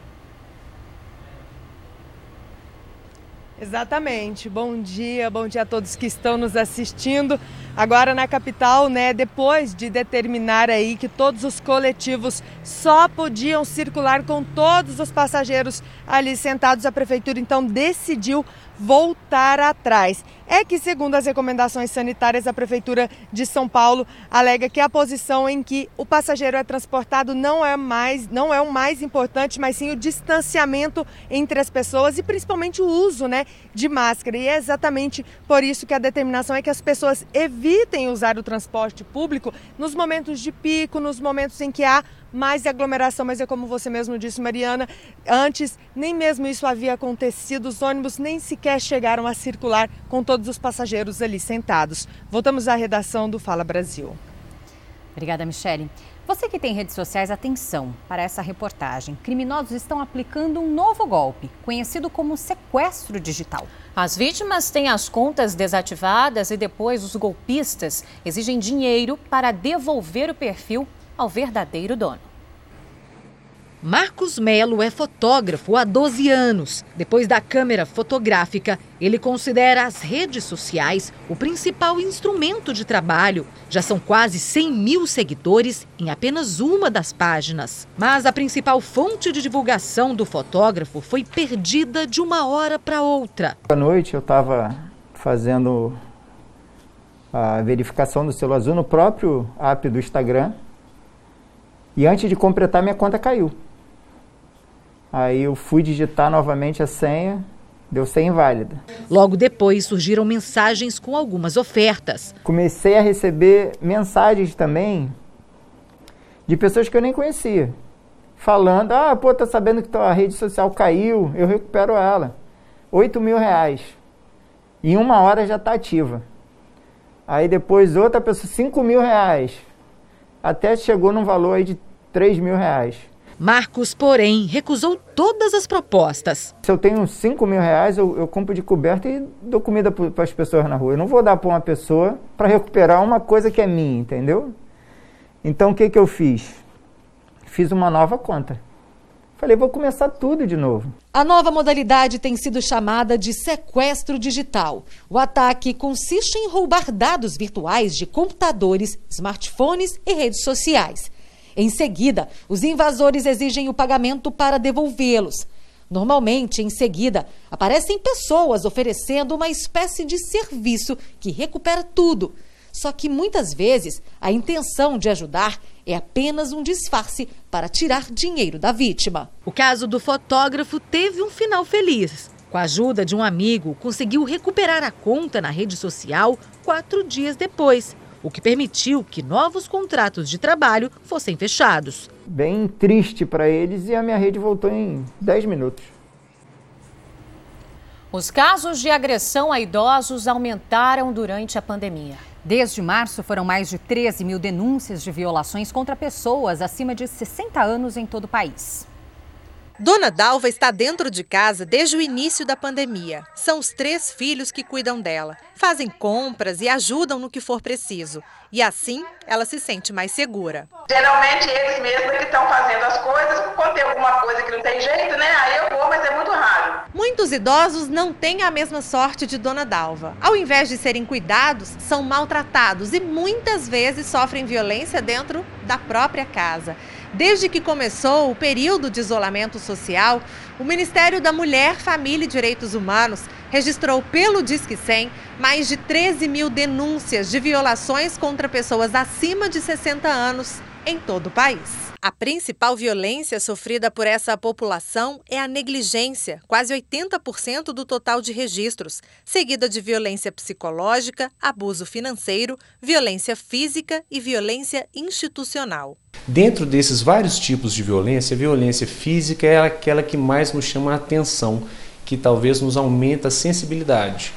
Exatamente. Bom dia, bom dia a todos que estão nos assistindo. Agora na capital, né, depois de determinar aí que todos os coletivos só podiam circular com todos os passageiros ali sentados, a prefeitura então decidiu voltar atrás. É que, segundo as recomendações sanitárias, a Prefeitura de São Paulo alega que a posição em que o passageiro é transportado não é mais, não é o mais importante, mas sim o distanciamento entre as pessoas e principalmente o uso, né, de máscara. E é exatamente por isso que a determinação é que as pessoas evitem usar o transporte público nos momentos de pico, nos momentos em que há mais aglomeração, mas é como você mesmo disse, Mariana, antes nem mesmo isso havia acontecido, os ônibus nem sequer chegaram a circular com todos os passageiros ali sentados. Voltamos à redação do Fala Brasil. Obrigada, Michele. Você que tem redes sociais, atenção para essa reportagem. Criminosos estão aplicando um novo golpe, conhecido como sequestro digital. As vítimas têm as contas desativadas e depois os golpistas exigem dinheiro para devolver o perfil ao verdadeiro dono. Marcos Melo é fotógrafo há doze anos. Depois da câmera fotográfica, ele considera as redes sociais o principal instrumento de trabalho. Já são quase cem mil seguidores em apenas uma das páginas. Mas a principal fonte de divulgação do fotógrafo foi perdida de uma hora para outra. À noite eu estava fazendo a verificação do selo azul no próprio app do Instagram. E antes de completar, minha conta caiu. Aí eu fui digitar novamente a senha, deu senha inválida. Logo depois surgiram mensagens com algumas ofertas. Comecei a receber mensagens também de pessoas que eu nem conhecia, falando, ah, pô, tá sabendo que tua rede social caiu, eu recupero ela. oito mil reais. Em uma hora já tá ativa. Aí depois outra pessoa, cinco mil reais. Até chegou num valor aí de três mil reais. Marcos, porém, recusou todas as propostas. Se eu tenho cinco mil reais, eu, eu compro de coberta e dou comida para as pessoas na rua. Eu não vou dar para uma pessoa para recuperar uma coisa que é minha, entendeu? Então o que, que eu fiz? Fiz uma nova conta. Falei, vou começar tudo de novo. A nova modalidade tem sido chamada de sequestro digital. O ataque consiste em roubar dados virtuais de computadores, smartphones e redes sociais. Em seguida, os invasores exigem o pagamento para devolvê-los. Normalmente, em seguida, aparecem pessoas oferecendo uma espécie de serviço que recupera tudo. Só que muitas vezes a intenção de ajudar é apenas um disfarce para tirar dinheiro da vítima. O caso do fotógrafo teve um final feliz. Com a ajuda de um amigo, conseguiu recuperar a conta na rede social quatro dias depois, o que permitiu que novos contratos de trabalho fossem fechados. Bem triste para eles, e a minha rede voltou em dez minutos. Os casos de agressão a idosos aumentaram durante a pandemia. Desde março, foram mais de treze mil denúncias de violações contra pessoas acima de sessenta anos em todo o país. Dona Dalva está dentro de casa desde o início da pandemia. São os três filhos que cuidam dela, fazem compras e ajudam no que for preciso. E assim, ela se sente mais segura. Geralmente, eles mesmos que estão fazendo as coisas, quando tem alguma coisa que não tem jeito, né? Aí eu vou, mas é muito raro. Muitos idosos não têm a mesma sorte de Dona Dalva. Ao invés de serem cuidados, são maltratados e muitas vezes sofrem violência dentro da própria casa. Desde que começou o período de isolamento social, o Ministério da Mulher, Família e Direitos Humanos registrou pelo Disque cem mais de treze mil denúncias de violações contra pessoas acima de sessenta anos em todo o país. A principal violência sofrida por essa população é a negligência, quase oitenta por cento do total de registros, seguida de violência psicológica, abuso financeiro, violência física e violência institucional. Dentro desses vários tipos de violência, a violência física é aquela que mais nos chama a atenção, que talvez nos aumenta a sensibilidade.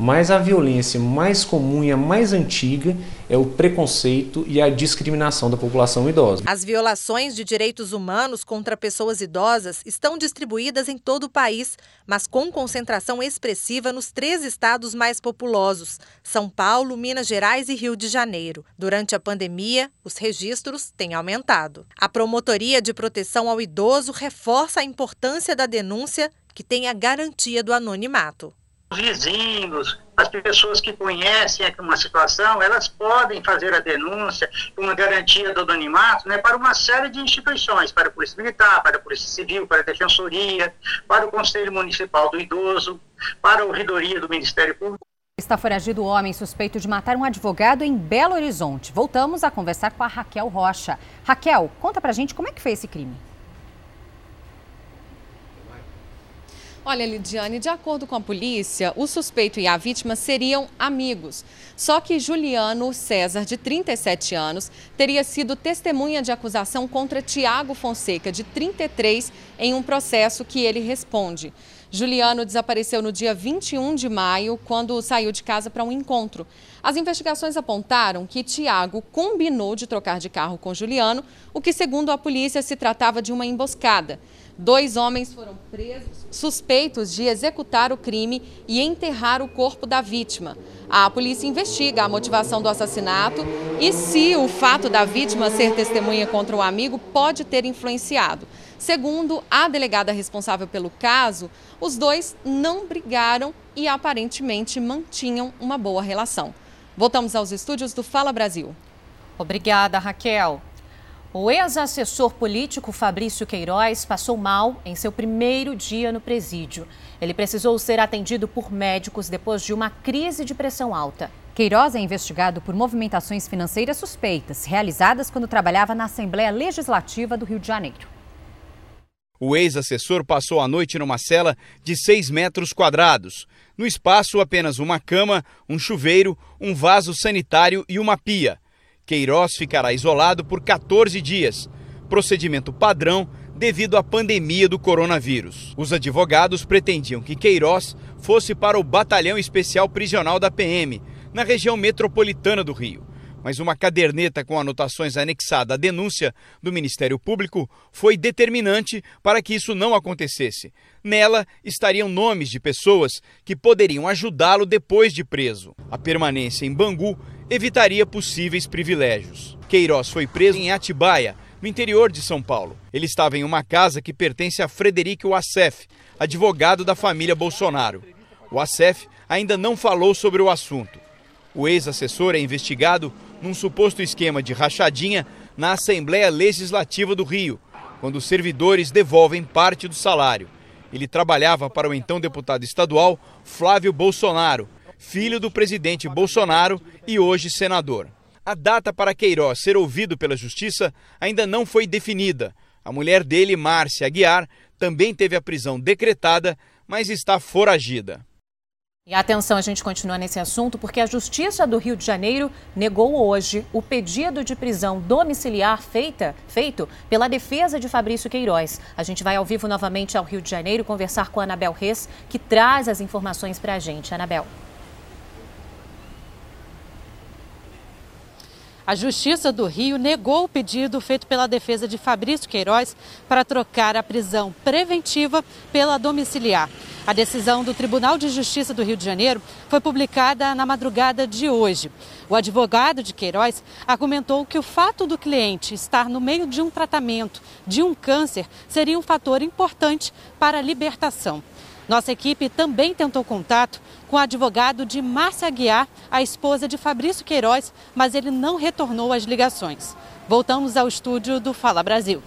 Mas a violência mais comum e a mais antiga é o preconceito e a discriminação da população idosa. As violações de direitos humanos contra pessoas idosas estão distribuídas em todo o país, mas com concentração expressiva nos três estados mais populosos, São Paulo, Minas Gerais e Rio de Janeiro. Durante a pandemia, os registros têm aumentado. A Promotoria de Proteção ao Idoso reforça a importância da denúncia, que tem a garantia do anonimato. Os vizinhos, as pessoas que conhecem uma situação, elas podem fazer a denúncia com uma garantia do anonimato, né, para uma série de instituições, para a Polícia Militar, para a Polícia Civil, para a Defensoria, para o Conselho Municipal do Idoso, para a ouvidoria do Ministério Público. Está foragido o homem suspeito de matar um advogado em Belo Horizonte. Voltamos a conversar com a Raquel Rocha. Raquel, conta pra gente como é que foi esse crime. Olha, Lidiane, de acordo com a polícia, o suspeito e a vítima seriam amigos. Só que Juliano César, de trinta e sete anos, teria sido testemunha de acusação contra Tiago Fonseca, de trinta e três, em um processo que ele responde. Juliano desapareceu no dia vinte e um de maio, quando saiu de casa para um encontro. As investigações apontaram que Tiago combinou de trocar de carro com Juliano, o que, segundo a polícia, se tratava de uma emboscada. Dois homens foram presos, suspeitos de executar o crime e enterrar o corpo da vítima. A polícia investiga a motivação do assassinato e se o fato da vítima ser testemunha contra um amigo pode ter influenciado. Segundo a delegada responsável pelo caso, os dois não brigaram e aparentemente mantinham uma boa relação. Voltamos aos estúdios do Fala Brasil. Obrigada, Raquel. O ex-assessor político Fabrício Queiroz passou mal em seu primeiro dia no presídio. Ele precisou ser atendido por médicos depois de uma crise de pressão alta. Queiroz é investigado por movimentações financeiras suspeitas, realizadas quando trabalhava na Assembleia Legislativa do Rio de Janeiro. O ex-assessor passou a noite numa cela de seis metros quadrados. No espaço, apenas uma cama, um chuveiro, um vaso sanitário e uma pia. Queiroz ficará isolado por quatorze dias, procedimento padrão devido à pandemia do coronavírus. Os advogados pretendiam que Queiroz fosse para o Batalhão Especial Prisional da P M, na região metropolitana do Rio. Mas uma caderneta com anotações anexada à denúncia do Ministério Público foi determinante para que isso não acontecesse. Nela estariam nomes de pessoas que poderiam ajudá-lo depois de preso. A permanência em Bangu evitaria possíveis privilégios. Queiroz foi preso em Atibaia, no interior de São Paulo. Ele estava em uma casa que pertence a Frederico Wassef, advogado da família Bolsonaro. Wassef ainda não falou sobre o assunto. O ex-assessor é investigado num suposto esquema de rachadinha na Assembleia Legislativa do Rio, quando os servidores devolvem parte do salário. Ele trabalhava para o então deputado estadual Flávio Bolsonaro, filho do presidente Bolsonaro e hoje senador. A data para Queiroz ser ouvido pela Justiça ainda não foi definida. A mulher dele, Márcia Aguiar, também teve a prisão decretada, mas está foragida. E atenção, a gente continua nesse assunto porque a Justiça do Rio de Janeiro negou hoje o pedido de prisão domiciliar feita, feito pela defesa de Fabrício Queiroz. A gente vai ao vivo novamente ao Rio de Janeiro conversar com a Anabel Reis, que traz as informações para a gente. Anabel. A Justiça do Rio negou o pedido feito pela defesa de Fabrício Queiroz para trocar a prisão preventiva pela domiciliar. A decisão do Tribunal de Justiça do Rio de Janeiro foi publicada na madrugada de hoje. O advogado de Queiroz argumentou que o fato do cliente estar no meio de um tratamento de um câncer seria um fator importante para a libertação. Nossa equipe também tentou contato com o advogado de Márcia Aguiar, a esposa de Fabrício Queiroz, mas ele não retornou às ligações. Voltamos ao estúdio do Fala Brasil.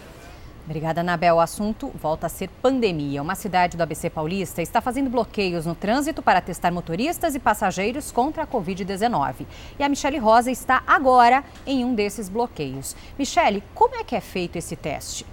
Obrigada, Anabel. O assunto volta a ser pandemia. Uma cidade do A B C Paulista está fazendo bloqueios no trânsito para testar motoristas e passageiros contra a covid dezenove. E a Michele Rosa está agora em um desses bloqueios. Michele, como é que é feito esse teste?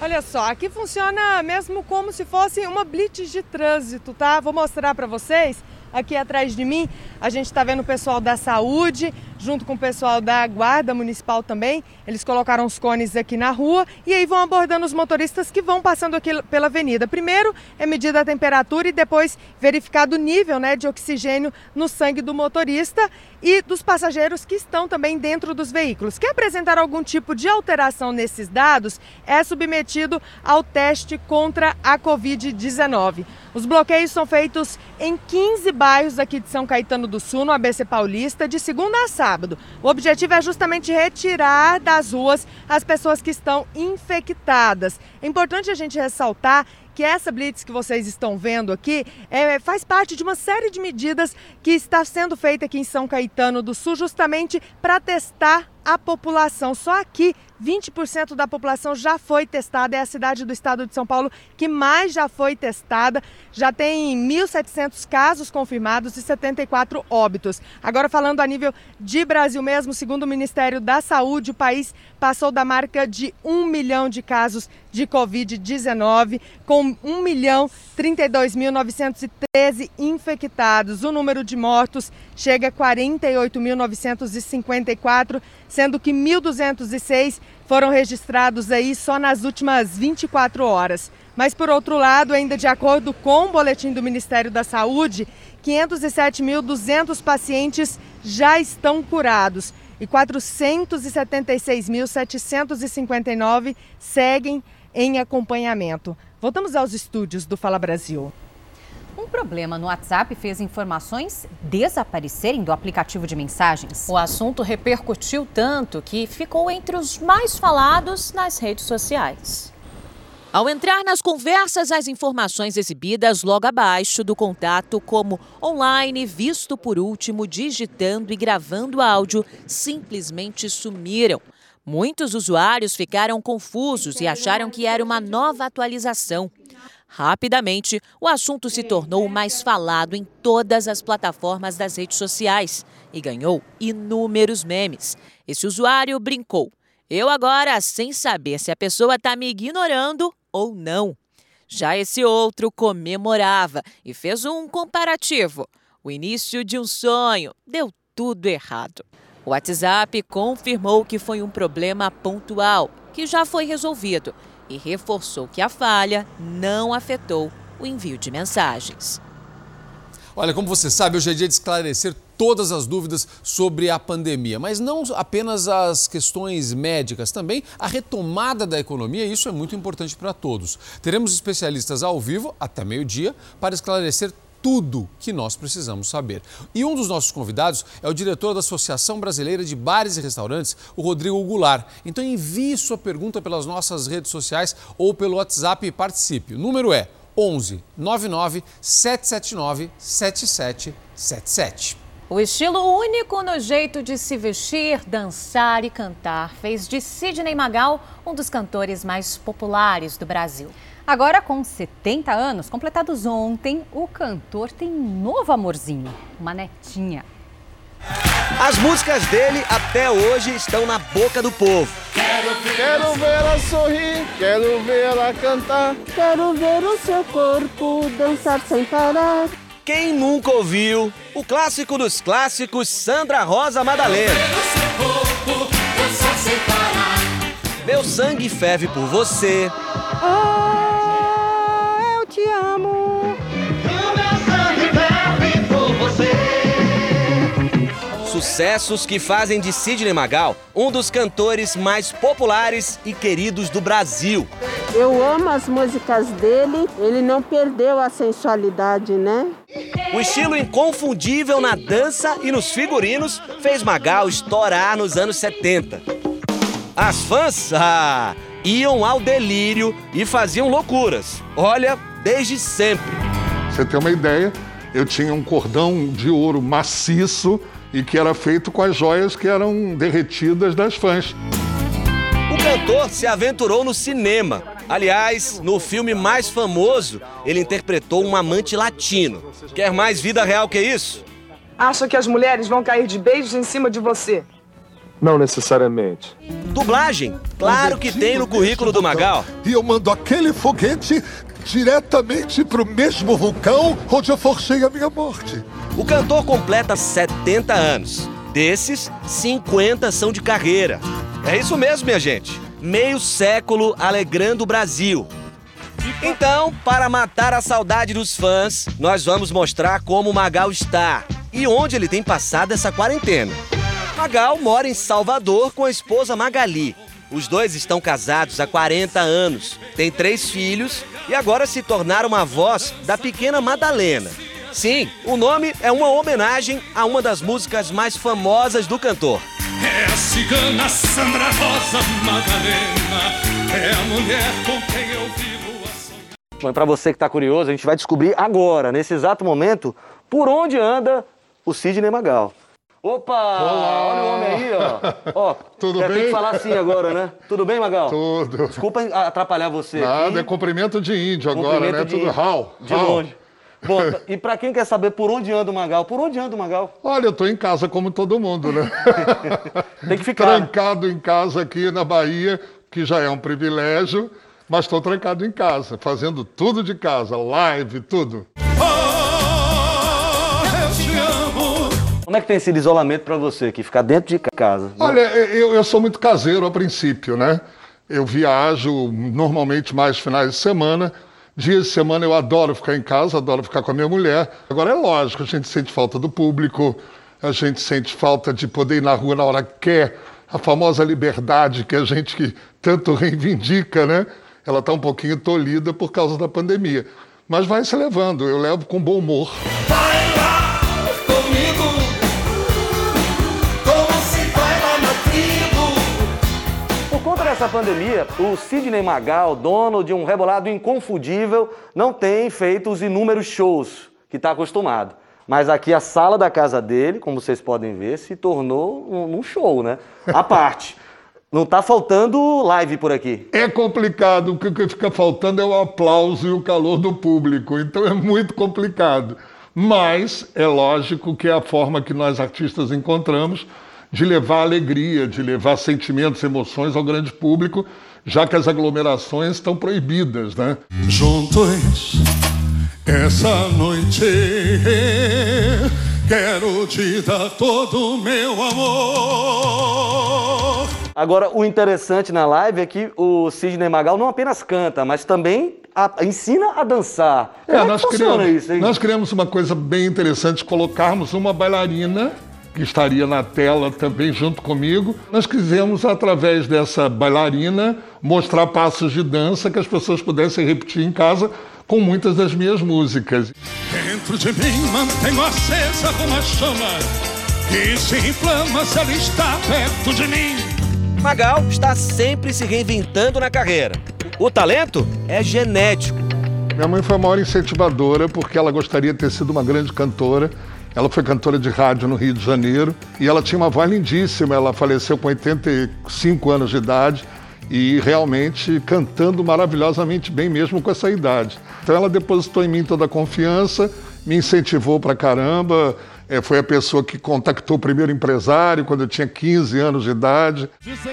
Olha só, aqui funciona mesmo como se fosse uma blitz de trânsito, tá? Vou mostrar para vocês. Aqui atrás de mim, a gente está vendo o pessoal da saúde, junto com o pessoal da guarda municipal também. Eles colocaram os cones aqui na rua e aí vão abordando os motoristas que vão passando aqui pela avenida. Primeiro é medida a temperatura e depois verificado o nível, né, de oxigênio no sangue do motorista e dos passageiros que estão também dentro dos veículos. Quem apresentar algum tipo de alteração nesses dados é submetido ao teste contra a covid dezenove. Os bloqueios são feitos em quinze bairros aqui de São Caetano do Sul, no A B C Paulista, de segunda a sábado. O objetivo é justamente retirar das ruas as pessoas que estão infectadas. É importante a gente ressaltar que essa blitz que vocês estão vendo aqui é, faz parte de uma série de medidas que está sendo feita aqui em São Caetano do Sul justamente para testar a população. Só aqui, vinte por cento da população já foi testada. É a cidade do estado de São Paulo que mais já foi testada. Já tem mil e setecentos casos confirmados e setenta e quatro óbitos. Agora falando a nível de Brasil mesmo, segundo o Ministério da Saúde, o país passou da marca de um milhão de casos de covid dezenove, com um milhão trinta e dois mil novecentos e treze infectados. O número de mortos chega a quarenta e oito mil novecentos e cinquenta e quatro, sendo que mil duzentos e seis foram registrados aí só nas últimas vinte e quatro horas. Mas, por outro lado, ainda de acordo com o boletim do Ministério da Saúde, quinhentos e sete mil e duzentos pacientes já estão curados e quatrocentos e setenta e seis mil setecentos e cinquenta e nove seguem em acompanhamento. Voltamos aos estúdios do Fala Brasil. Um problema no WhatsApp fez informações desaparecerem do aplicativo de mensagens. O assunto repercutiu tanto que ficou entre os mais falados nas redes sociais. Ao entrar nas conversas, as informações exibidas logo abaixo do contato, como online, visto por último, digitando e gravando áudio, simplesmente sumiram. Muitos usuários ficaram confusos e acharam que era uma nova atualização. Rapidamente, o assunto se tornou o mais falado em todas as plataformas das redes sociais e ganhou inúmeros memes. Esse usuário brincou: "Eu agora, sem saber se a pessoa está me ignorando ou não." Já esse outro comemorava e fez um comparativo. O início de um sonho deu tudo errado. O WhatsApp confirmou que foi um problema pontual, que já foi resolvido, e reforçou que a falha não afetou o envio de mensagens. Olha, como você sabe, hoje é dia de esclarecer todas as dúvidas sobre a pandemia, mas não apenas as questões médicas, também a retomada da economia, isso é muito importante para todos. Teremos especialistas ao vivo, até meio-dia, para esclarecer tudo que nós precisamos saber. E um dos nossos convidados é o diretor da Associação Brasileira de Bares e Restaurantes, o Rodrigo Goulart. Então envie sua pergunta pelas nossas redes sociais ou pelo WhatsApp e participe. O número é onze, nove nove, sete sete nove, sete sete sete sete. O estilo único no jeito de se vestir, dançar e cantar fez de Sidney Magal um dos cantores mais populares do Brasil. Agora, com setenta anos, completados ontem, o cantor tem um novo amorzinho, uma netinha. As músicas dele até hoje estão na boca do povo. Quero, quero ver ela sorrir, quero ver ela cantar, quero ver o seu corpo dançar sem parar. Quem nunca ouviu o clássico dos clássicos, Sandra Rosa Madalena? Quero ver o seu corpo dançar sem parar. Meu sangue ferve por você. Ah. Te amo. O meu sangue bebe por você. Sucessos que fazem de Sidney Magal um dos cantores mais populares e queridos do Brasil. Eu amo as músicas dele, ele não perdeu a sensualidade, né? O estilo inconfundível na dança e nos figurinos fez Magal estourar nos anos setenta. As fãs ah, iam ao delírio e faziam loucuras. Olha, desde sempre. Você tem uma ideia, eu tinha um cordão de ouro maciço e que era feito com as joias que eram derretidas das fãs. O cantor se aventurou no cinema. Aliás, no filme mais famoso, ele interpretou um amante latino. Quer mais vida real que isso? Acha que as mulheres vão cair de beijos em cima de você? Não necessariamente. Dublagem? Claro que tem no currículo do Magal. E eu mando aquele foguete diretamente para o mesmo vulcão onde eu forcei a minha morte. O cantor completa setenta anos. Desses, cinquenta são de carreira. É isso mesmo, minha gente. Meio século alegrando o Brasil. Então, para matar a saudade dos fãs, nós vamos mostrar como o Magal está e onde ele tem passado essa quarentena. Magal mora em Salvador com a esposa Magali. Os dois estão casados há quarenta anos, têm três filhos e agora se tornaram avós da pequena Madalena. Sim, o nome é uma homenagem a uma das músicas mais famosas do cantor. É a cigana Sandra Rosa Madalena, é a mulher com quem eu vivo a sonhar. Mas para você que está curioso, a gente vai descobrir agora, nesse exato momento, por onde anda o Sidney Magal. Opa! Olá. Olha o homem aí, ó. ó Tudo bem? Tem que falar assim agora, né? Tudo bem, Magal? Tudo. Desculpa atrapalhar você. Nada, aqui. É cumprimento de índio agora, cumprimento, né? De Tudo hal. De how. Longe. Bom, e pra quem quer saber por onde anda o Magal, por onde anda o Magal? Olha, eu tô em casa como todo mundo, né? Tem que ficar. Trancado em casa aqui na Bahia, que já é um privilégio, mas tô trancado em casa, fazendo tudo de casa, live, tudo. Como é que tem sido isolamento para você aqui, ficar dentro de casa? Né? Olha, eu, eu sou muito caseiro a princípio, né? Eu viajo normalmente mais finais de semana. Dias de semana eu adoro ficar em casa, adoro ficar com a minha mulher. Agora é lógico, a gente sente falta do público, a gente sente falta de poder ir na rua na hora que quer. A famosa liberdade que a gente que tanto reivindica, né? Ela está um pouquinho tolhida por causa da pandemia. Mas vai se levando, eu levo com bom humor. Vai lá comigo! Nessa pandemia, o Sidney Magal, dono de um rebolado inconfundível, não tem feito os inúmeros shows que está acostumado. Mas aqui a sala da casa dele, como vocês podem ver, se tornou um show, né? À parte. Não está faltando live por aqui. É complicado, o que fica faltando é o aplauso e o calor do público, então é muito complicado. Mas é lógico que é a forma que nós artistas encontramos de levar alegria, de levar sentimentos, emoções ao grande público, já que as aglomerações estão proibidas, né? Juntos, essa noite, Quero te dar todo o meu amor. Agora, o interessante na live é que o Sidney Magal não apenas canta, mas também a, ensina a dançar. É, é nós, criamos, isso, nós criamos uma coisa bem interessante, colocarmos uma bailarina que estaria na tela também junto comigo. Nós quisemos, através dessa bailarina, mostrar passos de dança que as pessoas pudessem repetir em casa com muitas das minhas músicas. Dentro de mim mantenho acesa uma chama que se inflama se ela está perto de mim. Magal está sempre se reinventando na carreira. O talento é genético. Minha mãe foi a maior incentivadora porque ela gostaria de ter sido uma grande cantora. Ela foi cantora de rádio no Rio de Janeiro e ela tinha uma voz lindíssima. Ela faleceu com oitenta e cinco anos de idade e realmente cantando maravilhosamente bem mesmo com essa idade. Então ela depositou em mim toda a confiança, me incentivou pra caramba. É, foi a pessoa que contactou o primeiro empresário quando eu tinha quinze anos de idade.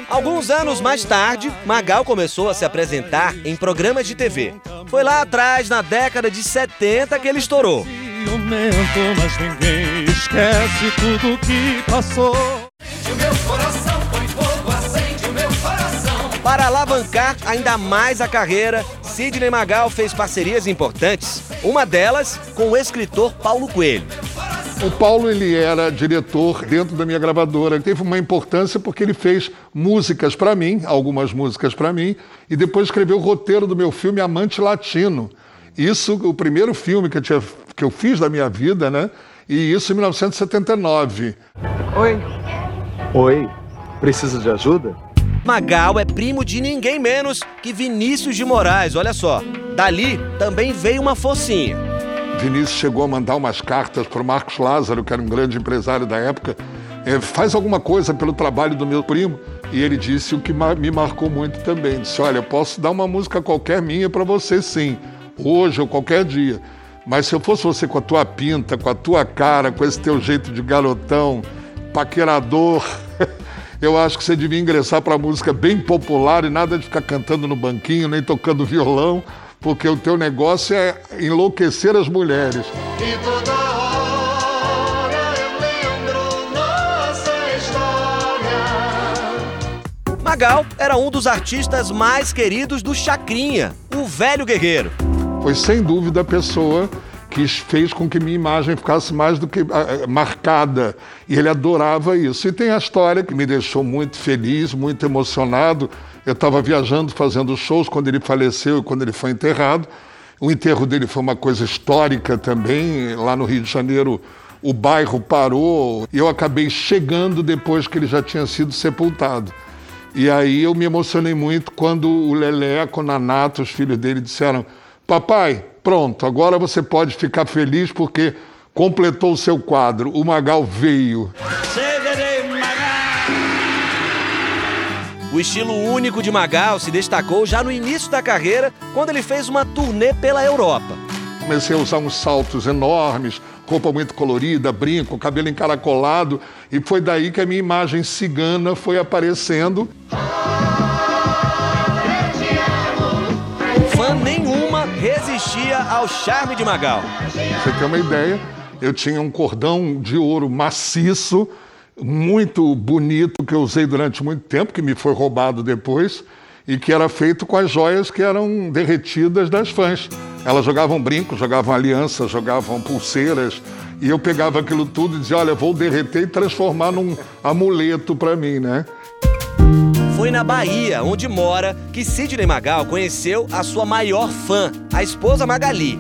Alguns anos mais tarde, Magal começou a se apresentar em programas de T V. Foi lá atrás, na década de setenta, que ele estourou. Mas ninguém esquece tudo que passou. Acende o meu coração, põe fogo, acende o meu coração. Para alavancar ainda mais a carreira, Sidney Magal fez parcerias importantes. Uma delas com o escritor Paulo Coelho. O Paulo, ele era diretor dentro da minha gravadora. Teve uma importância porque ele fez músicas para mim, algumas músicas para mim, e depois escreveu o roteiro do meu filme Amante Latino. Isso, o primeiro filme que eu, tinha, que eu fiz da minha vida, né? E isso em mil novecentos e setenta e nove. Oi. Oi. Precisa de ajuda? Magal é primo de ninguém menos que Vinícius de Moraes, olha só. Dali também veio uma focinha. Vinícius chegou a mandar umas cartas para o Marcos Lázaro, que era um grande empresário da época. É, faz alguma coisa pelo trabalho do meu primo. E ele disse o que me marcou muito também. Disse, olha, eu posso dar uma música qualquer minha para você sim, hoje ou qualquer dia. Mas se eu fosse você com a tua pinta, com a tua cara, com esse teu jeito de garotão, paquerador, eu acho que você devia ingressar para música bem popular e nada de ficar cantando no banquinho, nem tocando violão. Porque o teu negócio é enlouquecer as mulheres. E toda hora eu lembro nossa história. Magal era um dos artistas mais queridos do Chacrinha, o velho guerreiro. Foi sem dúvida a pessoa que fez com que minha imagem ficasse mais do que marcada. E ele adorava isso. E tem a história que me deixou muito feliz, muito emocionado. Eu estava viajando, fazendo shows, quando ele faleceu e quando ele foi enterrado. O enterro dele foi uma coisa histórica também. Lá no Rio de Janeiro, o bairro parou. E eu acabei chegando depois que ele já tinha sido sepultado. E aí eu me emocionei muito quando o Leleco, o Nanato, os filhos dele disseram: papai, pronto, agora você pode ficar feliz porque completou o seu quadro. O Magal veio. O estilo único de Magal se destacou já no início da carreira, quando ele fez uma turnê pela Europa. Comecei a usar uns saltos enormes, roupa muito colorida, brinco, cabelo encaracolado. E foi daí que a minha imagem cigana foi aparecendo. Fã nenhuma resistia ao charme de Magal. Você tem uma ideia, eu tinha um cordão de ouro maciço, muito bonito, que eu usei durante muito tempo, que me foi roubado depois, e que era feito com as joias que eram derretidas das fãs. Elas jogavam brincos, jogavam alianças, jogavam pulseiras, e eu pegava aquilo tudo e dizia, olha, vou derreter e transformar num amuleto para mim, né? Foi na Bahia, onde mora, que Sidney Magal conheceu a sua maior fã, a esposa Magali.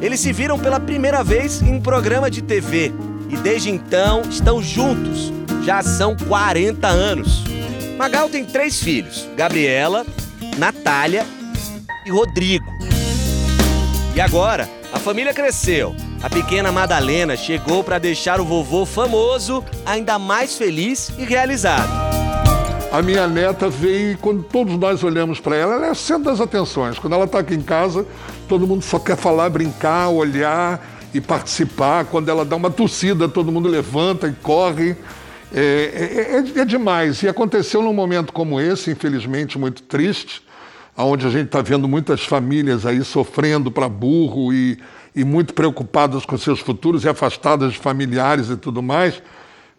Eles se viram pela primeira vez em um programa de T V e desde então estão juntos. Já são quarenta anos. Magal tem três filhos, Gabriela, Natália e Rodrigo. E agora, a família cresceu. A pequena Madalena chegou para deixar o vovô famoso ainda mais feliz e realizado. A minha neta veio e quando todos nós olhamos para ela, ela é o centro das atenções. Quando ela está aqui em casa, todo mundo só quer falar, brincar, olhar e participar. Quando ela dá uma tossida, todo mundo levanta e corre. É, é, é demais. E aconteceu num momento como esse, infelizmente muito triste, onde a gente está vendo muitas famílias aí sofrendo para burro e, e muito preocupadas com seus futuros e afastadas de familiares e tudo mais,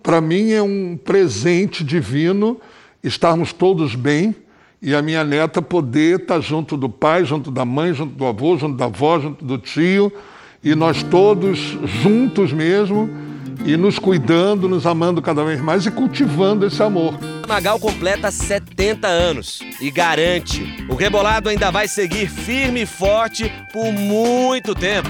para mim é um presente divino estarmos todos bem e a minha neta poder estar junto do pai, junto da mãe, junto do avô, junto da avó, junto do tio, e nós todos juntos mesmo, e nos cuidando, nos amando cada vez mais e cultivando esse amor. Magal completa setenta anos e garante, o Rebolado ainda vai seguir firme e forte por muito tempo.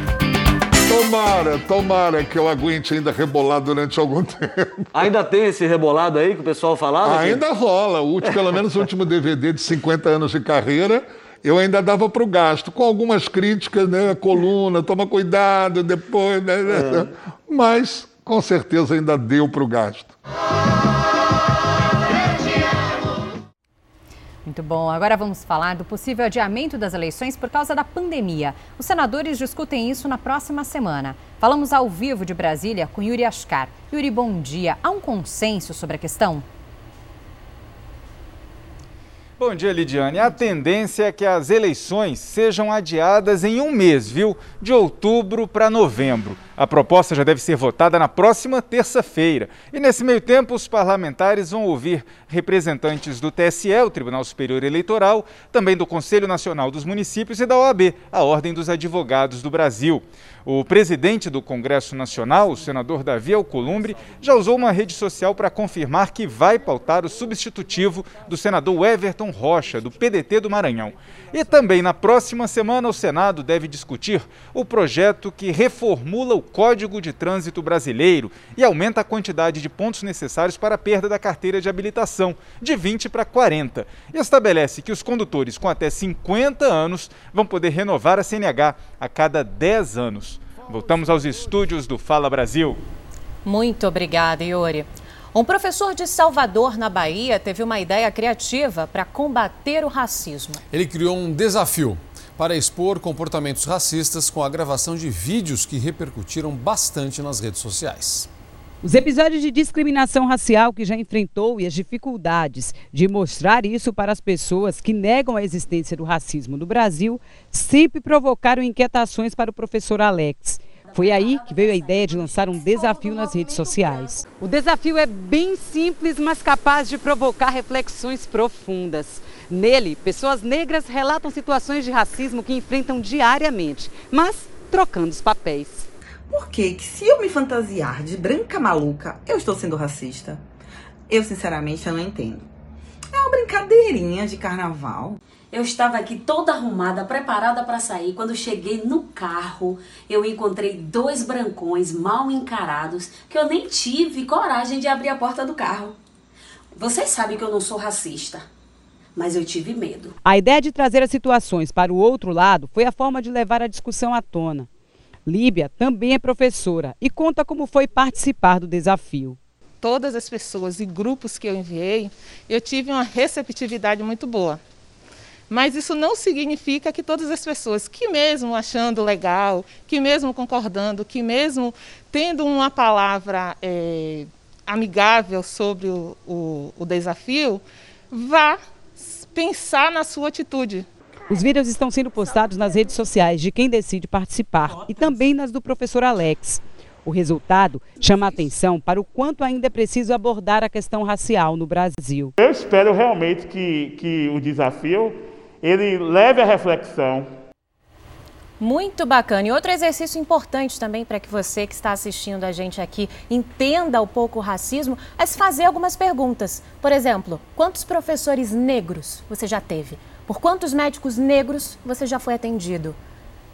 Tomara, tomara que eu aguente ainda rebolar durante algum tempo. Ainda tem esse rebolado aí que o pessoal falava? Ainda que... rola. O último, pelo menos o último D V D de cinquenta anos de carreira, eu ainda dava para o gasto, com algumas críticas, né? Coluna, toma cuidado, depois... Né? É. Mas, com certeza, ainda deu para o gasto. Muito bom. Agora vamos falar do possível adiamento das eleições por causa da pandemia. Os senadores discutem isso na próxima semana. Falamos ao vivo de Brasília com Yuri Ascar. Yuri, bom dia. Há um consenso sobre a questão? Bom dia, Lidiane. A tendência é que as eleições sejam adiadas em um mês, viu? De outubro para novembro. A proposta já deve ser votada na próxima terça-feira. E nesse meio tempo, os parlamentares vão ouvir representantes do T S E, o Tribunal Superior Eleitoral, também do Conselho Nacional dos Municípios e da O A B, a Ordem dos Advogados do Brasil. O presidente do Congresso Nacional, o senador Davi Alcolumbre, já usou uma rede social para confirmar que vai pautar o substitutivo do senador Everton Rocha, do P D T do Maranhão. E também na próxima semana, o Senado deve discutir o projeto que reformula o Código de Trânsito Brasileiro e aumenta a quantidade de pontos necessários para a perda da carteira de habilitação, de vinte para quarenta. E estabelece que os condutores com até cinquenta anos vão poder renovar a C N H a cada dez anos. Voltamos aos estúdios do Fala Brasil. Muito obrigada, Iori. Um professor de Salvador, na Bahia, teve uma ideia criativa para combater o racismo. Ele criou um desafio para expor comportamentos racistas com a gravação de vídeos que repercutiram bastante nas redes sociais. Os episódios de discriminação racial que já enfrentou e as dificuldades de mostrar isso para as pessoas que negam a existência do racismo no Brasil sempre provocaram inquietações para o professor Alex. Foi aí que veio a ideia de lançar um desafio nas redes sociais. O desafio é bem simples, mas capaz de provocar reflexões profundas. Nele, pessoas negras relatam situações de racismo que enfrentam diariamente, mas trocando os papéis. Por que que se eu me fantasiar de branca maluca, eu estou sendo racista? Eu, sinceramente, eu não entendo. É uma brincadeirinha de carnaval. Eu estava aqui toda arrumada, preparada para sair. Quando cheguei no carro, eu encontrei dois brancões mal encarados que eu nem tive coragem de abrir a porta do carro. Vocês sabem que eu não sou racista, mas eu tive medo. A ideia de trazer as situações para o outro lado foi a forma de levar a discussão à tona. Líbia também é professora e conta como foi participar do desafio. Todas as pessoas e grupos que eu enviei, eu tive uma receptividade muito boa. Mas isso não significa que todas as pessoas que mesmo achando legal, que mesmo concordando, que mesmo tendo uma palavra é, amigável sobre o, o, o desafio, vá pensar na sua atitude. Os vídeos estão sendo postados nas redes sociais de quem decide participar e também nas do professor Alex. O resultado chama a atenção para o quanto ainda é preciso abordar a questão racial no Brasil. Eu espero realmente que, que o desafio ele leve à reflexão. Muito bacana. E outro exercício importante também para que você que está assistindo a gente aqui entenda um pouco o racismo é se fazer algumas perguntas. Por exemplo, quantos professores negros você já teve? Por quantos médicos negros você já foi atendido?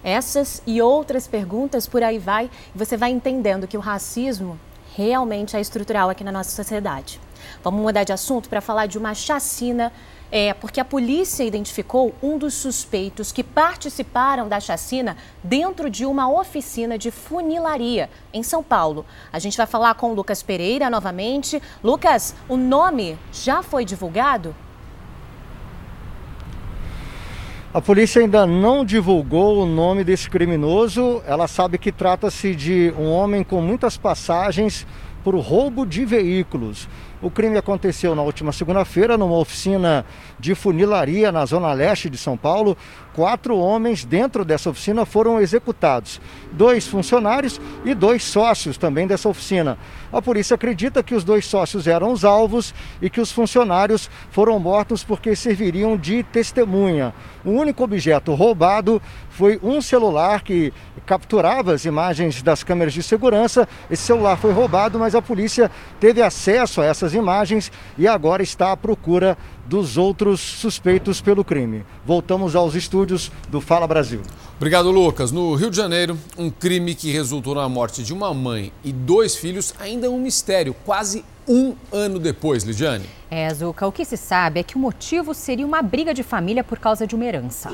Essas e outras perguntas, por aí vai, e você vai entendendo que o racismo realmente é estrutural aqui na nossa sociedade. Vamos mudar de assunto para falar de uma chacina, é, porque a polícia identificou um dos suspeitos que participaram da chacina dentro de uma oficina de funilaria em São Paulo. A gente vai falar com o Lucas Pereira novamente. Lucas, o nome já foi divulgado? A polícia ainda não divulgou o nome desse criminoso. Ela sabe que trata-se de um homem com muitas passagens por roubo de veículos. O crime aconteceu na última segunda-feira numa oficina de funilaria na zona leste de São Paulo. Quatro homens dentro dessa oficina foram executados. Dois funcionários e dois sócios também dessa oficina. A polícia acredita que os dois sócios eram os alvos e que os funcionários foram mortos porque serviriam de testemunha. O único objeto roubado foi um celular que capturava as imagens das câmeras de segurança. Esse celular foi roubado, mas a polícia teve acesso a essas imagens e agora está à procura dos outros suspeitos pelo crime. Voltamos aos estúdios do Fala Brasil. Obrigado, Lucas. No Rio de Janeiro, um crime que resultou na morte de uma mãe e dois filhos ainda é um mistério, quase um ano depois, Lidiane. É, Zuca, o que se sabe é que o motivo seria uma briga de família por causa de uma herança.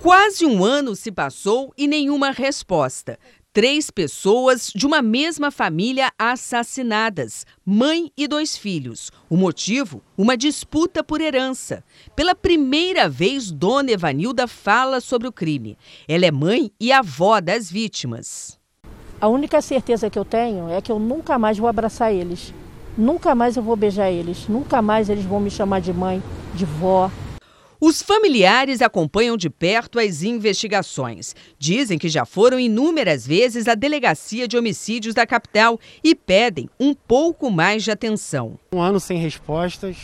Quase um ano se passou e nenhuma resposta. Três pessoas de uma mesma família assassinadas, mãe e dois filhos. O motivo? Uma disputa por herança. Pela primeira vez, dona Evanilda fala sobre o crime. Ela é mãe e avó das vítimas. A única certeza que eu tenho é que eu nunca mais vou abraçar eles. Nunca mais eu vou beijar eles. Nunca mais eles vão me chamar de mãe, de vó. Os familiares acompanham de perto as investigações. Dizem que já foram inúmeras vezes à delegacia de homicídios da capital e pedem um pouco mais de atenção. Um ano sem respostas,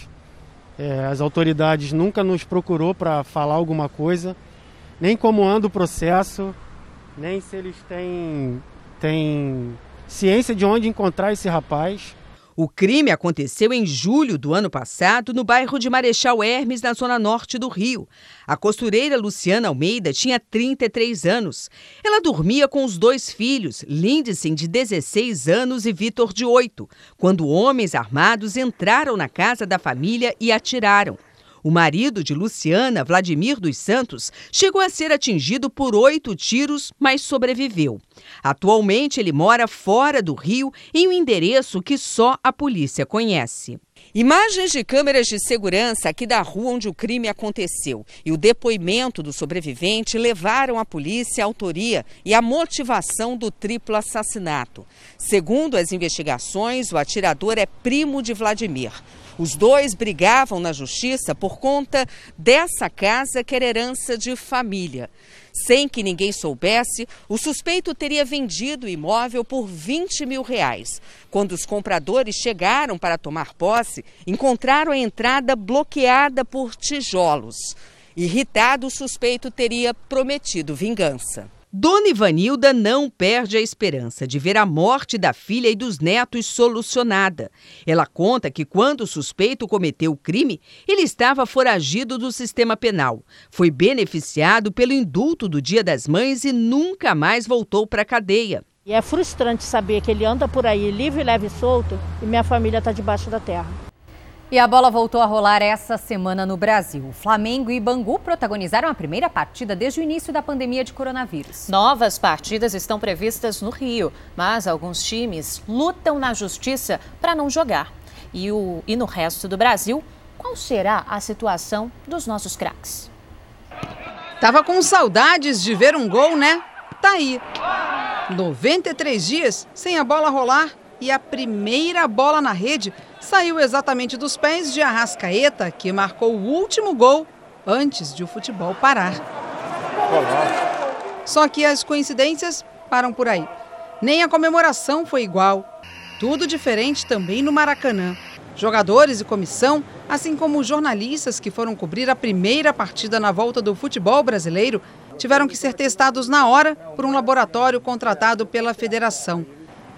é, as autoridades nunca nos procurou para falar alguma coisa, nem como anda o processo, nem se eles têm, têm ciência de onde encontrar esse rapaz. O crime aconteceu em julho do ano passado no bairro de Marechal Hermes, na zona norte do Rio. A costureira Luciana Almeida tinha trinta e três anos. Ela dormia com os dois filhos, Lindsay, de dezesseis anos, e Vitor, de oito, quando homens armados entraram na casa da família e atiraram. O marido de Luciana, Vladimir dos Santos, chegou a ser atingido por oito tiros, mas sobreviveu. Atualmente, ele mora fora do Rio, em um endereço que só a polícia conhece. Imagens de câmeras de segurança aqui da rua onde o crime aconteceu e o depoimento do sobrevivente levaram a polícia à autoria e à motivação do triplo assassinato. Segundo as investigações, o atirador é primo de Vladimir. Os dois brigavam na justiça por conta dessa casa que era herança de família. Sem que ninguém soubesse, o suspeito teria vendido o imóvel por vinte mil reais. Quando os compradores chegaram para tomar posse, encontraram a entrada bloqueada por tijolos. Irritado, o suspeito teria prometido vingança. Dona Ivanilda não perde a esperança de ver a morte da filha e dos netos solucionada. Ela conta que quando o suspeito cometeu o crime, ele estava foragido do sistema penal. Foi beneficiado pelo indulto do Dia das Mães e nunca mais voltou para a cadeia. E é frustrante saber que ele anda por aí livre, leve e solto e minha família está debaixo da terra. E a bola voltou a rolar essa semana no Brasil. Flamengo e Bangu protagonizaram a primeira partida desde o início da pandemia de coronavírus. Novas partidas estão previstas no Rio, mas alguns times lutam na justiça para não jogar. E, o, e no resto do Brasil, qual será a situação dos nossos craques? Tava com saudades de ver um gol, né? Tá aí. noventa e três dias sem a bola rolar e a primeira bola na rede saiu exatamente dos pés de Arrascaeta, que marcou o último gol antes de o futebol parar. Olá. Só que as coincidências param por aí. Nem a comemoração foi igual. Tudo diferente também no Maracanã. Jogadores e comissão, assim como jornalistas que foram cobrir a primeira partida na volta do futebol brasileiro, tiveram que ser testados na hora por um laboratório contratado pela federação.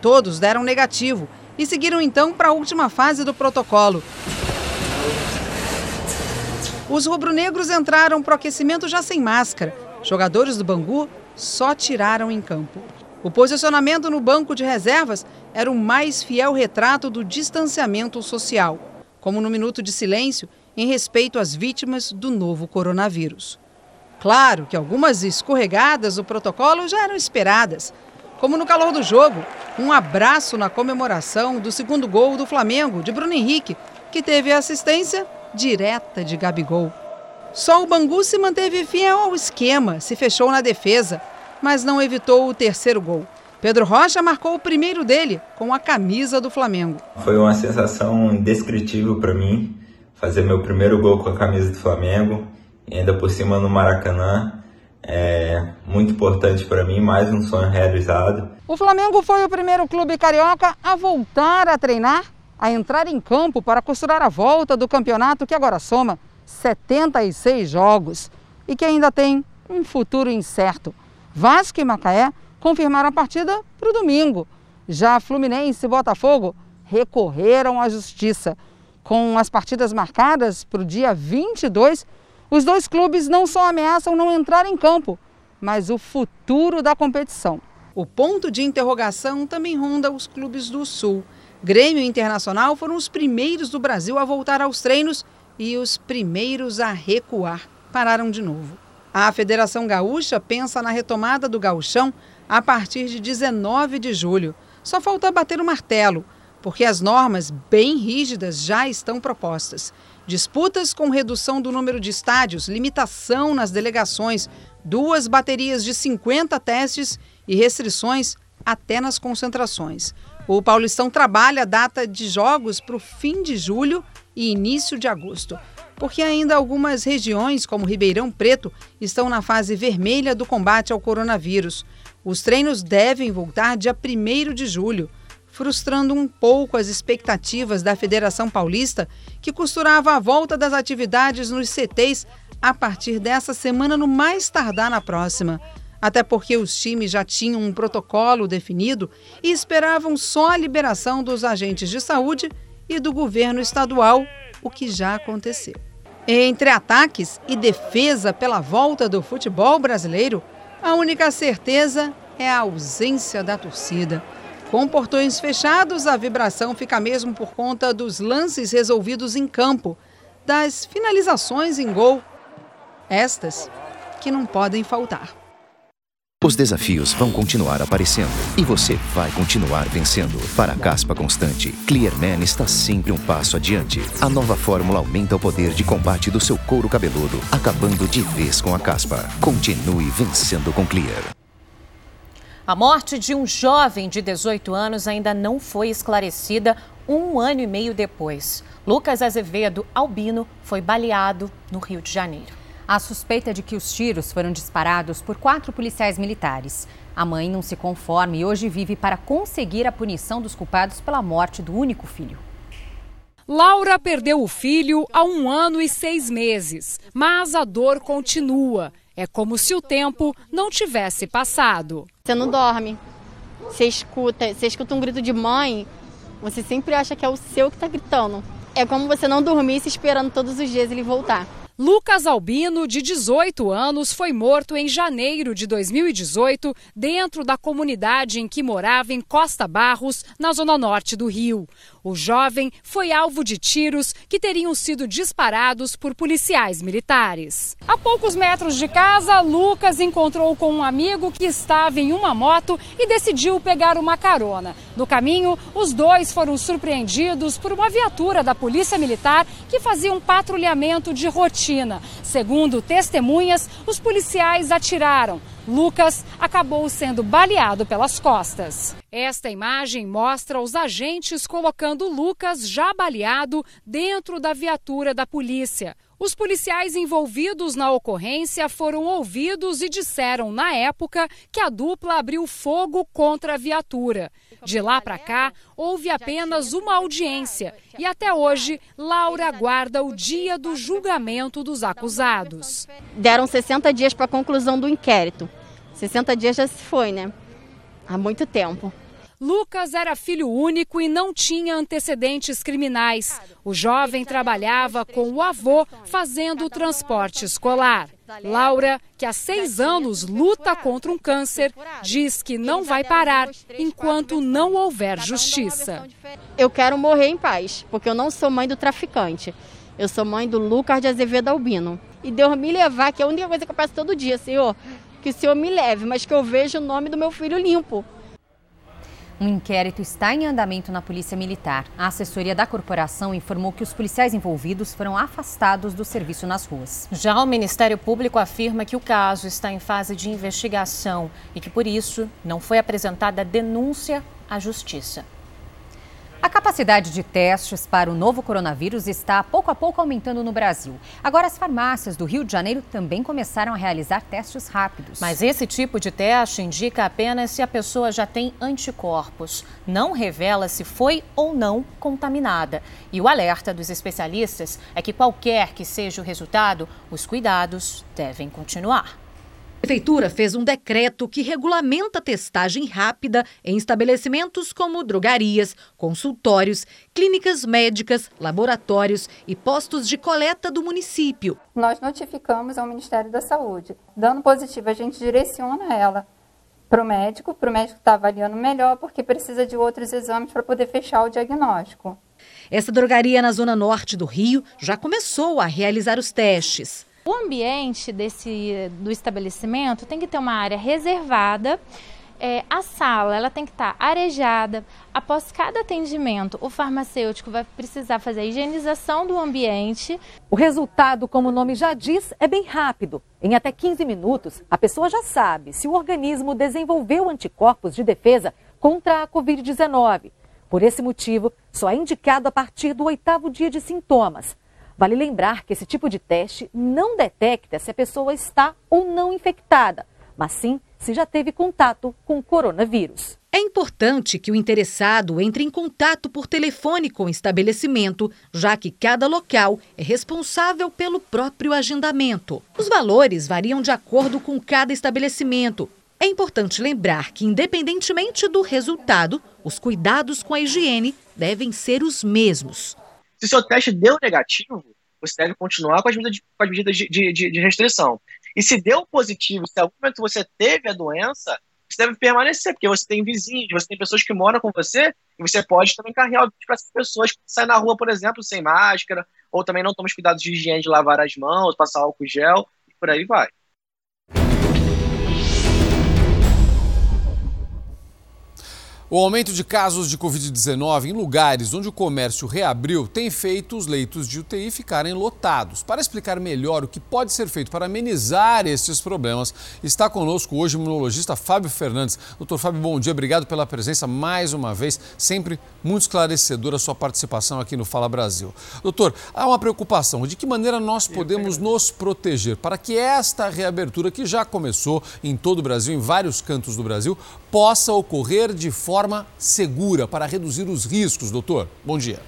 Todos deram negativo e seguiram então para a última fase do protocolo. Os rubro-negros entraram para o aquecimento já sem máscara. Jogadores do Bangu só tiraram em campo. O posicionamento no banco de reservas era o mais fiel retrato do distanciamento social, como no minuto de silêncio em respeito às vítimas do novo coronavírus. Claro que algumas escorregadas do protocolo já eram esperadas, como no calor do jogo, um abraço na comemoração do segundo gol do Flamengo, de Bruno Henrique, que teve assistência direta de Gabigol. Só o Bangu se manteve fiel ao esquema, se fechou na defesa, mas não evitou o terceiro gol. Pedro Rocha marcou o primeiro dele com a camisa do Flamengo. Foi uma sensação indescritível para mim fazer meu primeiro gol com a camisa do Flamengo, e ainda por cima no Maracanã. É muito importante para mim, mais um sonho realizado. O Flamengo foi o primeiro clube carioca a voltar a treinar, a entrar em campo para costurar a volta do campeonato que agora soma setenta e seis jogos e que ainda tem um futuro incerto. Vasco e Macaé confirmaram a partida para o domingo. Já Fluminense e Botafogo recorreram à justiça. Com as partidas marcadas para o dia vinte e dois, os dois clubes não só ameaçam não entrar em campo, mas o futuro da competição. O ponto de interrogação também ronda os clubes do Sul. Grêmio e Internacional foram os primeiros do Brasil a voltar aos treinos e os primeiros a recuar. Pararam de novo. A Federação Gaúcha pensa na retomada do gauchão a partir de dezenove de julho. Só falta bater o martelo, porque as normas bem rígidas já estão propostas. Disputas com redução do número de estádios, limitação nas delegações, duas baterias de cinquenta testes e restrições até nas concentrações. O Paulistão trabalha a data de jogos para o fim de julho e início de agosto, porque ainda algumas regiões, como Ribeirão Preto, estão na fase vermelha do combate ao coronavírus. Os treinos devem voltar dia primeiro de julho. Frustrando um pouco as expectativas da Federação Paulista, que costurava a volta das atividades nos C Tês a partir dessa semana, no mais tardar na próxima. Até porque os times já tinham um protocolo definido e esperavam só a liberação dos agentes de saúde e do governo estadual, o que já aconteceu. Entre ataques e defesa pela volta do futebol brasileiro, a única certeza é a ausência da torcida. Com portões fechados, a vibração fica mesmo por conta dos lances resolvidos em campo, das finalizações em gol, estas que não podem faltar. Os desafios vão continuar aparecendo e você vai continuar vencendo. Para a caspa constante, Clearman está sempre um passo adiante. A nova fórmula aumenta o poder de combate do seu couro cabeludo, acabando de vez com a caspa. Continue vencendo com Clear. A morte de um jovem de dezoito anos ainda não foi esclarecida um ano e meio depois. Lucas Azevedo Albino foi baleado no Rio de Janeiro. A suspeita é de que os tiros foram disparados por quatro policiais militares. A mãe não se conforma e hoje vive para conseguir a punição dos culpados pela morte do único filho. Laura perdeu o filho há um ano e seis meses, mas a dor continua. É como se o tempo não tivesse passado. Você não dorme, você escuta, você escuta um grito de mãe, você sempre acha que é o seu que está gritando. É como você não dormisse esperando todos os dias ele voltar. Lucas Albino, de dezoito anos, foi morto em janeiro de dois mil e dezoito, dentro da comunidade em que morava em Costa Barros, na zona norte do Rio. O jovem foi alvo de tiros que teriam sido disparados por policiais militares. A poucos metros de casa, Lucas encontrou com um amigo que estava em uma moto e decidiu pegar uma carona. No caminho, os dois foram surpreendidos por uma viatura da Polícia Militar que fazia um patrulhamento de rotina. Segundo testemunhas, os policiais atiraram. Lucas acabou sendo baleado pelas costas. Esta imagem mostra os agentes colocando Lucas já baleado dentro da viatura da polícia. Os policiais envolvidos na ocorrência foram ouvidos e disseram na época que a dupla abriu fogo contra a viatura. De lá para cá, houve apenas uma audiência e até hoje Laura aguarda o dia do julgamento dos acusados. Deram sessenta dias para a conclusão do inquérito. sessenta dias já se foi, né? Há muito tempo. Lucas era filho único e não tinha antecedentes criminais. O jovem trabalhava com o avô fazendo o transporte escolar. Laura, que há seis anos luta contra um câncer, diz que não vai parar enquanto não houver justiça. Eu quero morrer em paz, porque eu não sou mãe do traficante. Eu sou mãe do Lucas de Azevedo Albino. E Deus me levar, que é a única coisa que eu peço todo dia, Senhor, que o Senhor me leve, mas que eu veja o nome do meu filho limpo. Um inquérito está em andamento na Polícia Militar. A assessoria da corporação informou que os policiais envolvidos foram afastados do serviço nas ruas. Já o Ministério Público afirma que o caso está em fase de investigação e que, por isso, não foi apresentada denúncia à Justiça. A capacidade de testes para o novo coronavírus está pouco a pouco aumentando no Brasil. Agora as farmácias do Rio de Janeiro também começaram a realizar testes rápidos. Mas esse tipo de teste indica apenas se a pessoa já tem anticorpos. Não revela se foi ou não contaminada. E o alerta dos especialistas é que qualquer que seja o resultado, os cuidados devem continuar. A Prefeitura fez um decreto que regulamenta testagem rápida em estabelecimentos como drogarias, consultórios, clínicas médicas, laboratórios e postos de coleta do município. Nós notificamos ao Ministério da Saúde. Dando positivo, a gente direciona ela para o médico, para o médico estar avaliando melhor, porque precisa de outros exames para poder fechar o diagnóstico. Essa drogaria na zona norte do Rio já começou a realizar os testes. O ambiente desse, do estabelecimento tem que ter uma área reservada, é, a sala ela tem que estar arejada. Após cada atendimento, o farmacêutico vai precisar fazer a higienização do ambiente. O resultado, como o nome já diz, é bem rápido. Em até quinze minutos, a pessoa já sabe se o organismo desenvolveu anticorpos de defesa contra a covid dezenove. Por esse motivo, só é indicado a partir do oitavo dia de sintomas. Vale lembrar que esse tipo de teste não detecta se a pessoa está ou não infectada, mas sim se já teve contato com o coronavírus. É importante que o interessado entre em contato por telefone com o estabelecimento, já que cada local é responsável pelo próprio agendamento. Os valores variam de acordo com cada estabelecimento. É importante lembrar que, independentemente do resultado, os cuidados com a higiene devem ser os mesmos. Se seu teste deu negativo, você deve continuar com as medidas, de, com as medidas de, de, de restrição. E se deu positivo, se em algum momento você teve a doença, você deve permanecer, porque você tem vizinhos, você tem pessoas que moram com você, e você pode também carregar o vírus para essas pessoas que saem na rua, por exemplo, sem máscara, ou também não tomam os cuidados de higiene de lavar as mãos, passar álcool gel, e por aí vai. O aumento de casos de covid dezenove em lugares onde o comércio reabriu tem feito os leitos de U T I ficarem lotados. Para explicar melhor o que pode ser feito para amenizar estes problemas, está conosco hoje o imunologista Fábio Fernandes. Doutor Fábio, bom dia, obrigado pela presença mais uma vez. Sempre muito esclarecedora a sua participação aqui no Fala Brasil. Doutor, há uma preocupação. De que maneira nós podemos nos proteger para que esta reabertura, que já começou em todo o Brasil, em vários cantos do Brasil, possa ocorrer de forma forma segura para reduzir os riscos, doutor? Bom dia.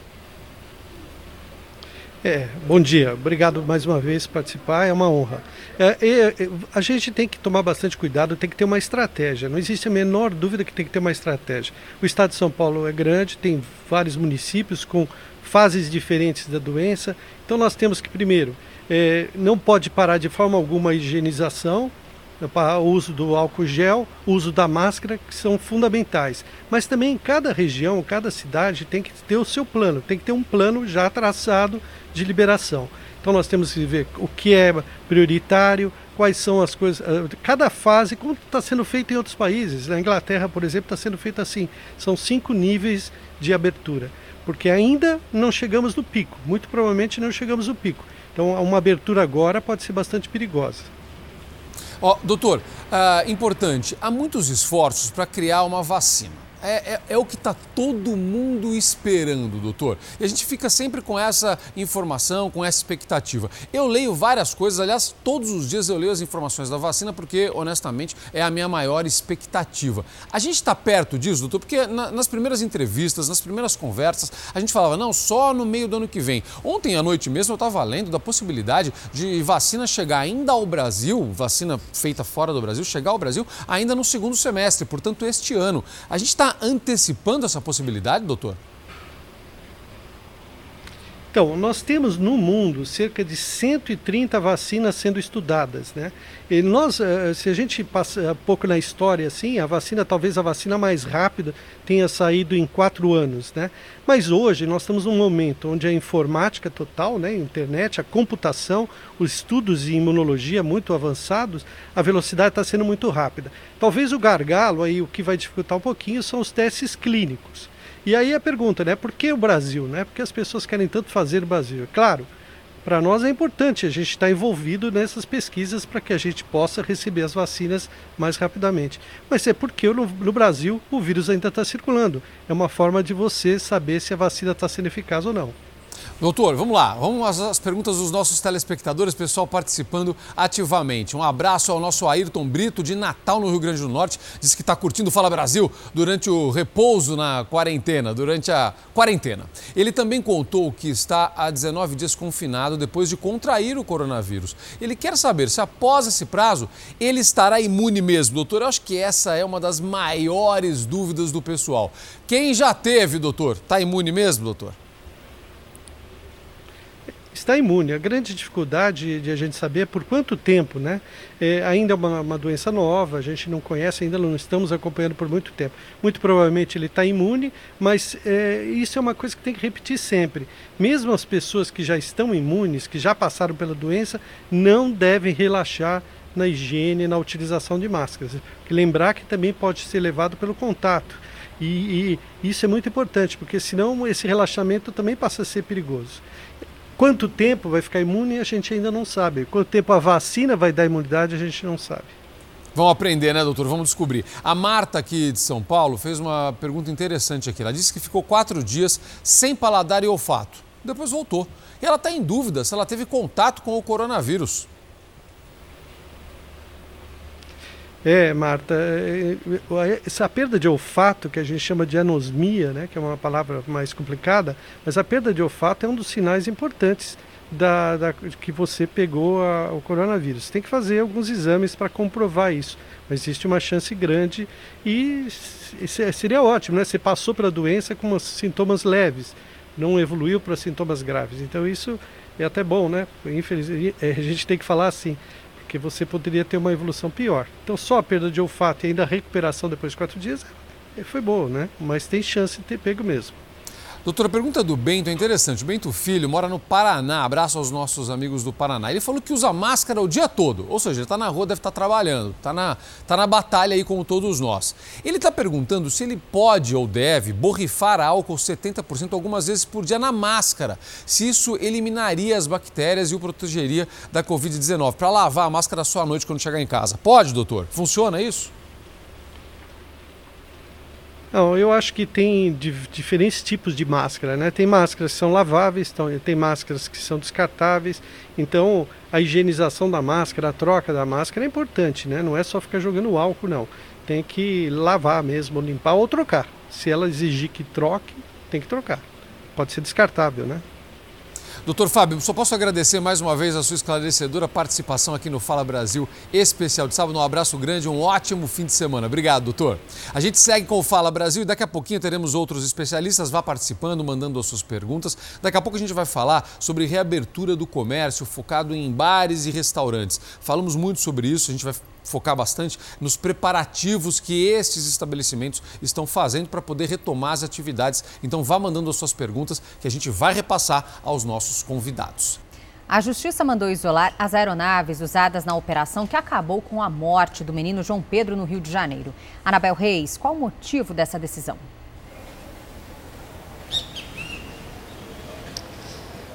É, bom dia. Obrigado mais uma vez por participar, é uma honra. É, é, a gente tem que tomar bastante cuidado, tem que ter uma estratégia. Não existe a menor dúvida que tem que ter uma estratégia. O estado de São Paulo é grande, tem vários municípios com fases diferentes da doença. Então nós temos que, primeiro, é, não pode parar de forma alguma a higienização, para o uso do álcool gel, o uso da máscara, que são fundamentais. Mas também cada região, cada cidade tem que ter o seu plano, tem que ter um plano já traçado de liberação. Então nós temos que ver o que é prioritário, quais são as coisas, cada fase, como está sendo feito em outros países. Na Inglaterra, por exemplo, está sendo feito assim, são cinco níveis de abertura, porque ainda não chegamos no pico, muito provavelmente não chegamos no pico. Então uma abertura agora pode ser bastante perigosa. Oh, doutor, uh, importante, há muitos esforços para criar uma vacina. É, é, é o que está todo mundo esperando, doutor. E a gente fica sempre com essa informação, com essa expectativa. Eu leio várias coisas, aliás, todos os dias eu leio as informações da vacina porque, honestamente, é a minha maior expectativa. A gente está perto disso, doutor, porque na, nas primeiras entrevistas, nas primeiras conversas, a gente falava, não, só no meio do ano que vem. Ontem à noite mesmo eu estava lendo da possibilidade de vacina chegar ainda ao Brasil, vacina feita fora do Brasil, chegar ao Brasil ainda no segundo semestre, portanto, este ano. A gente está antecipando essa possibilidade, doutor? Então, nós temos no mundo cerca de cento e trinta vacinas sendo estudadas, né? E nós, se a gente passa um pouco na história, assim, a vacina, talvez a vacina mais rápida tenha saído em quatro anos, né? Mas hoje nós estamos num momento onde a informática total, né, a internet, a computação, os estudos em imunologia muito avançados, a velocidade está sendo muito rápida. Talvez o gargalo aí, o que vai dificultar um pouquinho, são os testes clínicos. E aí a pergunta, né? Por que o Brasil? Né? Por que as pessoas querem tanto fazer o Brasil? Claro, para nós é importante a gente estar envolvido nessas pesquisas para que a gente possa receber as vacinas mais rapidamente. Mas é porque no, no Brasil o vírus ainda está circulando. É uma forma de você saber se a vacina está sendo eficaz ou não. Doutor, vamos lá. Vamos às, às perguntas dos nossos telespectadores, pessoal participando ativamente. Um abraço ao nosso Ayrton Brito, de Natal, no Rio Grande do Norte. Diz que está curtindo o Fala Brasil durante o repouso na quarentena, durante a quarentena. Ele também contou que está há dezenove dias confinado depois de contrair o coronavírus. Ele quer saber se após esse prazo ele estará imune mesmo. Doutor, eu acho que essa é uma das maiores dúvidas do pessoal. Quem já teve, doutor, está imune mesmo, doutor? Está imune. A grande dificuldade de a gente saber é por quanto tempo, né? É, ainda é uma, uma doença nova, a gente não conhece, ainda não estamos acompanhando por muito tempo. Muito provavelmente ele está imune, mas é, isso é uma coisa que tem que repetir sempre. Mesmo as pessoas que já estão imunes, que já passaram pela doença, não devem relaxar na higiene, na utilização de máscaras. Lembrar que também pode ser levado pelo contato. E, e isso é muito importante, porque senão esse relaxamento também passa a ser perigoso. Quanto tempo vai ficar imune, a gente ainda não sabe. Quanto tempo a vacina vai dar imunidade, a gente não sabe. Vamos aprender, né, doutor? Vamos descobrir. A Marta, aqui de São Paulo, fez uma pergunta interessante aqui. Ela disse que ficou quatro dias sem paladar e olfato. Depois voltou. E ela está em dúvida se ela teve contato com o coronavírus. É, Marta, essa perda de olfato, que a gente chama de anosmia, né, que é uma palavra mais complicada, mas a perda de olfato é um dos sinais importantes da, da, que você pegou a, o coronavírus. Tem que fazer alguns exames para comprovar isso, mas existe uma chance grande e seria ótimo, né? Você passou pela doença com sintomas leves, não evoluiu para sintomas graves, então isso é até bom, né? Infelizmente, a gente tem que falar assim, que você poderia ter uma evolução pior. Então só a perda de olfato e ainda a recuperação depois de quatro dias foi boa, né? Mas tem chance de ter pego mesmo. Doutora, a pergunta do Bento é interessante. O Bento Filho mora no Paraná. Abraço aos nossos amigos do Paraná. Ele falou que usa máscara o dia todo. Ou seja, ele está na rua, deve estar trabalhando. Está na, tá na batalha aí como todos nós. Ele está perguntando se ele pode ou deve borrifar álcool setenta por cento algumas vezes por dia na máscara. Se isso eliminaria as bactérias e o protegeria da covid dezenove. Para lavar a máscara só à noite quando chegar em casa. Pode, doutor? Funciona isso? Não, eu acho que tem diferentes tipos de máscara, né? Tem máscaras que são laváveis, tem máscaras que são descartáveis. Então, a higienização da máscara, a troca da máscara é importante, né? Não é só ficar jogando álcool, não. Tem que lavar mesmo, limpar ou trocar. Se ela exigir que troque, tem que trocar. Pode ser descartável, né? Doutor Fábio, só posso agradecer mais uma vez a sua esclarecedora participação aqui no Fala Brasil Especial de Sábado. Um abraço grande, um ótimo fim de semana. Obrigado, doutor. A gente segue com o Fala Brasil e daqui a pouquinho teremos outros especialistas. Vá participando, mandando as suas perguntas. Daqui a pouco a gente vai falar sobre reabertura do comércio focado em bares e restaurantes. Falamos muito sobre isso, a gente vai focar bastante nos preparativos que estes estabelecimentos estão fazendo para poder retomar as atividades. Então vá mandando as suas perguntas que a gente vai repassar aos nossos convidados. A Justiça mandou isolar as aeronaves usadas na operação que acabou com a morte do menino João Pedro no Rio de Janeiro. Anabel Reis, qual o motivo dessa decisão?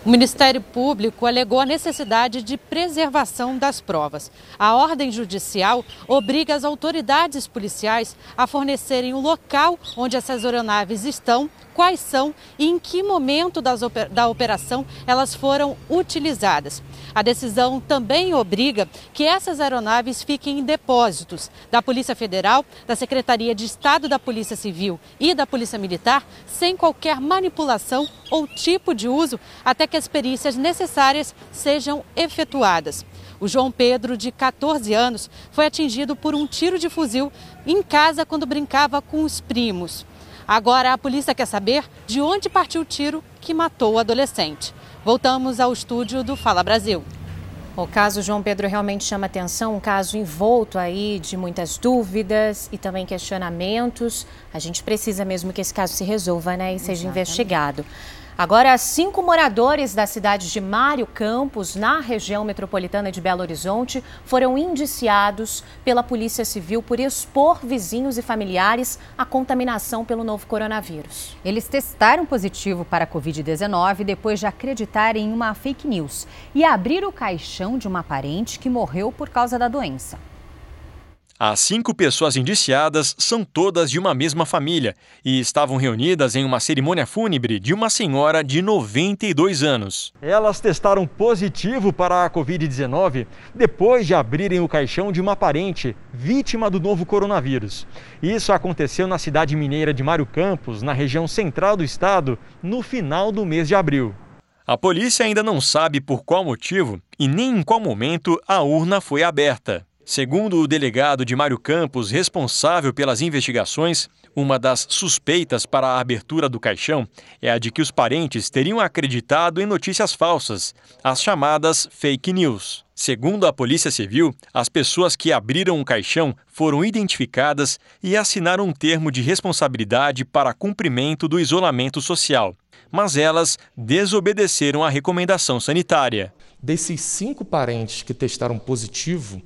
O Ministério Público alegou a necessidade de preservação das provas. A ordem judicial obriga as autoridades policiais a fornecerem o local onde essas aeronaves estão, quais são e em que momento das, da operação elas foram utilizadas. A decisão também obriga que essas aeronaves fiquem em depósitos da Polícia Federal, da Secretaria de Estado da Polícia Civil e da Polícia Militar, sem qualquer manipulação ou tipo de uso, até que as perícias necessárias sejam efetuadas. O João Pedro, de quatorze anos, foi atingido por um tiro de fuzil em casa quando brincava com os primos. Agora a polícia quer saber de onde partiu o tiro que matou o adolescente. Voltamos ao estúdio do Fala Brasil. O caso João Pedro realmente chama atenção, um caso envolto aí de muitas dúvidas e também questionamentos. A gente precisa mesmo que esse caso se resolva, né, e seja investigado. Agora, cinco moradores da cidade de Mário Campos, na região metropolitana de Belo Horizonte, foram indiciados pela Polícia Civil por expor vizinhos e familiares à contaminação pelo novo coronavírus. Eles testaram positivo para a covid dezenove depois de acreditarem em uma fake news e abriram o caixão de uma parente que morreu por causa da doença. As cinco pessoas indiciadas são todas de uma mesma família e estavam reunidas em uma cerimônia fúnebre de uma senhora de noventa e dois anos. Elas testaram positivo para a covid dezenove depois de abrirem o caixão de uma parente vítima do novo coronavírus. Isso aconteceu na cidade mineira de Mário Campos, na região central do estado, no final do mês de abril. A polícia ainda não sabe por qual motivo e nem em qual momento a urna foi aberta. Segundo o delegado de Mário Campos, responsável pelas investigações, uma das suspeitas para a abertura do caixão é a de que os parentes teriam acreditado em notícias falsas, as chamadas fake news. Segundo a Polícia Civil, as pessoas que abriram o caixão foram identificadas e assinaram um termo de responsabilidade para cumprimento do isolamento social. Mas elas desobedeceram à recomendação sanitária. Desses cinco parentes que testaram positivo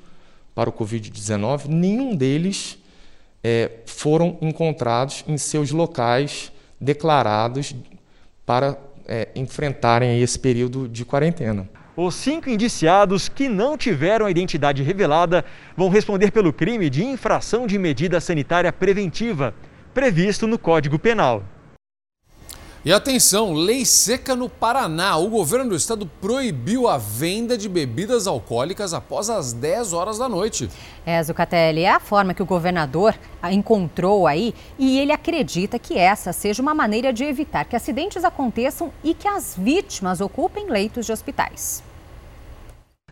para o covid dezenove, nenhum deles é, foram encontrados em seus locais declarados para é, enfrentarem esse período de quarentena. Os cinco indiciados que não tiveram a identidade revelada vão responder pelo crime de infração de medida sanitária preventiva, previsto no Código Penal. E atenção, lei seca no Paraná. O governo do estado proibiu a venda de bebidas alcoólicas após as dez horas da noite. É, Zucatelli, é a forma que o governador encontrou aí e ele acredita que essa seja uma maneira de evitar que acidentes aconteçam e que as vítimas ocupem leitos de hospitais.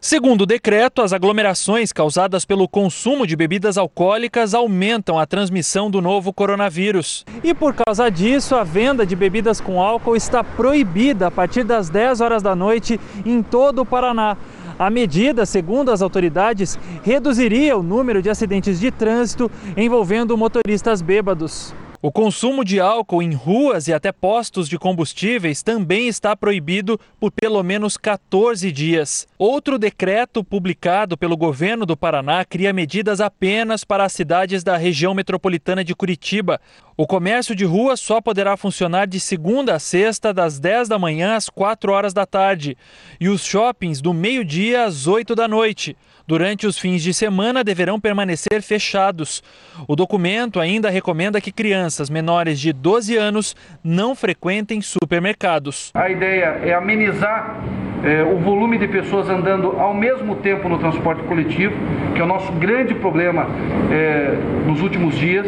Segundo o decreto, as aglomerações causadas pelo consumo de bebidas alcoólicas aumentam a transmissão do novo coronavírus. E por causa disso, a venda de bebidas com álcool está proibida a partir das dez horas da noite em todo o Paraná. A medida, segundo as autoridades, reduziria o número de acidentes de trânsito envolvendo motoristas bêbados. O consumo de álcool em ruas e até postos de combustíveis também está proibido por pelo menos quatorze dias. Outro decreto publicado pelo governo do Paraná cria medidas apenas para as cidades da região metropolitana de Curitiba. O comércio de rua só poderá funcionar de segunda a sexta, das dez da manhã às quatro horas da tarde, e os shoppings do meio-dia às oito da noite. Durante os fins de semana, deverão permanecer fechados. O documento ainda recomenda que crianças menores de doze anos não frequentem supermercados. A ideia é amenizar é, o volume de pessoas andando ao mesmo tempo no transporte coletivo, que é o nosso grande problema é, nos últimos dias,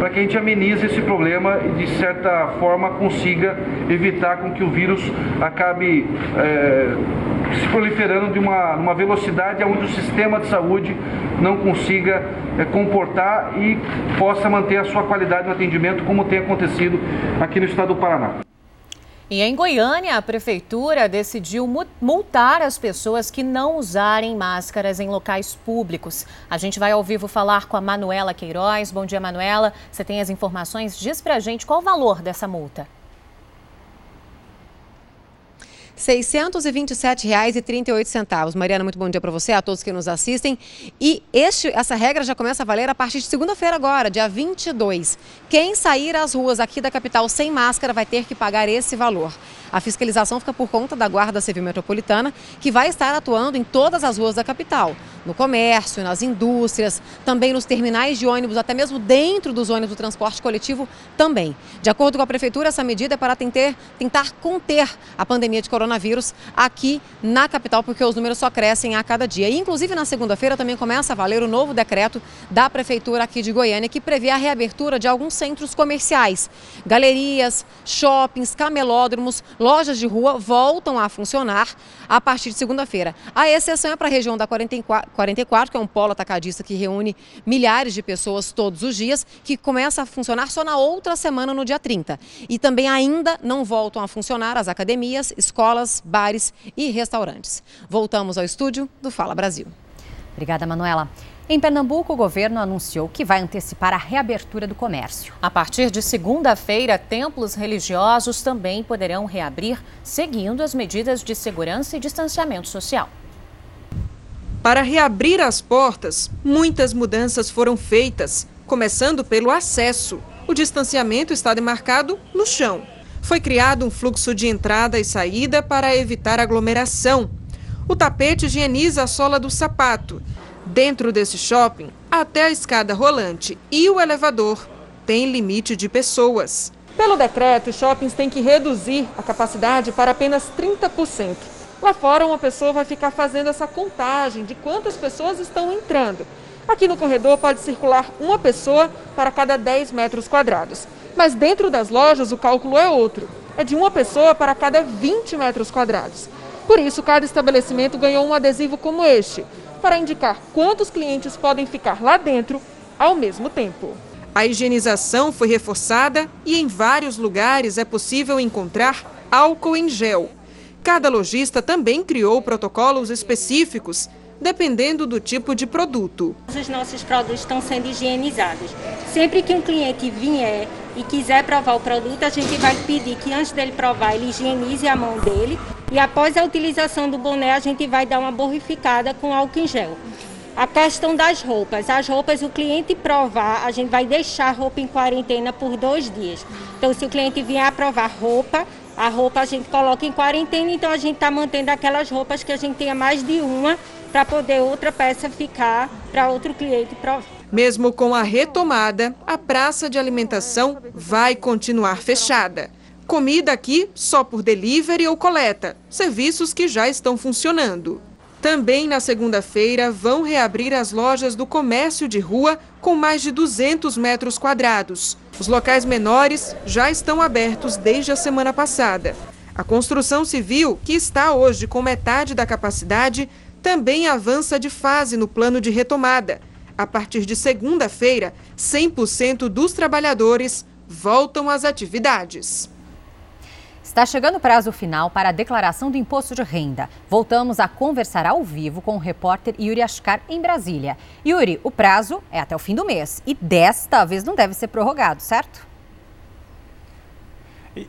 para que a gente amenize esse problema e, de certa forma, consiga evitar com que o vírus acabe é, se proliferando de uma, uma velocidade onde o sistema de saúde não consiga é, comportar e possa manter a sua qualidade no atendimento, como tem acontecido aqui no estado do Paraná. E em Goiânia, a prefeitura decidiu multar as pessoas que não usarem máscaras em locais públicos. A gente vai ao vivo falar com a Manuela Queiroz. Bom dia, Manuela. Você tem as informações? Diz pra gente qual o valor dessa multa. seiscentos e vinte e sete reais e trinta e oito centavos. Mariana, muito bom dia para você, a todos que nos assistem. E este, essa regra já começa a valer a partir de segunda-feira agora, dia vinte e dois. Quem sair às ruas aqui da capital sem máscara vai ter que pagar esse valor. A fiscalização fica por conta da Guarda Civil Metropolitana, que vai estar atuando em todas as ruas da capital, no comércio, nas indústrias, também nos terminais de ônibus, até mesmo dentro dos ônibus do transporte coletivo também. De acordo com a prefeitura, essa medida é para tentar, tentar conter a pandemia de coronavírus aqui na capital, porque os números só crescem a cada dia. E, inclusive, na segunda-feira também começa a valer o novo decreto da prefeitura aqui de Goiânia, que prevê a reabertura de alguns centros comerciais. Galerias, shoppings, camelódromos, lojas de rua voltam a funcionar a partir de segunda-feira. A exceção é para a região da 44 quarenta e quatro, que é um polo atacadista que reúne milhares de pessoas todos os dias, que começa a funcionar só na outra semana, no dia trinta. E também ainda não voltam a funcionar as academias, escolas, bares e restaurantes. Voltamos ao estúdio do Fala Brasil. Obrigada, Manuela. Em Pernambuco, o governo anunciou que vai antecipar a reabertura do comércio. A partir de segunda-feira, templos religiosos também poderão reabrir, seguindo as medidas de segurança e distanciamento social. Para reabrir as portas, muitas mudanças foram feitas, começando pelo acesso. O distanciamento está demarcado no chão. Foi criado um fluxo de entrada e saída para evitar aglomeração. O tapete higieniza a sola do sapato. Dentro desse shopping, até a escada rolante e o elevador tem limite de pessoas. Pelo decreto, os shoppings têm que reduzir a capacidade para apenas trinta por cento. Lá fora, uma pessoa vai ficar fazendo essa contagem de quantas pessoas estão entrando. Aqui no corredor pode circular uma pessoa para cada dez metros quadrados. Mas dentro das lojas o cálculo é outro. É de uma pessoa para cada vinte metros quadrados. Por isso, cada estabelecimento ganhou um adesivo como este, para indicar quantos clientes podem ficar lá dentro ao mesmo tempo. A higienização foi reforçada e em vários lugares é possível encontrar álcool em gel. Cada lojista também criou protocolos específicos, dependendo do tipo de produto. Os nossos produtos estão sendo higienizados. Sempre que um cliente vier e quiser provar o produto, a gente vai pedir que antes dele provar, ele higienize a mão dele. E após a utilização do boné, a gente vai dar uma borrificada com álcool em gel. A questão das roupas. As roupas, o cliente provar, a gente vai deixar a roupa em quarentena por dois dias. Então, se o cliente vier provar roupa, a roupa a gente coloca em quarentena, então a gente está mantendo aquelas roupas que a gente tenha mais de uma, para poder outra peça ficar para outro cliente provar. Mesmo com a retomada, a praça de alimentação vai continuar fechada. Comida aqui só por delivery ou coleta, serviços que já estão funcionando. Também na segunda-feira vão reabrir as lojas do comércio de rua com mais de duzentos metros quadrados. Os locais menores já estão abertos desde a semana passada. A construção civil, que está hoje com metade da capacidade, também avança de fase no plano de retomada. A partir de segunda-feira, cem por cento dos trabalhadores voltam às atividades. Está chegando o prazo final para a declaração do imposto de renda. Voltamos a conversar ao vivo com o repórter Yuri Ascar em Brasília. Yuri, o prazo é até o fim do mês e desta vez não deve ser prorrogado, certo?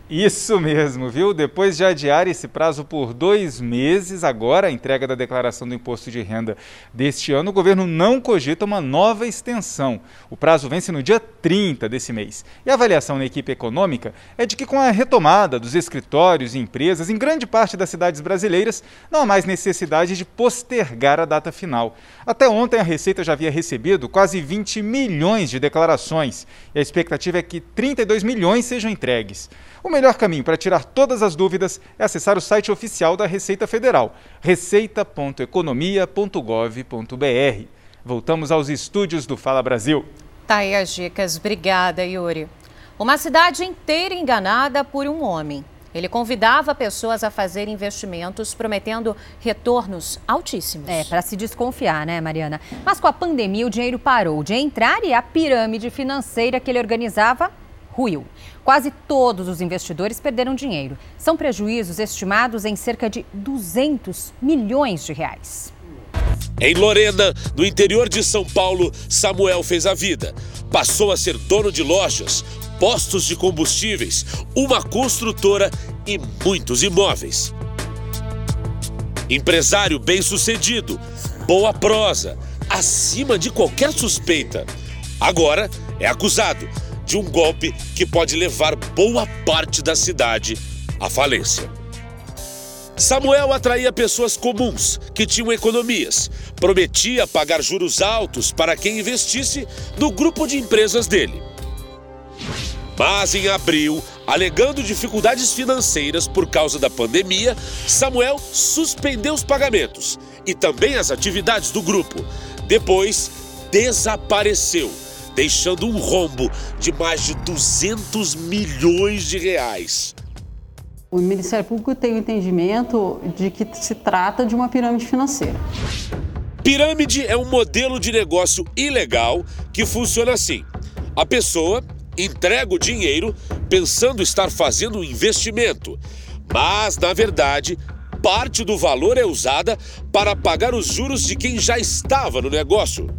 Isso mesmo, viu? Depois de adiar esse prazo por dois meses, agora a entrega da declaração do imposto de renda deste ano, o governo não cogita uma nova extensão. O prazo vence no dia trinta desse mês. E a avaliação na equipe econômica é de que com a retomada dos escritórios e empresas, em grande parte das cidades brasileiras, não há mais necessidade de postergar a data final. Até ontem a Receita já havia recebido quase vinte milhões de declarações e a expectativa é que trinta e dois milhões sejam entregues. O melhor caminho para tirar todas as dúvidas é acessar o site oficial da Receita Federal, receita ponto economia ponto gov ponto br. Voltamos aos estúdios do Fala Brasil. Tá aí as dicas. Obrigada, Yuri. Uma cidade inteira enganada por um homem. Ele convidava pessoas a fazer investimentos, prometendo retornos altíssimos. É, para se desconfiar, né, Mariana? Mas com a pandemia, o dinheiro parou de entrar e a pirâmide financeira que ele organizava ruiu. Quase todos os investidores perderam dinheiro. São prejuízos estimados em cerca de duzentos milhões de reais. Em Lorena, no interior de São Paulo, Samuel fez a vida. Passou a ser dono de lojas, postos de combustíveis, uma construtora e muitos imóveis. Empresário bem-sucedido, boa prosa, acima de qualquer suspeita. Agora é acusado de um golpe que pode levar boa parte da cidade à falência. Samuel atraía pessoas comuns que tinham economias, prometia pagar juros altos para quem investisse no grupo de empresas dele. Mas em abril, alegando dificuldades financeiras por causa da pandemia, Samuel suspendeu os pagamentos e também as atividades do grupo. Depois, desapareceu, deixando um rombo de mais de duzentos milhões de reais. O Ministério Público tem o entendimento de que se trata de uma pirâmide financeira. Pirâmide é um modelo de negócio ilegal que funciona assim. A pessoa entrega o dinheiro pensando estar fazendo um investimento, mas, na verdade, parte do valor é usada para pagar os juros de quem já estava no negócio.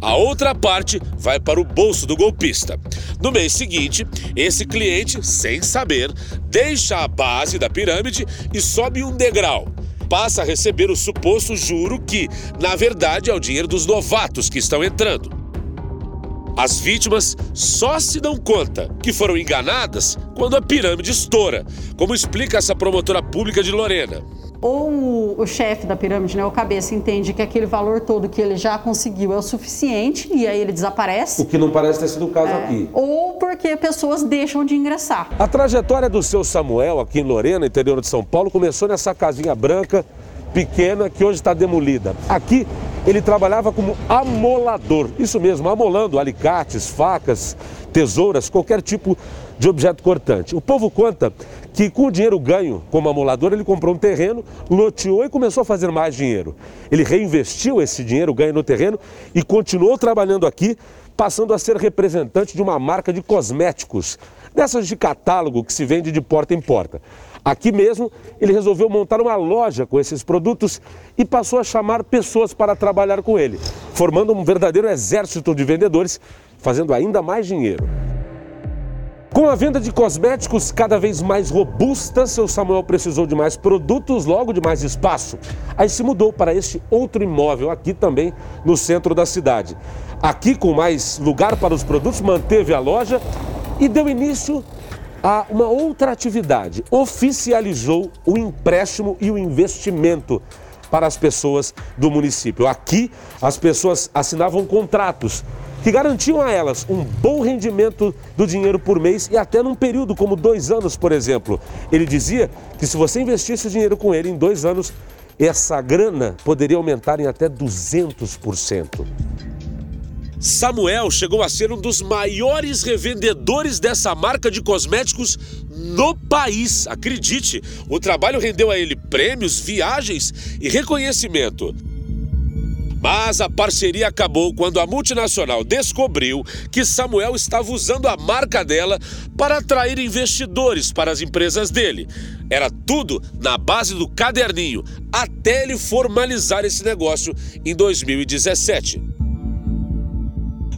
A outra parte vai para o bolso do golpista. No mês seguinte, esse cliente, sem saber, deixa a base da pirâmide e sobe um degrau. Passa a receber o suposto juro que, na verdade, é o dinheiro dos novatos que estão entrando. As vítimas só se dão conta que foram enganadas quando a pirâmide estoura, como explica essa promotora pública de Lorena. Ou o chefe da pirâmide, né, o cabeça, entende que aquele valor todo que ele já conseguiu é o suficiente e aí ele desaparece. O que não parece ter sido o caso é, aqui. Ou porque pessoas deixam de ingressar. A trajetória do seu Samuel aqui em Lorena, interior de São Paulo, começou nessa casinha branca, pequena, que hoje está demolida. Aqui ele trabalhava como amolador, isso mesmo, amolando alicates, facas, tesouras, qualquer tipo de objeto cortante. O povo conta que com o dinheiro ganho como amolador, ele comprou um terreno, loteou e começou a fazer mais dinheiro. Ele reinvestiu esse dinheiro ganho no terreno e continuou trabalhando aqui, passando a ser representante de uma marca de cosméticos, dessas de catálogo que se vende de porta em porta. Aqui mesmo, ele resolveu montar uma loja com esses produtos e passou a chamar pessoas para trabalhar com ele, formando um verdadeiro exército de vendedores, fazendo ainda mais dinheiro. Com a venda de cosméticos cada vez mais robusta, seu Samuel precisou de mais produtos, logo de mais espaço. Aí se mudou para este outro imóvel, aqui também no centro da cidade. Aqui, com mais lugar para os produtos, manteve a loja e deu início a uma outra atividade, oficializou o empréstimo e o investimento para as pessoas do município. Aqui, as pessoas assinavam contratos que garantiam a elas um bom rendimento do dinheiro por mês e até num período como dois anos, por exemplo. Ele dizia que se você investisse o dinheiro com ele em dois anos, essa grana poderia aumentar em até duzentos por cento. Samuel chegou a ser um dos maiores revendedores dessa marca de cosméticos no país. Acredite, o trabalho rendeu a ele prêmios, viagens e reconhecimento. Mas a parceria acabou quando a multinacional descobriu que Samuel estava usando a marca dela para atrair investidores para as empresas dele. Era tudo na base do caderninho, até ele formalizar esse negócio em dois mil e dezessete.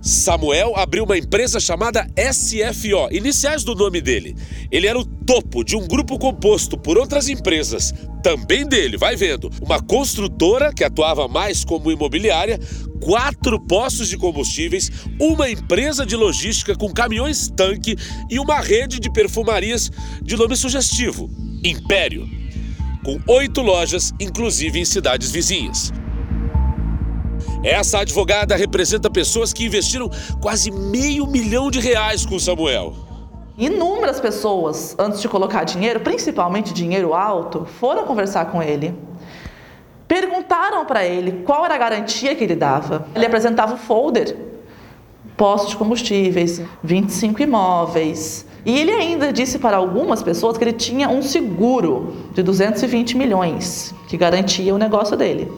Samuel abriu uma empresa chamada S F O, iniciais do nome dele. Ele era o topo de um grupo composto por outras empresas, também dele, vai vendo. Uma construtora que atuava mais como imobiliária, quatro postos de combustíveis, uma empresa de logística com caminhões-tanque e uma rede de perfumarias de nome sugestivo, Império, com oito lojas, inclusive em cidades vizinhas. Essa advogada representa pessoas que investiram quase meio milhão de reais com o Samuel. Inúmeras pessoas, antes de colocar dinheiro, principalmente dinheiro alto, foram conversar com ele. Perguntaram para ele qual era a garantia que ele dava. Ele apresentava o folder, postos de combustíveis, vinte e cinco imóveis. E ele ainda disse para algumas pessoas que ele tinha um seguro de duzentos e vinte milhões, que garantia o negócio dele.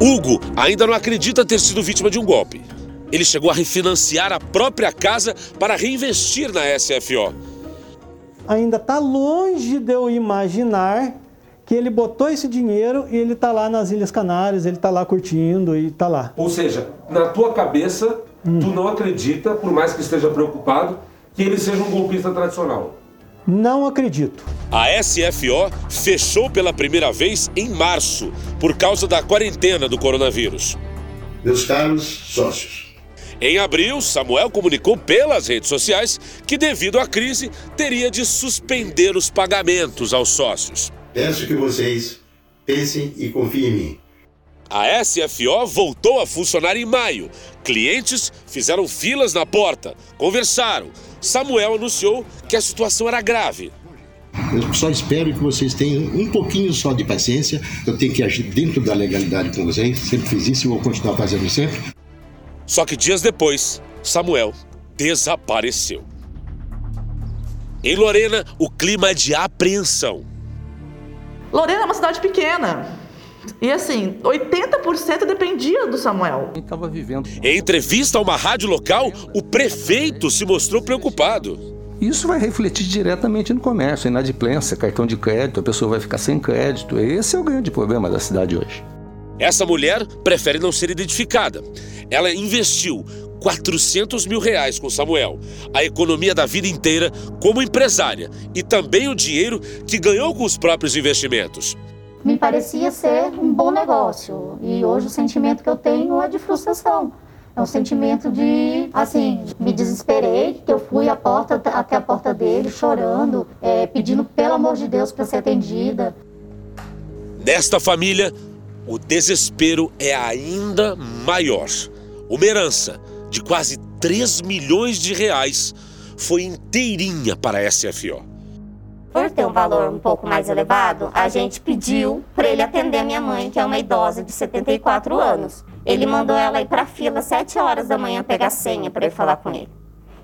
Hugo ainda não acredita ter sido vítima de um golpe. Ele chegou a refinanciar a própria casa para reinvestir na S F O. Ainda está longe de eu imaginar que ele botou esse dinheiro e ele está lá nas Ilhas Canárias, ele está lá curtindo e está lá. Ou seja, na tua cabeça, hum. tu não acredita, por mais que esteja preocupado, que ele seja um golpista tradicional. Não acredito. A S F O fechou pela primeira vez em março, por causa da quarentena do coronavírus. Meus caros sócios. Em abril, Samuel comunicou pelas redes sociais que, devido à crise, teria de suspender os pagamentos aos sócios. Peço que vocês pensem e confiem em mim. A S F O voltou a funcionar em maio. Clientes fizeram filas na porta, conversaram. Samuel anunciou que a situação era grave. Eu só espero que vocês tenham um pouquinho só de paciência. Eu tenho que agir dentro da legalidade com vocês. Sempre fiz isso e vou continuar fazendo sempre. Só que dias depois, Samuel desapareceu. Em Lorena, o clima é de apreensão. Lorena é uma cidade pequena. E assim, oitenta por cento dependia do Samuel. Ele estava vivendo. Em entrevista a uma rádio local, o prefeito se mostrou preocupado. Isso vai refletir diretamente no comércio, inadimplência, cartão de crédito, a pessoa vai ficar sem crédito. Esse é o grande problema da cidade hoje. Essa mulher prefere não ser identificada. Ela investiu quatrocentos mil reais com Samuel, a economia da vida inteira como empresária e também o dinheiro que ganhou com os próprios investimentos. Me parecia ser um bom negócio e hoje o sentimento que eu tenho é de frustração. É um sentimento de, assim, me desesperei, que eu fui à porta, até a porta dele chorando, é, pedindo pelo amor de Deus para ser atendida. Nesta família, o desespero é ainda maior. Uma herança de quase três milhões de reais foi inteirinha para a S F O. Por ter um valor um pouco mais elevado, a gente pediu para ele atender a minha mãe, que é uma idosa de setenta e quatro anos. Ele mandou ela ir para a fila às sete horas da manhã pegar senha para eu falar com ele.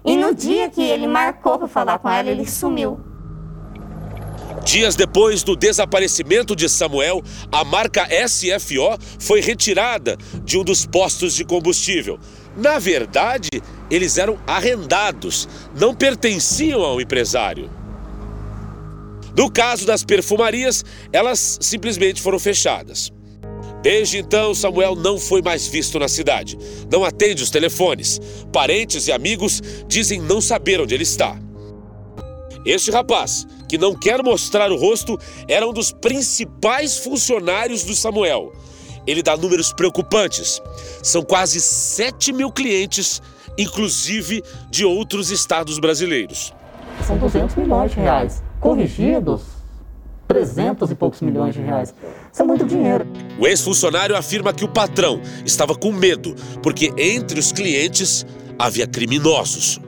E no dia que ele marcou para falar com ela, ele sumiu. Dias depois do desaparecimento de Samuel, a marca S F O foi retirada de um dos postos de combustível. Na verdade, eles eram arrendados, não pertenciam ao empresário. No caso das perfumarias, elas simplesmente foram fechadas. Desde então, Samuel não foi mais visto na cidade. Não atende os telefones. Parentes e amigos dizem não saber onde ele está. Este rapaz, que não quer mostrar o rosto, era um dos principais funcionários do Samuel. Ele dá números preocupantes. São quase sete mil clientes, inclusive de outros estados brasileiros. São duzentos milhões de reais. Corrigidos, trezentos e poucos milhões de reais. Isso é muito dinheiro. O ex-funcionário afirma que o patrão estava com medo, porque entre os clientes havia criminosos.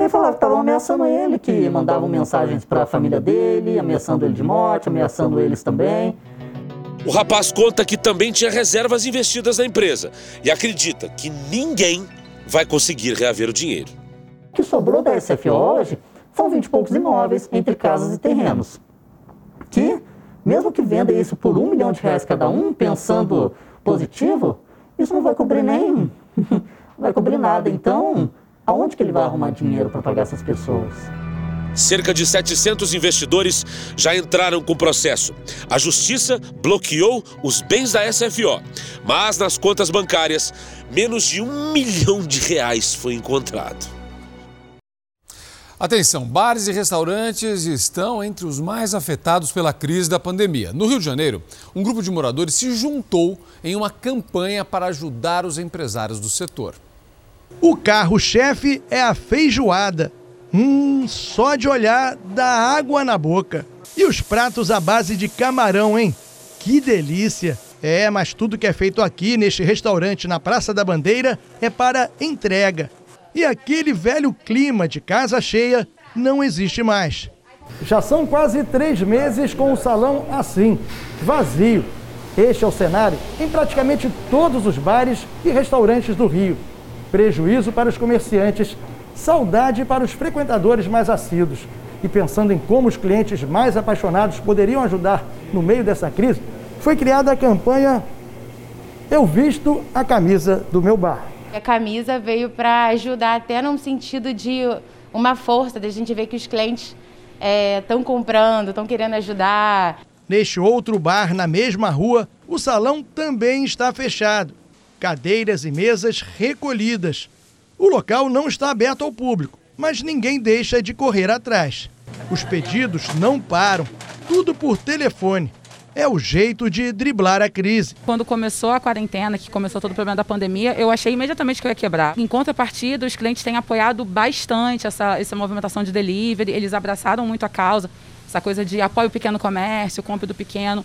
Ele falava que estavam ameaçando ele, que mandavam mensagens para a família dele, ameaçando ele de morte, ameaçando eles também. O rapaz conta que também tinha reservas investidas na empresa e acredita que ninguém vai conseguir reaver o dinheiro. O que sobrou da S F O hoje são vinte e poucos imóveis entre casas e terrenos, que, mesmo que venda isso por um milhão de reais cada um, pensando positivo, isso não vai cobrir nem, não vai cobrir nada. Então, aonde que ele vai arrumar dinheiro para pagar essas pessoas? Cerca de setecentos investidores já entraram com o processo. A justiça bloqueou os bens da S F O, mas nas contas bancárias, menos de um milhão de reais foi encontrado. Atenção, bares e restaurantes estão entre os mais afetados pela crise da pandemia. No Rio de Janeiro, um grupo de moradores se juntou em uma campanha para ajudar os empresários do setor. O carro-chefe é a feijoada. Hum, só de olhar dá água na boca. E os pratos à base de camarão, hein? Que delícia! É, mas tudo que é feito aqui neste restaurante na Praça da Bandeira é para entrega. E aquele velho clima de casa cheia não existe mais. Já são quase três meses com o salão assim, vazio. Este é o cenário em praticamente todos os bares e restaurantes do Rio. Prejuízo para os comerciantes, saudade para os frequentadores mais assíduos. E pensando em como os clientes mais apaixonados poderiam ajudar no meio dessa crise, foi criada a campanha Eu Visto a Camisa do Meu Bar. A camisa veio para ajudar até num sentido de uma força, da gente ver que os clientes estão é, comprando, estão querendo ajudar. Neste outro bar, na mesma rua, o salão também está fechado. Cadeiras e mesas recolhidas. O local não está aberto ao público, mas ninguém deixa de correr atrás. Os pedidos não param, tudo por telefone. É o jeito de driblar a crise. Quando começou a quarentena, que começou todo o problema da pandemia, eu achei imediatamente que eu ia quebrar. Em contrapartida, os clientes têm apoiado bastante essa, essa movimentação de delivery, eles abraçaram muito a causa, essa coisa de apoio ao pequeno comércio, compra do pequeno.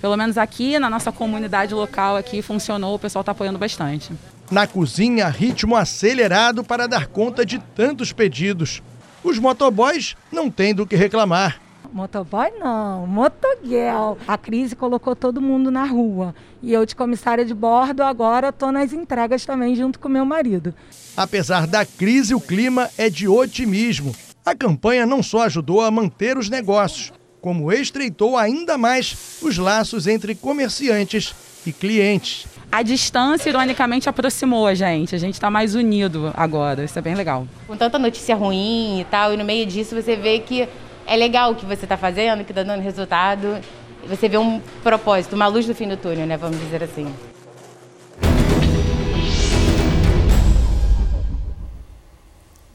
Pelo menos aqui na nossa comunidade local aqui funcionou, o pessoal está apoiando bastante. Na cozinha, ritmo acelerado para dar conta de tantos pedidos. Os motoboys não têm do que reclamar. Motoboy não, motoguel. A crise colocou todo mundo na rua. E eu de comissária de bordo, agora estou nas entregas também junto com meu marido. Apesar da crise, o clima é de otimismo. A campanha não só ajudou a manter os negócios, como estreitou ainda mais os laços entre comerciantes e clientes. A distância, ironicamente, aproximou a gente. A gente está mais unido agora, isso é bem legal. Com tanta notícia ruim e tal, e no meio disso você vê que é legal o que você está fazendo, que está dando resultado. Você vê um propósito, uma luz no fim do túnel, né? Vamos dizer assim.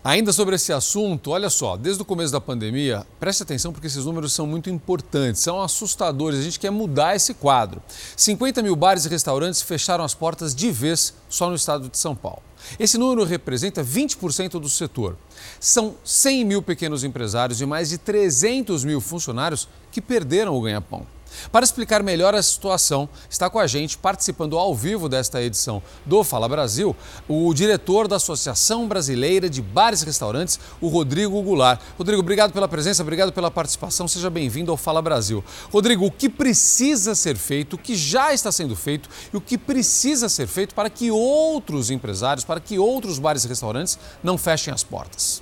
Ainda sobre esse assunto, olha só, desde o começo da pandemia, preste atenção porque esses números são muito importantes, são assustadores, a gente quer mudar esse quadro. cinquenta mil bares e restaurantes fecharam as portas de vez só no estado de São Paulo. Esse número representa vinte por cento do setor. São cem mil pequenos empresários e mais de trezentos mil funcionários que perderam o ganha-pão. Para explicar melhor a situação, está com a gente, participando ao vivo desta edição do Fala Brasil, o diretor da Associação Brasileira de Bares e Restaurantes, o Rodrigo Goulart. Rodrigo, obrigado pela presença, obrigado pela participação, seja bem-vindo ao Fala Brasil. Rodrigo, o que precisa ser feito, o que já está sendo feito e o que precisa ser feito para que outros empresários, para que outros bares e restaurantes não fechem as portas?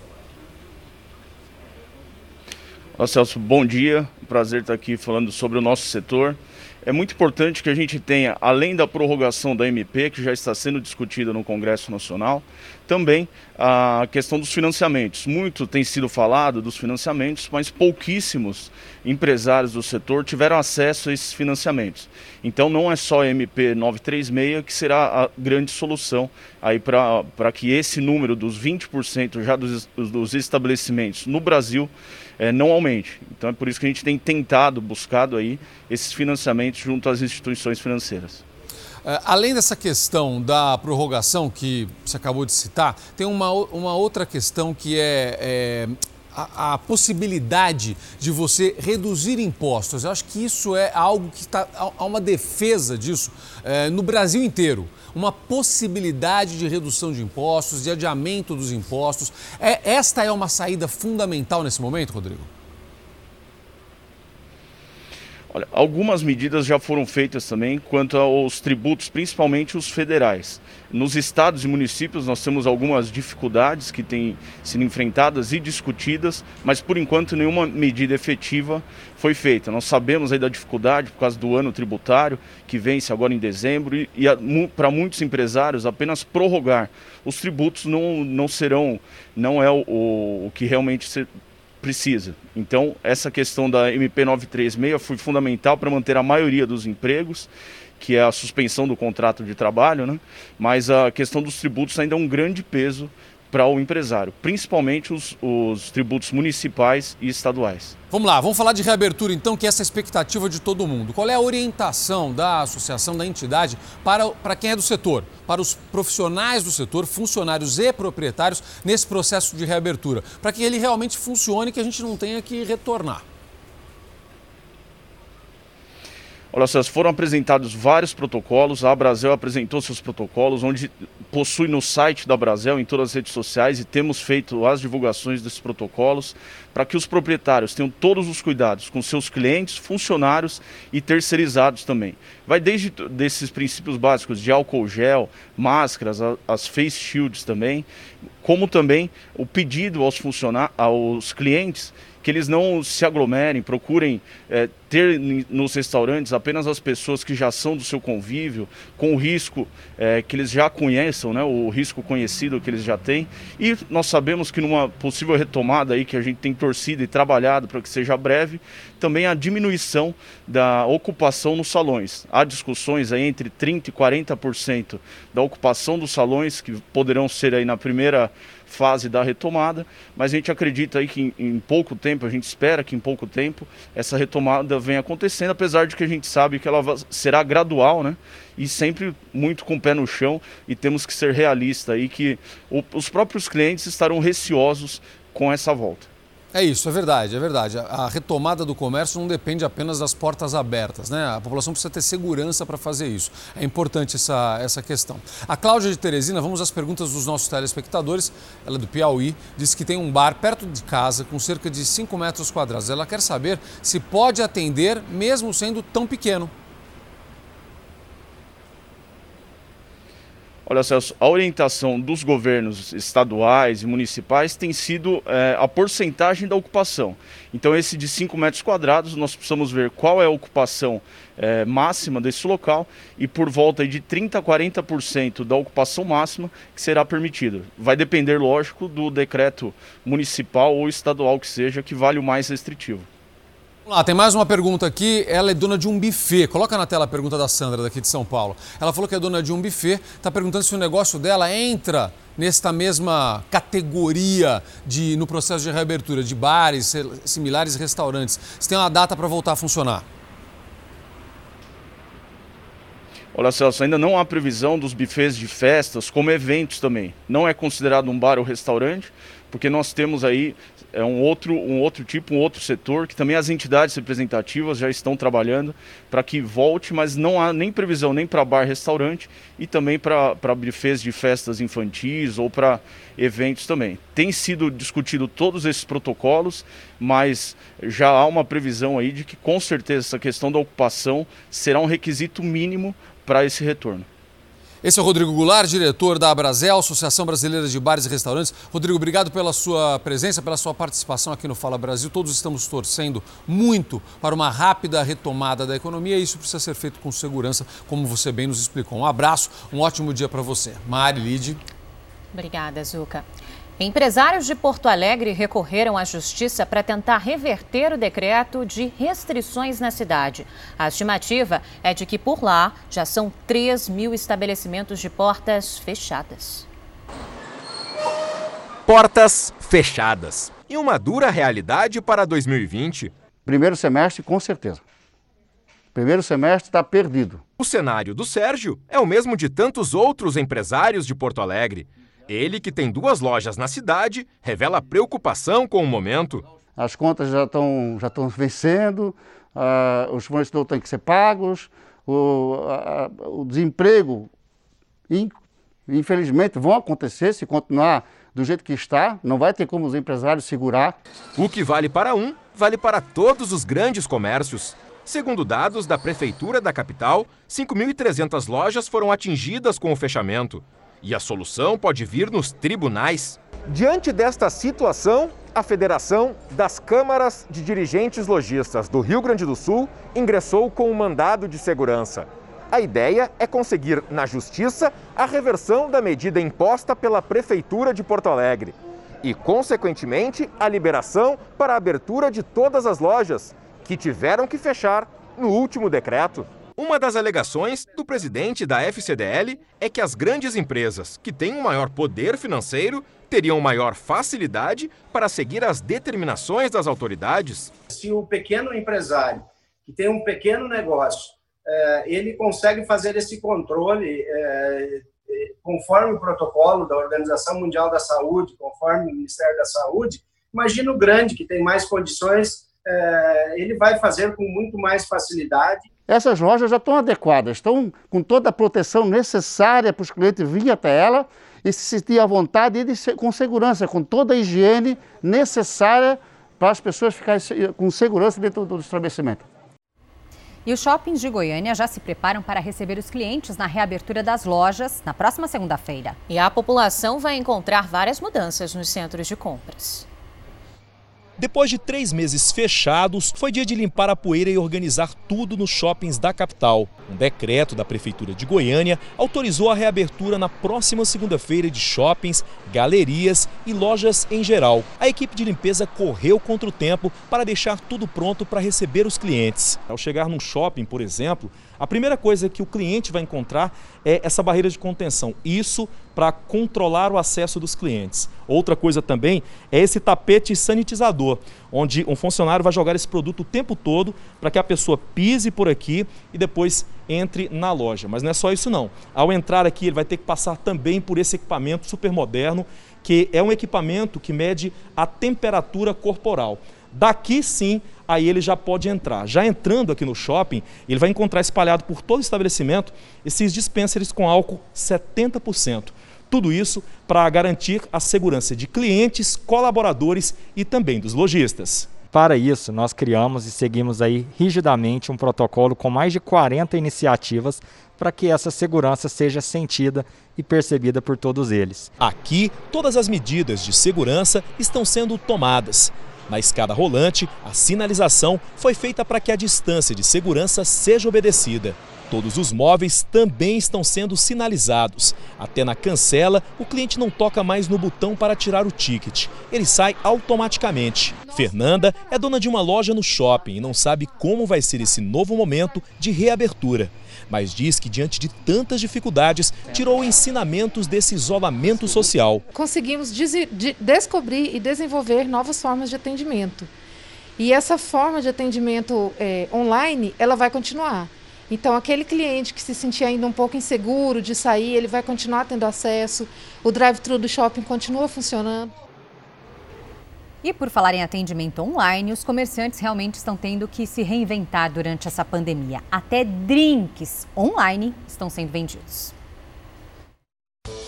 Olá, Celso, bom dia, prazer estar aqui falando sobre o nosso setor. É muito importante que a gente tenha, além da prorrogação da M P, que já está sendo discutida no Congresso Nacional, também a questão dos financiamentos. Muito tem sido falado dos financiamentos, mas pouquíssimos empresários do setor tiveram acesso a esses financiamentos. Então não é só a M P novecentos e trinta e seis que será a grande solução aí para que esse número dos vinte por cento já dos, dos estabelecimentos no Brasil É, não aumente. Então é por isso que a gente tem tentado, buscado aí esses financiamentos junto às instituições financeiras. Além dessa questão da prorrogação que você acabou de citar, tem uma, uma outra questão que é... é... A, a possibilidade de você reduzir impostos. Eu acho que isso é algo que está... Há uma defesa disso é, no Brasil inteiro. Uma possibilidade de redução de impostos, de adiamento dos impostos. É, esta é uma saída fundamental nesse momento, Rodrigo? Olha, algumas medidas já foram feitas também quanto aos tributos, principalmente os federais. Nos estados e municípios nós temos algumas dificuldades que têm sido enfrentadas e discutidas, mas por enquanto nenhuma medida efetiva foi feita. Nós sabemos aí da dificuldade por causa do ano tributário, que vence agora em dezembro, e, e para muitos empresários apenas prorrogar os tributos não, não serão, não é o, o, o que realmente se precisa. Então, essa questão da M P novecentos e trinta e seis foi fundamental para manter a maioria dos empregos, que é a suspensão do contrato de trabalho, né? Mas a questão dos tributos ainda é um grande peso para o empresário, principalmente os, os tributos municipais e estaduais. Vamos lá, vamos falar de reabertura então, que é essa expectativa de todo mundo. Qual é a orientação da associação, da entidade, para, para quem é do setor, para os profissionais do setor, funcionários e proprietários nesse processo de reabertura, para que ele realmente funcione e que a gente não tenha que retornar? Olha, foram apresentados vários protocolos, a Abrazel apresentou seus protocolos, onde possui no site da Abrazel, em todas as redes sociais, e temos feito as divulgações desses protocolos para que os proprietários tenham todos os cuidados com seus clientes, funcionários e terceirizados também. Vai desde desses princípios básicos de álcool gel, máscaras, as face shields também, como também o pedido aos, funcionários, aos clientes, que eles não se aglomerem, procurem é, ter nos restaurantes apenas as pessoas que já são do seu convívio, com o risco é, que eles já conheçam, né, o risco conhecido que eles já têm. E nós sabemos que numa possível retomada aí, que a gente tem torcido e trabalhado para que seja breve, também a diminuição da ocupação nos salões. Há discussões aí entre trinta por cento e quarenta por cento da ocupação dos salões, que poderão ser aí na primeira fase da retomada, mas a gente acredita aí que em, em pouco tempo, a gente espera que em pouco tempo essa retomada venha acontecendo, apesar de que a gente sabe que ela será gradual, né? E sempre muito com o pé no chão, e temos que ser realistas aí que o, os próprios clientes estarão receosos com essa volta. É isso, é verdade, é verdade. A retomada do comércio não depende apenas das portas abertas, né? A população precisa ter segurança para fazer isso. É importante essa, essa questão. A Cláudia de Teresina, vamos às perguntas dos nossos telespectadores. Ela é do Piauí, disse que tem um bar perto de casa com cerca de cinco metros quadrados. Ela quer saber se pode atender mesmo sendo tão pequeno. Olha, Celso, a orientação dos governos estaduais e municipais tem sido é, a porcentagem da ocupação. Então, esse de cinco metros quadrados, nós precisamos ver qual é a ocupação é, máxima desse local e por volta de trinta a quarenta por cento da ocupação máxima que será permitida. Vai depender, lógico, do decreto municipal ou estadual que seja, que vale o mais restritivo. Lá, tem mais uma pergunta aqui, ela é dona de um buffet. Coloca na tela a pergunta da Sandra, daqui de São Paulo. Ela falou que é dona de um buffet, está perguntando se o negócio dela entra nesta mesma categoria de, no processo de reabertura de bares, similares restaurantes. Se tem uma data para voltar a funcionar? Olha, Celso, ainda não há previsão dos buffets de festas como eventos também. Não é considerado um bar ou restaurante, porque nós temos aí é, um, outro, um outro tipo, um outro setor, que também as entidades representativas já estão trabalhando para que volte, mas não há nem previsão nem para bar, restaurante e também para buffets de festas infantis ou para eventos também. Tem sido discutido todos esses protocolos, mas já há uma previsão aí de que com certeza essa questão da ocupação será um requisito mínimo para esse retorno. Esse é o Rodrigo Goulart, diretor da Abrazel, Associação Brasileira de Bares e Restaurantes. Rodrigo, obrigado pela sua presença, pela sua participação aqui no Fala Brasil. Todos estamos torcendo muito para uma rápida retomada da economia e isso precisa ser feito com segurança, como você bem nos explicou. Um abraço, um ótimo dia para você. Mari, Lide. Obrigada, Zuca. Empresários de Porto Alegre recorreram à Justiça para tentar reverter o decreto de restrições na cidade. A estimativa é de que, por lá, já são três mil estabelecimentos de portas fechadas. Portas fechadas. E uma dura realidade para dois mil e vinte. Primeiro semestre, com certeza. Primeiro semestre está perdido. O cenário do Sérgio é o mesmo de tantos outros empresários de Porto Alegre. Ele, que tem duas lojas na cidade, revela preocupação com o momento. As contas já estão já estão vencendo, uh, os fornecedores têm que ser pagos, o, a, o desemprego, infelizmente, vão acontecer se continuar do jeito que está, não vai ter como os empresários segurar. O que vale para um, vale para todos os grandes comércios. Segundo dados da Prefeitura da capital, cinco mil e trezentas lojas foram atingidas com o fechamento. E a solução pode vir nos tribunais. Diante desta situação, a Federação das Câmaras de Dirigentes Lojistas do Rio Grande do Sul ingressou com um mandado de segurança. A ideia é conseguir, na Justiça, a reversão da medida imposta pela Prefeitura de Porto Alegre e, consequentemente, a liberação para a abertura de todas as lojas, que tiveram que fechar no último decreto. Uma das alegações do presidente da F C D L é que as grandes empresas que têm um maior poder financeiro teriam maior facilidade para seguir as determinações das autoridades. Se o pequeno empresário, que tem um pequeno negócio, ele consegue fazer esse controle conforme o protocolo da Organização Mundial da Saúde, conforme o Ministério da Saúde, imagina o grande, que tem mais condições, ele vai fazer com muito mais facilidade. Essas lojas já estão adequadas, estão com toda a proteção necessária para os clientes virem até ela e se sentir à vontade e com segurança, com toda a higiene necessária para as pessoas ficarem com segurança dentro do estabelecimento. E os shoppings de Goiânia já se preparam para receber os clientes na reabertura das lojas na próxima segunda-feira. E a população vai encontrar várias mudanças nos centros de compras. Depois de três meses fechados, foi dia de limpar a poeira e organizar tudo nos shoppings da capital. Um decreto da Prefeitura de Goiânia autorizou a reabertura na próxima segunda-feira de shoppings, galerias e lojas em geral. A equipe de limpeza correu contra o tempo para deixar tudo pronto para receber os clientes. Ao chegar num shopping, por exemplo, a primeira coisa que o cliente vai encontrar é essa barreira de contenção. Isso para controlar o acesso dos clientes. Outra coisa também é esse tapete sanitizador, onde um funcionário vai jogar esse produto o tempo todo para que a pessoa pise por aqui e depois entre na loja. Mas não é só isso não. Ao entrar aqui, ele vai ter que passar também por esse equipamento super moderno, que é um equipamento que mede a temperatura corporal. Daqui sim, aí ele já pode entrar. Já entrando aqui no shopping, ele vai encontrar espalhado por todo o estabelecimento esses dispensers com álcool setenta por cento. Tudo isso para garantir a segurança de clientes, colaboradores e também dos lojistas. Para isso, nós criamos e seguimos aí rigidamente um protocolo com mais de quarenta iniciativas para que essa segurança seja sentida e percebida por todos eles. Aqui, todas as medidas de segurança estão sendo tomadas. Na escada rolante, a sinalização foi feita para que a distância de segurança seja obedecida. Todos os móveis também estão sendo sinalizados. Até na cancela, o cliente não toca mais no botão para tirar o ticket. Ele sai automaticamente. Fernanda é dona de uma loja no shopping e não sabe como vai ser esse novo momento de reabertura. Mas diz que, diante de tantas dificuldades, tirou ensinamentos desse isolamento social. Conseguimos descobrir e desenvolver novas formas de atendimento. E essa forma de atendimento é, online, ela vai continuar. Então, aquele cliente que se sentia ainda um pouco inseguro de sair, ele vai continuar tendo acesso, o drive-thru do shopping continua funcionando. E por falar em atendimento online, os comerciantes realmente estão tendo que se reinventar durante essa pandemia. Até drinks online estão sendo vendidos.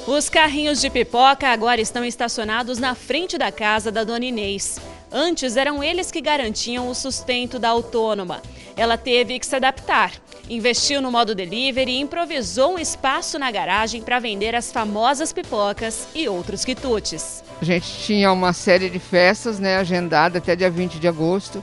Os carrinhos de pipoca agora estão estacionados na frente da casa da dona Inês. Antes eram eles que garantiam o sustento da autônoma. Ela teve que se adaptar. Investiu no modo delivery e improvisou um espaço na garagem para vender as famosas pipocas e outros quitutes. A gente tinha uma série de festas, né, agendada até dia vinte de agosto.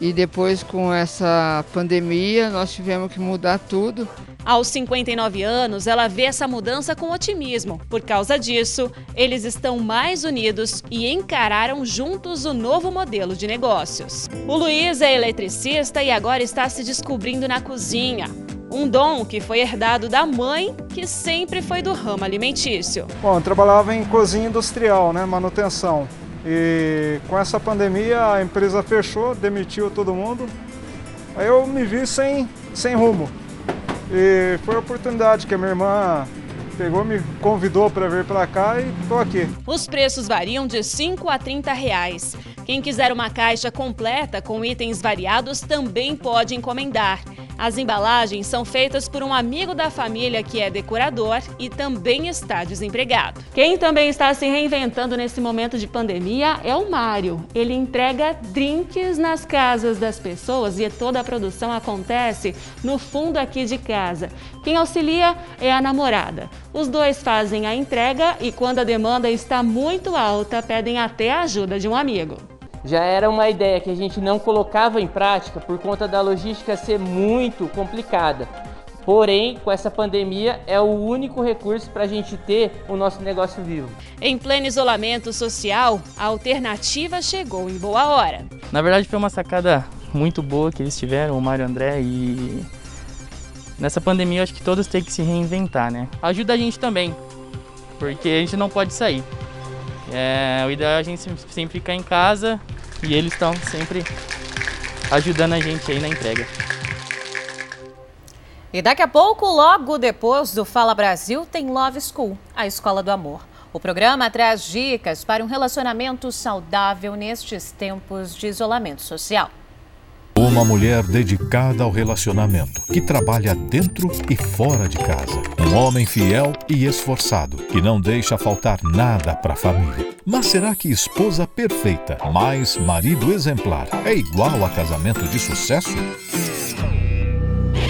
E depois, com essa pandemia, nós tivemos que mudar tudo. Aos cinquenta e nove anos, ela vê essa mudança com otimismo. Por causa disso, eles estão mais unidos e encararam juntos o novo modelo de negócios. O Luiz é eletricista e agora está se descobrindo na cozinha. Um dom que foi herdado da mãe, que sempre foi do ramo alimentício. Bom, eu trabalhava em cozinha industrial, né, manutenção. E com essa pandemia a empresa fechou, demitiu todo mundo. Aí eu me vi sem, sem rumo. E foi a oportunidade que a minha irmã pegou, me convidou para vir para cá e estou aqui. Os preços variam de cinco a trinta reais. Quem quiser uma caixa completa com itens variados também pode encomendar. As embalagens são feitas por um amigo da família que é decorador e também está desempregado. Quem também está se reinventando nesse momento de pandemia é o Mário. Ele entrega drinks nas casas das pessoas e toda a produção acontece no fundo aqui de casa. Quem auxilia é a namorada. Os dois fazem a entrega e, quando a demanda está muito alta, pedem até a ajuda de um amigo. Já era uma ideia que a gente não colocava em prática por conta da logística ser muito complicada. Porém, com essa pandemia, é o único recurso para a gente ter o nosso negócio vivo. Em pleno isolamento social, a alternativa chegou em boa hora. Na verdade, foi uma sacada muito boa que eles tiveram, o Mário e o André, e nessa pandemia eu acho que todos têm que se reinventar, né? Ajuda a gente também, porque a gente não pode sair. É, o ideal é a gente sempre ficar em casa e eles estão sempre ajudando a gente aí na entrega. E daqui a pouco, logo depois do Fala Brasil, tem Love School, a escola do amor. O programa traz dicas para um relacionamento saudável nestes tempos de isolamento social. Uma mulher dedicada ao relacionamento, que trabalha dentro e fora de casa. Um homem fiel e esforçado, que não deixa faltar nada para a família. Mas será que esposa perfeita, mais marido exemplar, é igual a casamento de sucesso?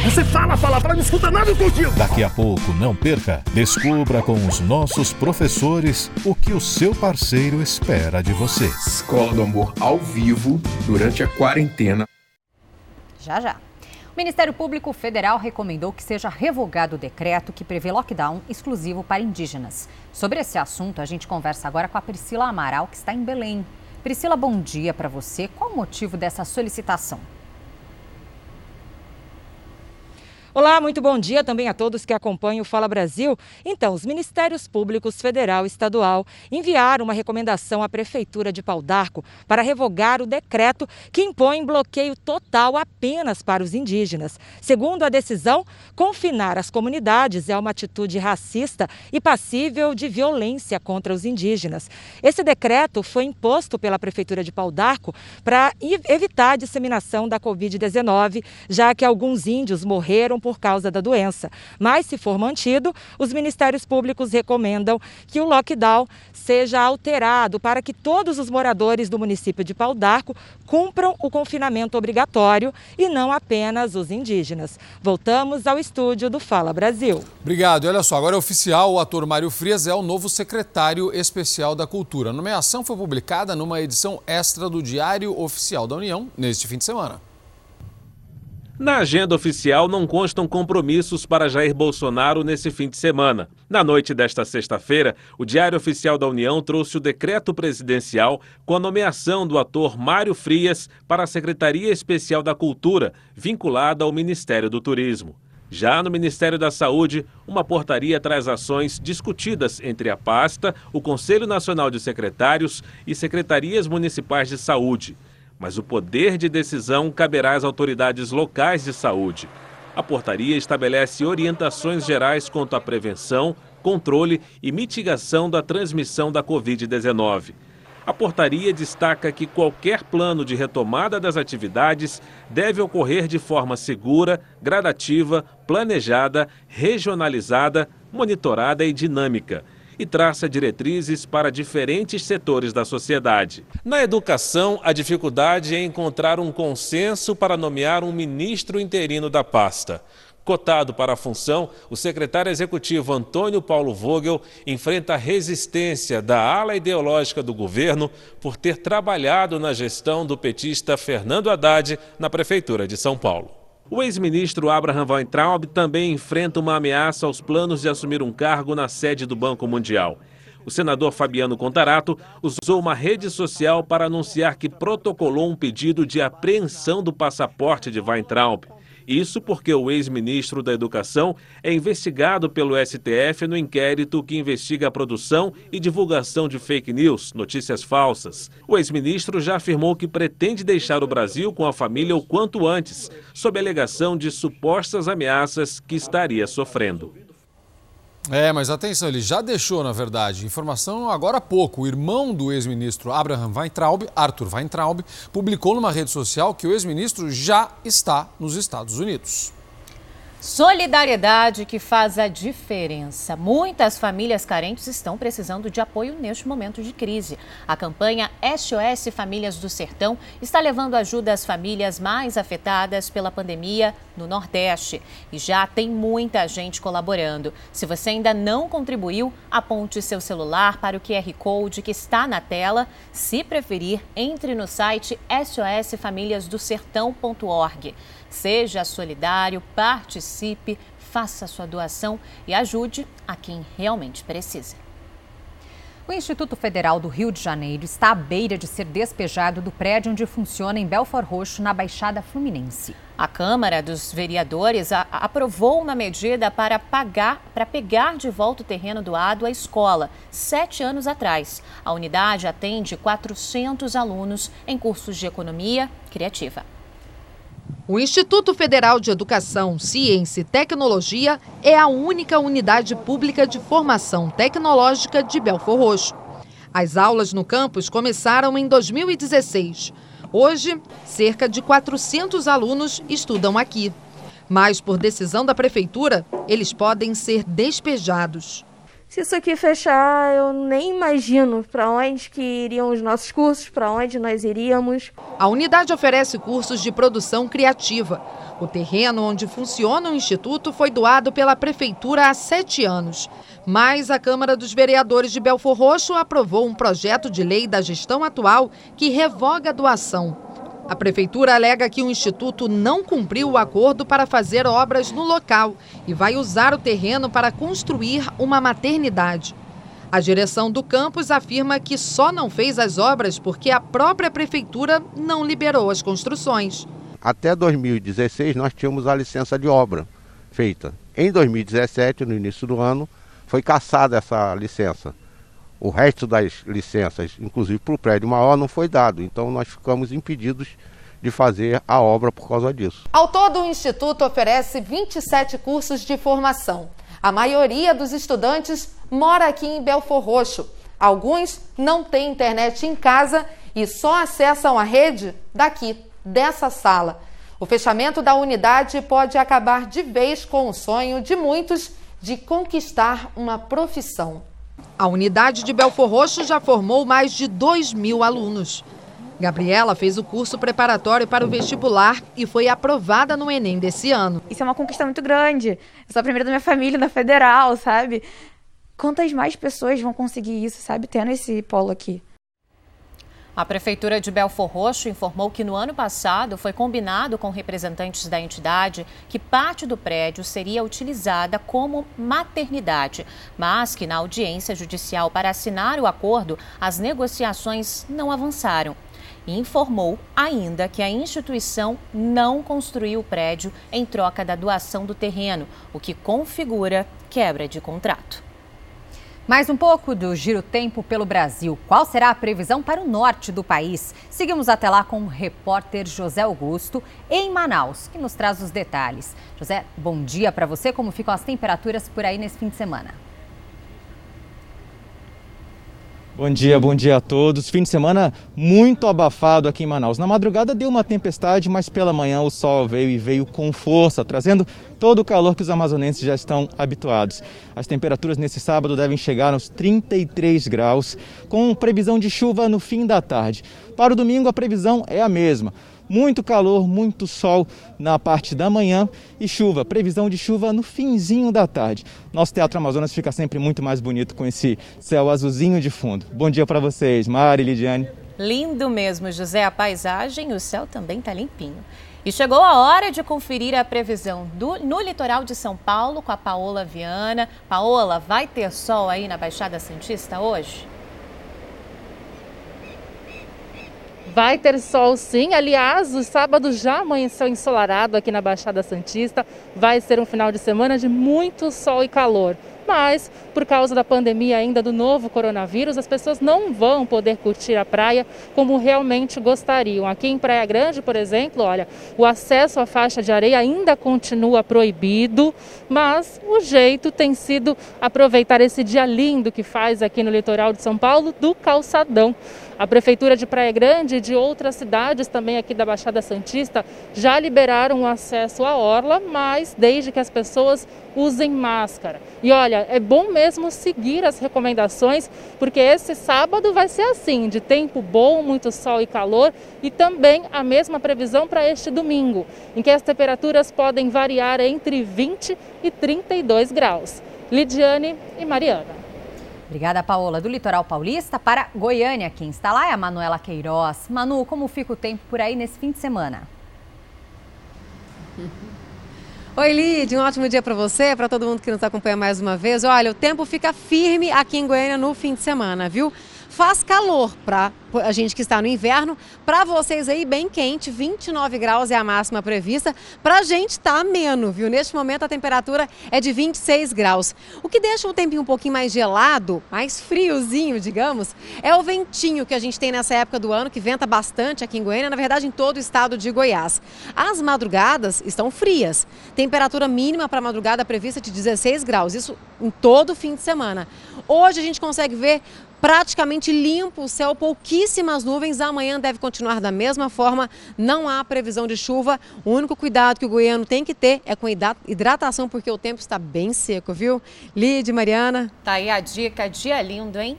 Você fala, fala, fala, não escuta nada do teu. Daqui a pouco, não perca. Descubra com os nossos professores o que o seu parceiro espera de você. Escola do Amor ao vivo, durante a quarentena. Já, já. O Ministério Público Federal recomendou que seja revogado o decreto que prevê lockdown exclusivo para indígenas. Sobre esse assunto, a gente conversa agora com a Priscila Amaral, que está em Belém. Priscila, bom dia para você. Qual o motivo dessa solicitação? Olá, muito bom dia também a todos que acompanham o Fala Brasil. Então, os Ministérios Públicos Federal e Estadual enviaram uma recomendação à Prefeitura de Pau d'Arco para revogar o decreto que impõe bloqueio total apenas para os indígenas. Segundo a decisão, confinar as comunidades é uma atitude racista e passível de violência contra os indígenas. Esse decreto foi imposto pela Prefeitura de Pau d'Arco para evitar a disseminação da covid dezenove, já que alguns índios morreram por causa da doença. Mas, se for mantido, os Ministérios Públicos recomendam que o lockdown seja alterado para que todos os moradores do município de Pau d'Arco cumpram o confinamento obrigatório e não apenas os indígenas. Voltamos ao estúdio do Fala Brasil. Obrigado. Olha só, agora é oficial, o ator Mário Frias é o novo secretário especial da Cultura. A nomeação foi publicada numa edição extra do Diário Oficial da União neste fim de semana. Na agenda oficial não constam compromissos para Jair Bolsonaro nesse fim de semana. Na noite desta sexta-feira, o Diário Oficial da União trouxe o decreto presidencial com a nomeação do ator Mário Frias para a Secretaria Especial da Cultura, vinculada ao Ministério do Turismo. Já no Ministério da Saúde, uma portaria traz ações discutidas entre a pasta, o Conselho Nacional de Secretários e Secretarias Municipais de Saúde. Mas o poder de decisão caberá às autoridades locais de saúde. A portaria estabelece orientações gerais quanto à prevenção, controle e mitigação da transmissão da covid dezenove. A portaria destaca que qualquer plano de retomada das atividades deve ocorrer de forma segura, gradativa, planejada, regionalizada, monitorada e dinâmica, e traça diretrizes para diferentes setores da sociedade. Na educação, a dificuldade é encontrar um consenso para nomear um ministro interino da pasta. Cotado para a função, o secretário executivo Antônio Paulo Vogel enfrenta a resistência da ala ideológica do governo por ter trabalhado na gestão do petista Fernando Haddad na Prefeitura de São Paulo. O ex-ministro Abraham Weintraub também enfrenta uma ameaça aos planos de assumir um cargo na sede do Banco Mundial. O senador Fabiano Contarato usou uma rede social para anunciar que protocolou um pedido de apreensão do passaporte de Weintraub. Isso porque o ex-ministro da Educação é investigado pelo S T F no inquérito que investiga a produção e divulgação de fake news, notícias falsas. O ex-ministro já afirmou que pretende deixar o Brasil com a família o quanto antes, sob a alegação de supostas ameaças que estaria sofrendo. É, mas atenção, ele já deixou, na verdade, informação agora há pouco. O irmão do ex-ministro Abraham Weintraub, Arthur Weintraub, publicou numa rede social que o ex-ministro já está nos Estados Unidos. Solidariedade que faz a diferença. Muitas famílias carentes estão precisando de apoio neste momento de crise. A campanha S O S Famílias do Sertão está levando ajuda às famílias mais afetadas pela pandemia no Nordeste. E já tem muita gente colaborando. Se você ainda não contribuiu, aponte seu celular para o Q R Code que está na tela. Se preferir, entre no site S O S famílias do sertão ponto org. Seja solidário, participe, faça sua doação e ajude a quem realmente precisa. O Instituto Federal do Rio de Janeiro está à beira de ser despejado do prédio onde funciona em Belford Roxo, na Baixada Fluminense. A Câmara dos Vereadores a- aprovou uma medida para, pagar, para pegar de volta o terreno doado à escola, sete anos atrás. A unidade atende quatrocentos alunos em cursos de economia criativa. O Instituto Federal de Educação, Ciência e Tecnologia é a única unidade pública de formação tecnológica de Belford Roxo. As aulas no campus começaram em dois mil e dezesseis. Hoje, cerca de quatrocentos alunos estudam aqui. Mas, por decisão da Prefeitura, eles podem ser despejados. Se isso aqui fechar, eu nem imagino para onde que iriam os nossos cursos, para onde nós iríamos. A unidade oferece cursos de produção criativa. O terreno onde funciona o Instituto foi doado pela Prefeitura há sete anos. Mas a Câmara dos Vereadores de Belford Roxo aprovou um projeto de lei da gestão atual que revoga a doação. A Prefeitura alega que o Instituto não cumpriu o acordo para fazer obras no local e vai usar o terreno para construir uma maternidade. A direção do campus afirma que só não fez as obras porque a própria Prefeitura não liberou as construções. Até dois mil e dezesseis nós tínhamos a licença de obra feita. Em dois mil e dezessete, no início do ano, foi cassada essa licença. O resto das licenças, inclusive para o prédio maior, não foi dado. Então nós ficamos impedidos de fazer a obra por causa disso. Ao todo, o Instituto oferece vinte e sete cursos de formação. A maioria dos estudantes mora aqui em Belford Roxo. Alguns não têm internet em casa e só acessam a rede daqui, dessa sala. O fechamento da unidade pode acabar de vez com o sonho de muitos de conquistar uma profissão. A unidade de Belfor Roxo já formou mais de dois mil alunos. Gabriela fez o curso preparatório para o vestibular e foi aprovada no Enem desse ano. Isso é uma conquista muito grande. Eu sou a primeira da minha família na Federal, sabe? Quantas mais pessoas vão conseguir isso, sabe? Tendo esse polo aqui. A Prefeitura de Belfor Roxo informou que no ano passado foi combinado com representantes da entidade que parte do prédio seria utilizada como maternidade, mas que na audiência judicial para assinar o acordo, as negociações não avançaram. E informou ainda que a instituição não construiu o prédio em troca da doação do terreno, o que configura quebra de contrato. Mais um pouco do Giro Tempo pelo Brasil. Qual será a previsão para o norte do país? Seguimos até lá com o repórter José Augusto, em Manaus, que nos traz os detalhes. José, bom dia para você. Como ficam as temperaturas por aí nesse fim de semana? Bom dia, bom dia a todos. Fim de semana muito abafado aqui em Manaus. Na madrugada deu uma tempestade, mas pela manhã o sol veio e veio com força, trazendo todo o calor que os amazonenses já estão habituados. As temperaturas nesse sábado devem chegar aos trinta e três graus, com previsão de chuva no fim da tarde. Para o domingo a previsão é a mesma. Muito calor, muito sol na parte da manhã e chuva. Previsão de chuva no finzinho da tarde. Nosso Teatro Amazonas fica sempre muito mais bonito com esse céu azulzinho de fundo. Bom dia para vocês, Mari e Lidiane. Lindo mesmo, José. A paisagem, o céu também está limpinho. E chegou a hora de conferir a previsão do, no litoral de São Paulo com a Paola Viana. Paola, vai ter sol aí na Baixada Santista hoje? Vai ter sol sim, aliás, o sábado já amanheceu ensolarado aqui na Baixada Santista, vai ser um final de semana de muito sol e calor. Mas, por causa da pandemia ainda do novo coronavírus, as pessoas não vão poder curtir a praia como realmente gostariam. Aqui em Praia Grande, por exemplo, olha, o acesso à faixa de areia ainda continua proibido, mas o jeito tem sido aproveitar esse dia lindo que faz aqui no litoral de São Paulo do calçadão. A Prefeitura de Praia Grande e de outras cidades também aqui da Baixada Santista já liberaram o acesso à orla, mas desde que as pessoas usem máscara. E olha, é bom mesmo seguir as recomendações, porque esse sábado vai ser assim, de tempo bom, muito sol e calor, e também a mesma previsão para este domingo, em que as temperaturas podem variar entre vinte e trinta e dois graus. Lidiane e Mariana. Obrigada, Paola. Do litoral paulista para Goiânia, quem está lá é a Manuela Queiroz. Manu, como fica o tempo por aí nesse fim de semana? Oi, Lídia, um ótimo dia para você, para todo mundo que nos acompanha mais uma vez. Olha, o tempo fica firme aqui em Goiânia no fim de semana, viu? Faz calor para a gente que está no inverno, para vocês aí bem quente, vinte e nove graus é a máxima prevista, para a gente está ameno, viu? Neste momento a temperatura é de vinte e seis graus, o que deixa o tempinho um pouquinho mais gelado, mais friozinho, digamos, é o ventinho que a gente tem nessa época do ano, que venta bastante aqui em Goiânia, na verdade em todo o estado de Goiás. As madrugadas estão frias, temperatura mínima para madrugada prevista de dezesseis graus, isso em todo o fim de semana. Hoje a gente consegue ver praticamente limpo o céu, pouquíssimas nuvens. Amanhã deve continuar da mesma forma, não há previsão de chuva. O único cuidado que o goiano tem que ter é com hidratação, porque o tempo está bem seco, viu? Lide, Mariana. Tá aí a dica, dia lindo, hein?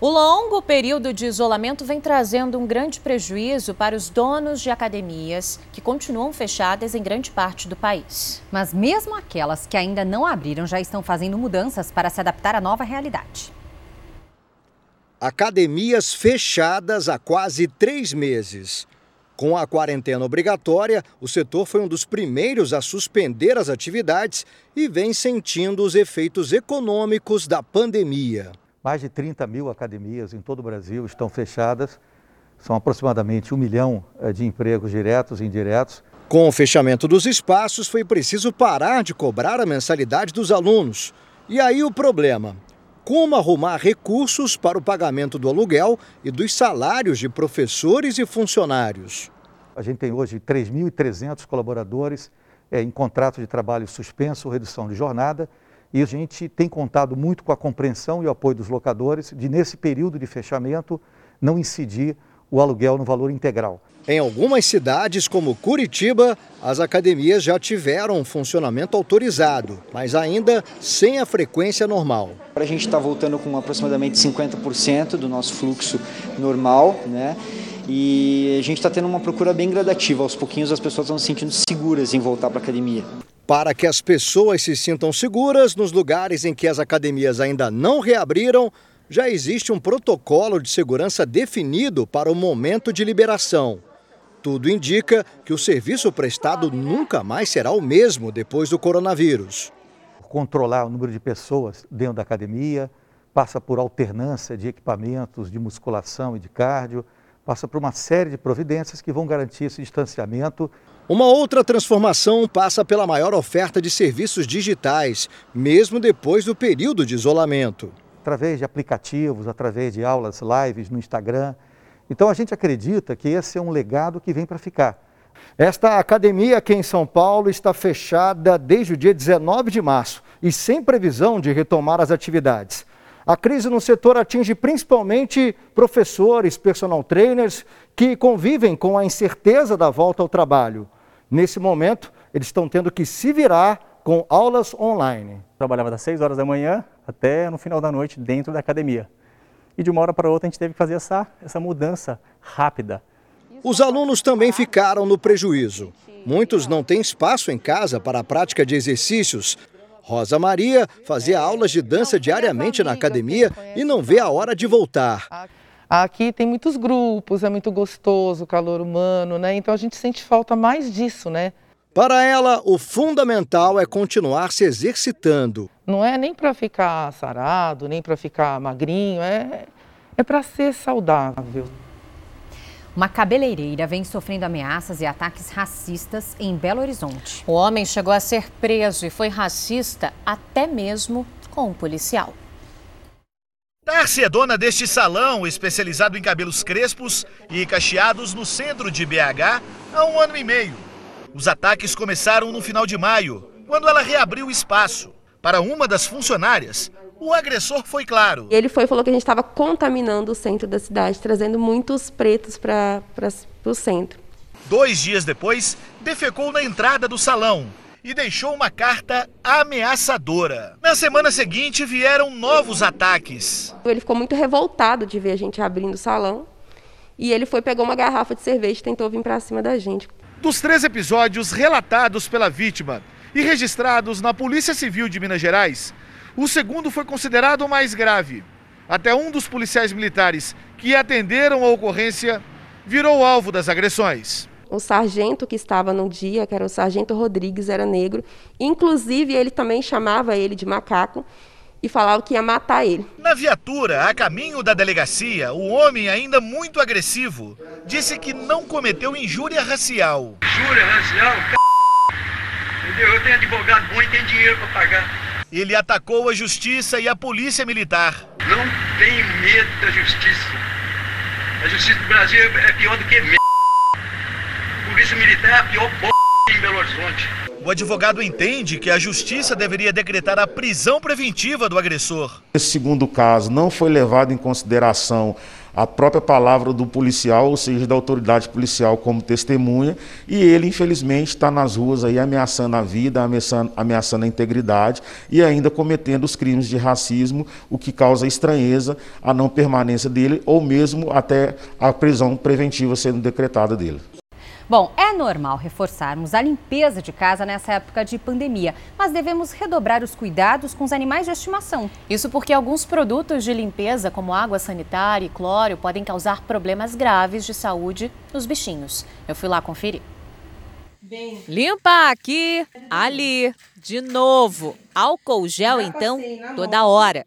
O longo período de isolamento vem trazendo um grande prejuízo para os donos de academias que continuam fechadas em grande parte do país. Mas mesmo aquelas que ainda não abriram já estão fazendo mudanças para se adaptar à nova realidade. Academias fechadas há quase três meses. Com a quarentena obrigatória, o setor foi um dos primeiros a suspender as atividades e vem sentindo os efeitos econômicos da pandemia. Mais de trinta mil academias em todo o Brasil estão fechadas. São aproximadamente um milhão de empregos diretos e indiretos. Com o fechamento dos espaços, foi preciso parar de cobrar a mensalidade dos alunos. E aí o problema? Como arrumar recursos para o pagamento do aluguel e dos salários de professores e funcionários. A gente tem hoje três mil e trezentos colaboradores é, em contrato de trabalho suspenso ou redução de jornada, e a gente tem contado muito com a compreensão e o apoio dos locadores de, nesse período de fechamento, não incidir o aluguel no valor integral. Em algumas cidades, como Curitiba, as academias já tiveram um funcionamento autorizado, mas ainda sem a frequência normal. A gente está voltando com aproximadamente cinquenta por cento do nosso fluxo normal, né? E a gente está tendo uma procura bem gradativa. Aos pouquinhos as pessoas estão se sentindo seguras em voltar para a academia. Para que as pessoas se sintam seguras, nos lugares em que as academias ainda não reabriram, já existe um protocolo de segurança definido para o momento de liberação. Tudo indica que o serviço prestado nunca mais será o mesmo depois do coronavírus. Controlar o número de pessoas dentro da academia, passa por alternância de equipamentos de musculação e de cardio, passa por uma série de providências que vão garantir esse distanciamento. Uma outra transformação passa pela maior oferta de serviços digitais, mesmo depois do período de isolamento. Através de aplicativos, através de aulas, lives no Instagram. Então a gente acredita que esse é um legado que vem para ficar. Esta academia aqui em São Paulo está fechada desde o dia dezenove de março e sem previsão de retomar as atividades. A crise no setor atinge principalmente professores, personal trainers, que convivem com a incerteza da volta ao trabalho. Nesse momento, eles estão tendo que se virar com aulas online. Trabalhava das seis horas da manhã até no final da noite dentro da academia. E de uma hora para outra a gente teve que fazer essa, essa mudança rápida. Os alunos também ficaram no prejuízo. Muitos não têm espaço em casa para a prática de exercícios. Rosa Maria fazia aulas de dança diariamente na academia e não vê a hora de voltar. Aqui tem muitos grupos, é muito gostoso o calor humano, né? Então a gente sente falta mais disso, né? Para ela, o fundamental é continuar se exercitando. Não é nem para ficar sarado, nem para ficar magrinho, é, é para ser saudável. Uma cabeleireira vem sofrendo ameaças e ataques racistas em Belo Horizonte. O homem chegou a ser preso e foi racista até mesmo com um policial. Darcy é dona deste salão, especializado em cabelos crespos e cacheados no centro de B H há um ano e meio. Os ataques começaram no final de maio, quando ela reabriu o espaço. Para uma das funcionárias, o agressor foi claro. Ele foi e falou que a gente estava contaminando o centro da cidade, trazendo muitos pretos para o centro. Dois dias depois, defecou na entrada do salão e deixou uma carta ameaçadora. Na semana seguinte, vieram novos ataques. Ele ficou muito revoltado de ver a gente abrindo o salão e ele foi, pegou uma garrafa de cerveja e tentou vir para cima da gente. Dos três episódios relatados pela vítima e registrados na Polícia Civil de Minas Gerais, o segundo foi considerado o mais grave. Até um dos policiais militares que atenderam a ocorrência virou alvo das agressões. O sargento que estava no dia, que era o sargento Rodrigues, era negro. Inclusive, ele também chamava ele de macaco e falava que ia matar ele. Na viatura, a caminho da delegacia, o homem, ainda muito agressivo, disse que não cometeu injúria racial. Injúria racial? C... Entendeu? Eu tenho advogado bom e tenho dinheiro para pagar. Ele atacou a justiça e a polícia militar. Não tem medo da justiça. A justiça do Brasil é pior do que merda. A polícia militar é a pior p*** em Belo Horizonte. O advogado entende que a justiça deveria decretar a prisão preventiva do agressor. Esse segundo caso não foi levado em consideração a própria palavra do policial, ou seja, da autoridade policial como testemunha, e ele, infelizmente, está nas ruas aí ameaçando a vida, ameaçando, ameaçando a integridade e ainda cometendo os crimes de racismo, o que causa estranheza à não permanência dele ou mesmo até a prisão preventiva sendo decretada dele. Bom, é normal reforçarmos a limpeza de casa nessa época de pandemia, mas devemos redobrar os cuidados com os animais de estimação. Isso porque alguns produtos de limpeza, como água sanitária e cloro, podem causar problemas graves de saúde nos bichinhos. Eu fui lá conferir. Bem... Limpa aqui, ali, de novo. Álcool gel, então, toda hora.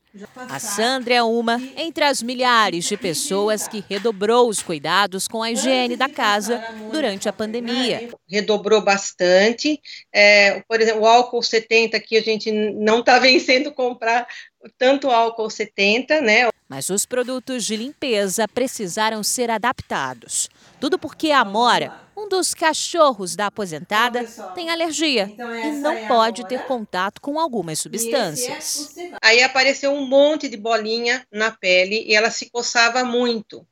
A Sandra é uma entre as milhares de pessoas que redobrou os cuidados com a higiene da casa durante a pandemia. Redobrou bastante. É, por exemplo, o álcool setenta aqui a gente não está vencendo comprar tanto álcool setenta, né? Mas os produtos de limpeza precisaram ser adaptados. Tudo porque a Amora, um dos cachorros da aposentada, tem alergia então, e não é pode ter contato com algumas substâncias. É Aí apareceu um monte de bolinha na pele e ela se coçava muito.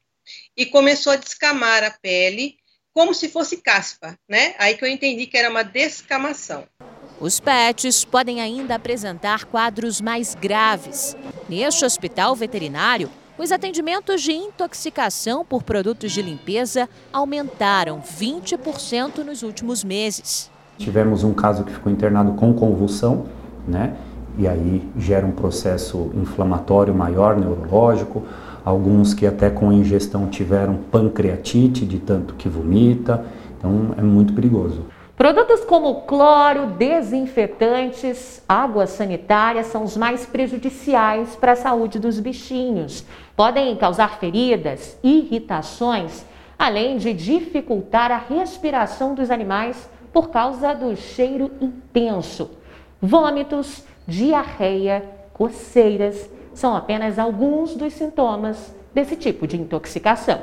e começou a descamar a pele como se fosse caspa, né? Aí que eu entendi que era uma descamação. Os pets podem ainda apresentar quadros mais graves. Neste hospital veterinário, os atendimentos de intoxicação por produtos de limpeza aumentaram vinte por cento nos últimos meses. Tivemos um caso que ficou internado com convulsão, né? E aí gera um processo inflamatório maior, neurológico. Alguns que até com ingestão tiveram pancreatite, de tanto que vomita. Então é muito perigoso. Produtos como cloro, desinfetantes, águas sanitárias são os mais prejudiciais para a saúde dos bichinhos. Podem causar feridas, irritações, além de dificultar a respiração dos animais por causa do cheiro intenso. Vômitos, diarreia, coceiras são apenas alguns dos sintomas desse tipo de intoxicação.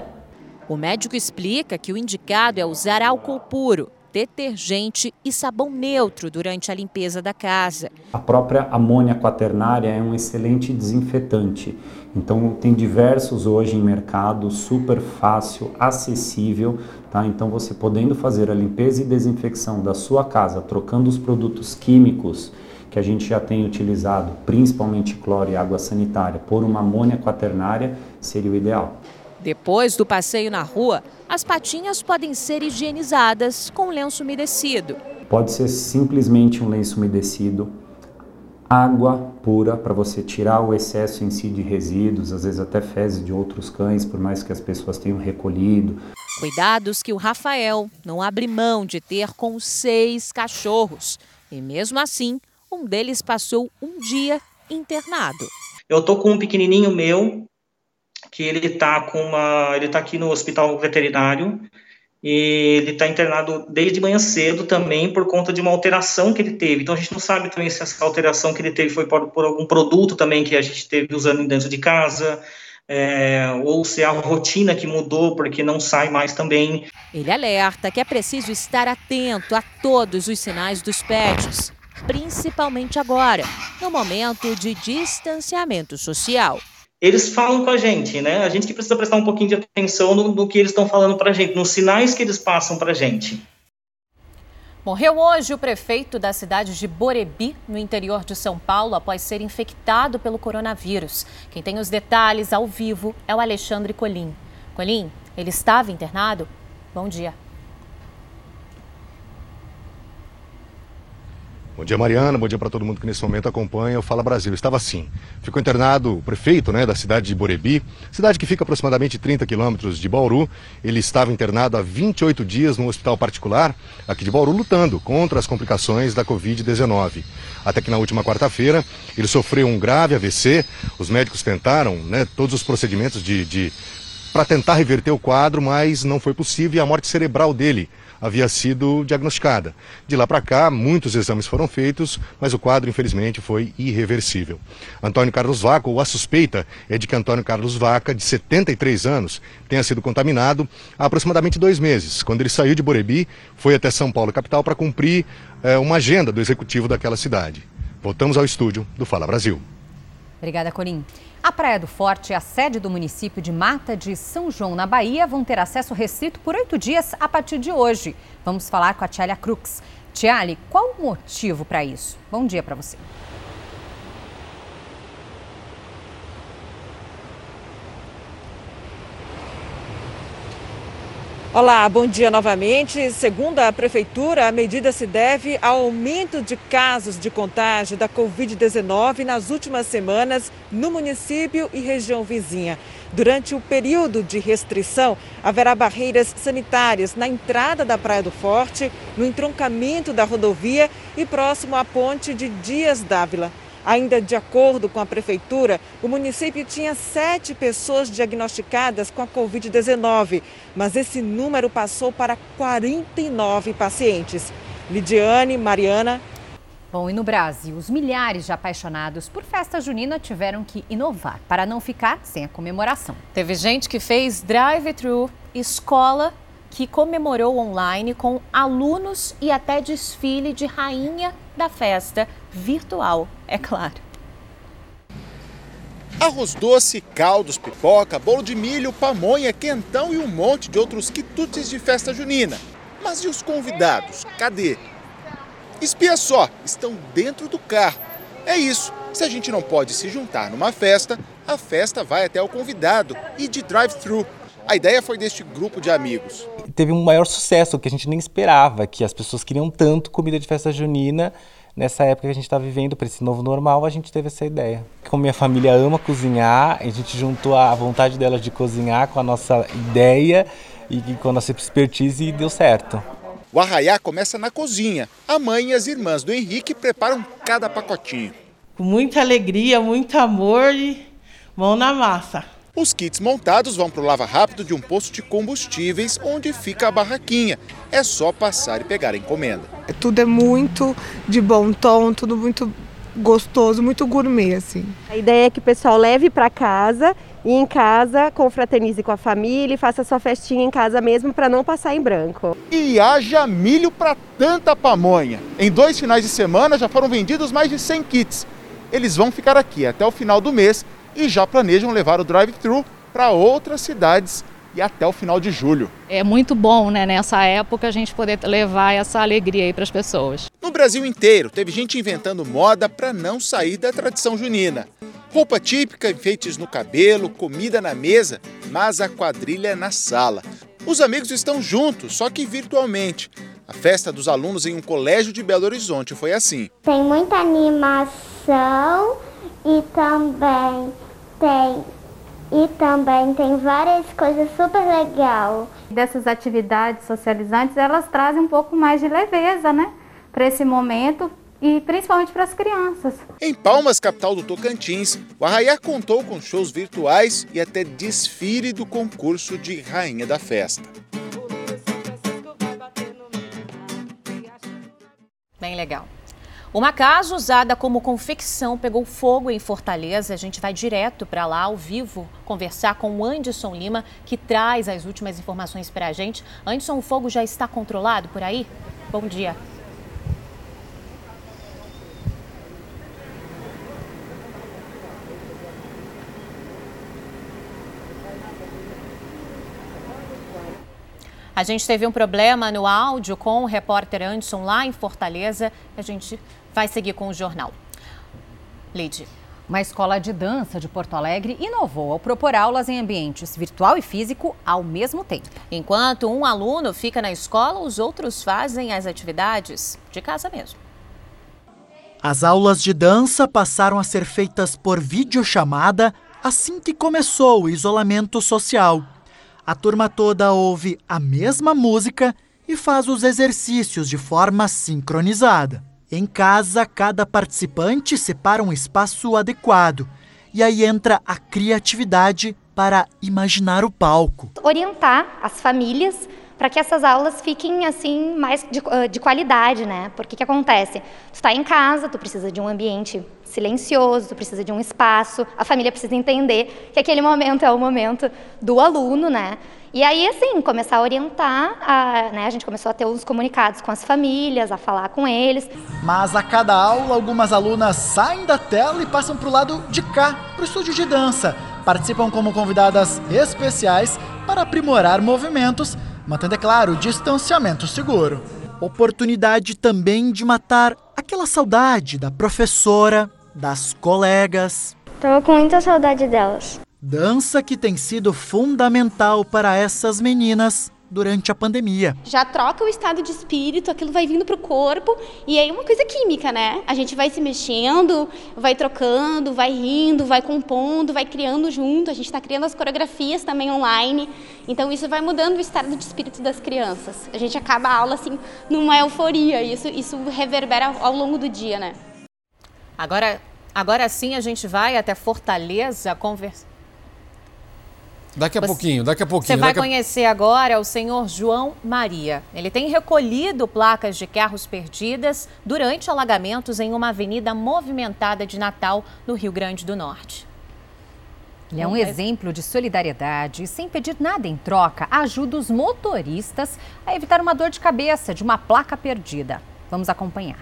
O médico explica que o indicado é usar álcool puro, detergente e sabão neutro durante a limpeza da casa. A própria amônia quaternária é um excelente desinfetante. Então tem diversos hoje em mercado, super fácil, acessível, tá? Então você podendo fazer a limpeza e desinfecção da sua casa, trocando os produtos químicos que a gente já tem utilizado, principalmente cloro e água sanitária, por uma amônia quaternária, seria o ideal. Depois do passeio na rua, as patinhas podem ser higienizadas com lenço umedecido. Pode ser simplesmente um lenço umedecido, água pura para você tirar o excesso em si de resíduos, às vezes até fezes de outros cães, por mais que as pessoas tenham recolhido. Cuidados que o Rafael não abre mão de ter com seis cachorros. E mesmo assim, um deles passou um dia internado. Eu tô com um pequenininho meu, que ele está com uma, ele tá aqui no hospital veterinário e ele está internado desde manhã cedo também por conta de uma alteração que ele teve. Então a gente não sabe também se essa alteração que ele teve foi por, por algum produto também que a gente teve usando dentro de casa, é, ou se é a rotina que mudou porque não sai mais também. Ele alerta que é preciso estar atento a todos os sinais dos pets, principalmente agora, no momento de distanciamento social. Eles falam com a gente, né? A gente que precisa prestar um pouquinho de atenção no, no que eles estão falando para a gente, nos sinais que eles passam para a gente. Morreu hoje o prefeito da cidade de Borebi, no interior de São Paulo, após ser infectado pelo coronavírus. Quem tem os detalhes ao vivo é o Alexandre Colim. Colim, ele estava internado? Bom dia. Bom dia, Mariana. Bom dia para todo mundo que nesse momento acompanha o Fala Brasil. Estava assim. Ficou internado o prefeito, né, da cidade de Borebi, cidade que fica aproximadamente trinta quilômetros de Bauru. Ele estava internado há vinte e oito dias num hospital particular aqui de Bauru, lutando contra as complicações da covid dezenove. Até que na última quarta-feira ele sofreu um grave A V C. Os médicos tentaram, né, todos os procedimentos de, de... para tentar reverter o quadro, mas não foi possível e a morte cerebral dele havia sido diagnosticada. De lá para cá, muitos exames foram feitos, mas o quadro, infelizmente, foi irreversível. Antônio Carlos Vaca, ou a suspeita é de que Antônio Carlos Vaca, de setenta e três anos, tenha sido contaminado há aproximadamente dois meses. Quando ele saiu de Borebi, foi até São Paulo, capital, para cumprir é, uma agenda do executivo daquela cidade. Voltamos ao estúdio do Fala Brasil. Obrigada, Corim. A Praia do Forte e a sede do município de Mata de São João, na Bahia, vão ter acesso restrito por oito dias a partir de hoje. Vamos falar com a Tialia Crux. Tialia, qual o motivo para isso? Bom dia para você. Olá, bom dia novamente. Segundo a Prefeitura, a medida se deve ao aumento de casos de contágio da covid dezenove nas últimas semanas no município e região vizinha. Durante o período de restrição, haverá barreiras sanitárias na entrada da Praia do Forte, no entroncamento da rodovia e próximo à ponte de Dias Dávila. Ainda de acordo com a Prefeitura, o município tinha sete pessoas diagnosticadas com a covid dezenove, mas esse número passou para quarenta e nove pacientes. Lidiane, Mariana. Bom, e no Brasil, os milhares de apaixonados por festa junina tiveram que inovar para não ficar sem a comemoração. Teve gente que fez drive-thru, escola que comemorou online com alunos e até desfile de rainha da festa virtual, é claro. arroz doce, caldos, pipoca, bolo de milho, pamonha, quentão e um monte de outros quitutes de festa junina. Mas e os convidados? Cadê? Espia só, estão dentro do carro. É isso, se a gente não pode se juntar numa festa, a festa vai até o convidado e de drive-thru. A ideia foi deste grupo de amigos. Teve um maior sucesso que a gente nem esperava, que as pessoas queriam tanto comida de festa junina. Nessa época que a gente está vivendo, para esse novo normal, a gente teve essa ideia. Como minha família ama cozinhar, a gente juntou a vontade dela de cozinhar com a nossa ideia e com a nossa expertise e deu certo. O arraiá começa na cozinha. A mãe e as irmãs do Henrique preparam cada pacotinho. Com muita alegria, muito amor e mão na massa. Os kits montados vão para o lava rápido de um posto de combustíveis, onde fica a barraquinha. É só passar e pegar a encomenda. Tudo é muito de bom tom, tudo muito gostoso, muito gourmet, assim. A ideia é que o pessoal leve para casa e em casa confraternize com a família e faça sua festinha em casa mesmo para não passar em branco. E haja milho para tanta pamonha. Em dois finais de semana já foram vendidos mais de cem kits. Eles vão ficar aqui até o final do mês e já planejam levar o drive-thru para outras cidades e até o final de julho. É muito bom, né, nessa época, a gente poder levar essa alegria aí para as pessoas. No Brasil inteiro, teve gente inventando moda para não sair da tradição junina. Roupa típica, enfeites no cabelo, comida na mesa, mas a quadrilha é na sala. Os amigos estão juntos, só que virtualmente. A festa dos alunos em um colégio de Belo Horizonte foi assim. Tem muita animação e também... Tem. E também tem várias coisas super legais. Dessas atividades socializantes, elas trazem um pouco mais de leveza, né? Para esse momento e principalmente para as crianças. Em Palmas, capital do Tocantins, o arraiá contou com shows virtuais e até desfile do concurso de Rainha da Festa. Bem legal. Uma casa usada como confecção pegou fogo em Fortaleza. A gente vai direto para lá, ao vivo, conversar com o Anderson Lima, que traz as últimas informações para a gente. Anderson, o fogo já está controlado por aí? Bom dia. A gente teve um problema no áudio com o repórter Anderson lá em Fortaleza. A gente vai seguir com o jornal. Leide. Uma escola de dança de Porto Alegre inovou ao propor aulas em ambientes virtual e físico ao mesmo tempo. Enquanto um aluno fica na escola, os outros fazem as atividades de casa mesmo. As aulas de dança passaram a ser feitas por videochamada assim que começou o isolamento social. A turma toda ouve a mesma música e faz os exercícios de forma sincronizada. Em casa, cada participante separa um espaço adequado. E aí entra a criatividade para imaginar o palco. Orientar as famílias para que essas aulas fiquem assim mais de, de qualidade, né? Porque o que acontece? Tu está em casa, tu precisa de um ambiente silencioso, tu precisa de um espaço, a família precisa entender que aquele momento é o momento do aluno, né? E aí, assim, começar a orientar, a, né? A gente começou a ter uns comunicados com as famílias, a falar com eles. Mas a cada aula, algumas alunas saem da tela e passam para o lado de cá, para o estúdio de dança. Participam como convidadas especiais para aprimorar movimentos, mantendo, é claro, o distanciamento seguro. Oportunidade também de matar aquela saudade da professora, das colegas. Estava com muita saudade delas. Dança que tem sido fundamental para essas meninas durante a pandemia. Já troca o estado de espírito, aquilo vai vindo para o corpo e aí é uma coisa química, né? A gente vai se mexendo, vai trocando, vai rindo, vai compondo, vai criando junto. A gente está criando as coreografias também online. Então isso vai mudando o estado de espírito das crianças. A gente acaba a aula assim numa euforia e isso, isso reverbera ao longo do dia, né? Agora, agora sim a gente vai até Fortaleza conversar. Daqui a você, pouquinho, daqui a pouquinho. Você vai conhecer a... agora o senhor João Maria. Ele tem recolhido placas de carros perdidas durante alagamentos em uma avenida movimentada de Natal, no Rio Grande do Norte. Ele é um exemplo de solidariedade e, sem pedir nada em troca, ajuda os motoristas a evitar uma dor de cabeça de uma placa perdida. Vamos acompanhar.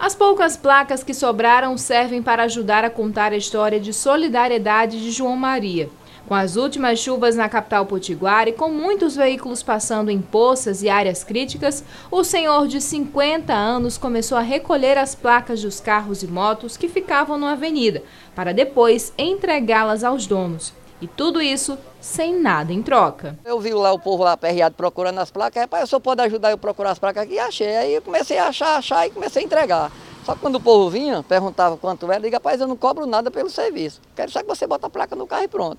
As poucas placas que sobraram servem para ajudar a contar a história de solidariedade de João Maria. Com as últimas chuvas na capital potiguara e com muitos veículos passando em poças e áreas críticas, o senhor de cinquenta anos começou a recolher as placas dos carros e motos que ficavam na avenida, para depois entregá-las aos donos. E tudo isso sem nada em troca. Eu vi lá o povo lá aperreado procurando as placas, rapaz, o senhor pode ajudar eu procurar as placas aqui? E achei, aí eu comecei a achar, achar e comecei a entregar. Só que quando o povo vinha, perguntava quanto era, eu digo, rapaz, eu não cobro nada pelo serviço, quero só que você bota a placa no carro e pronto.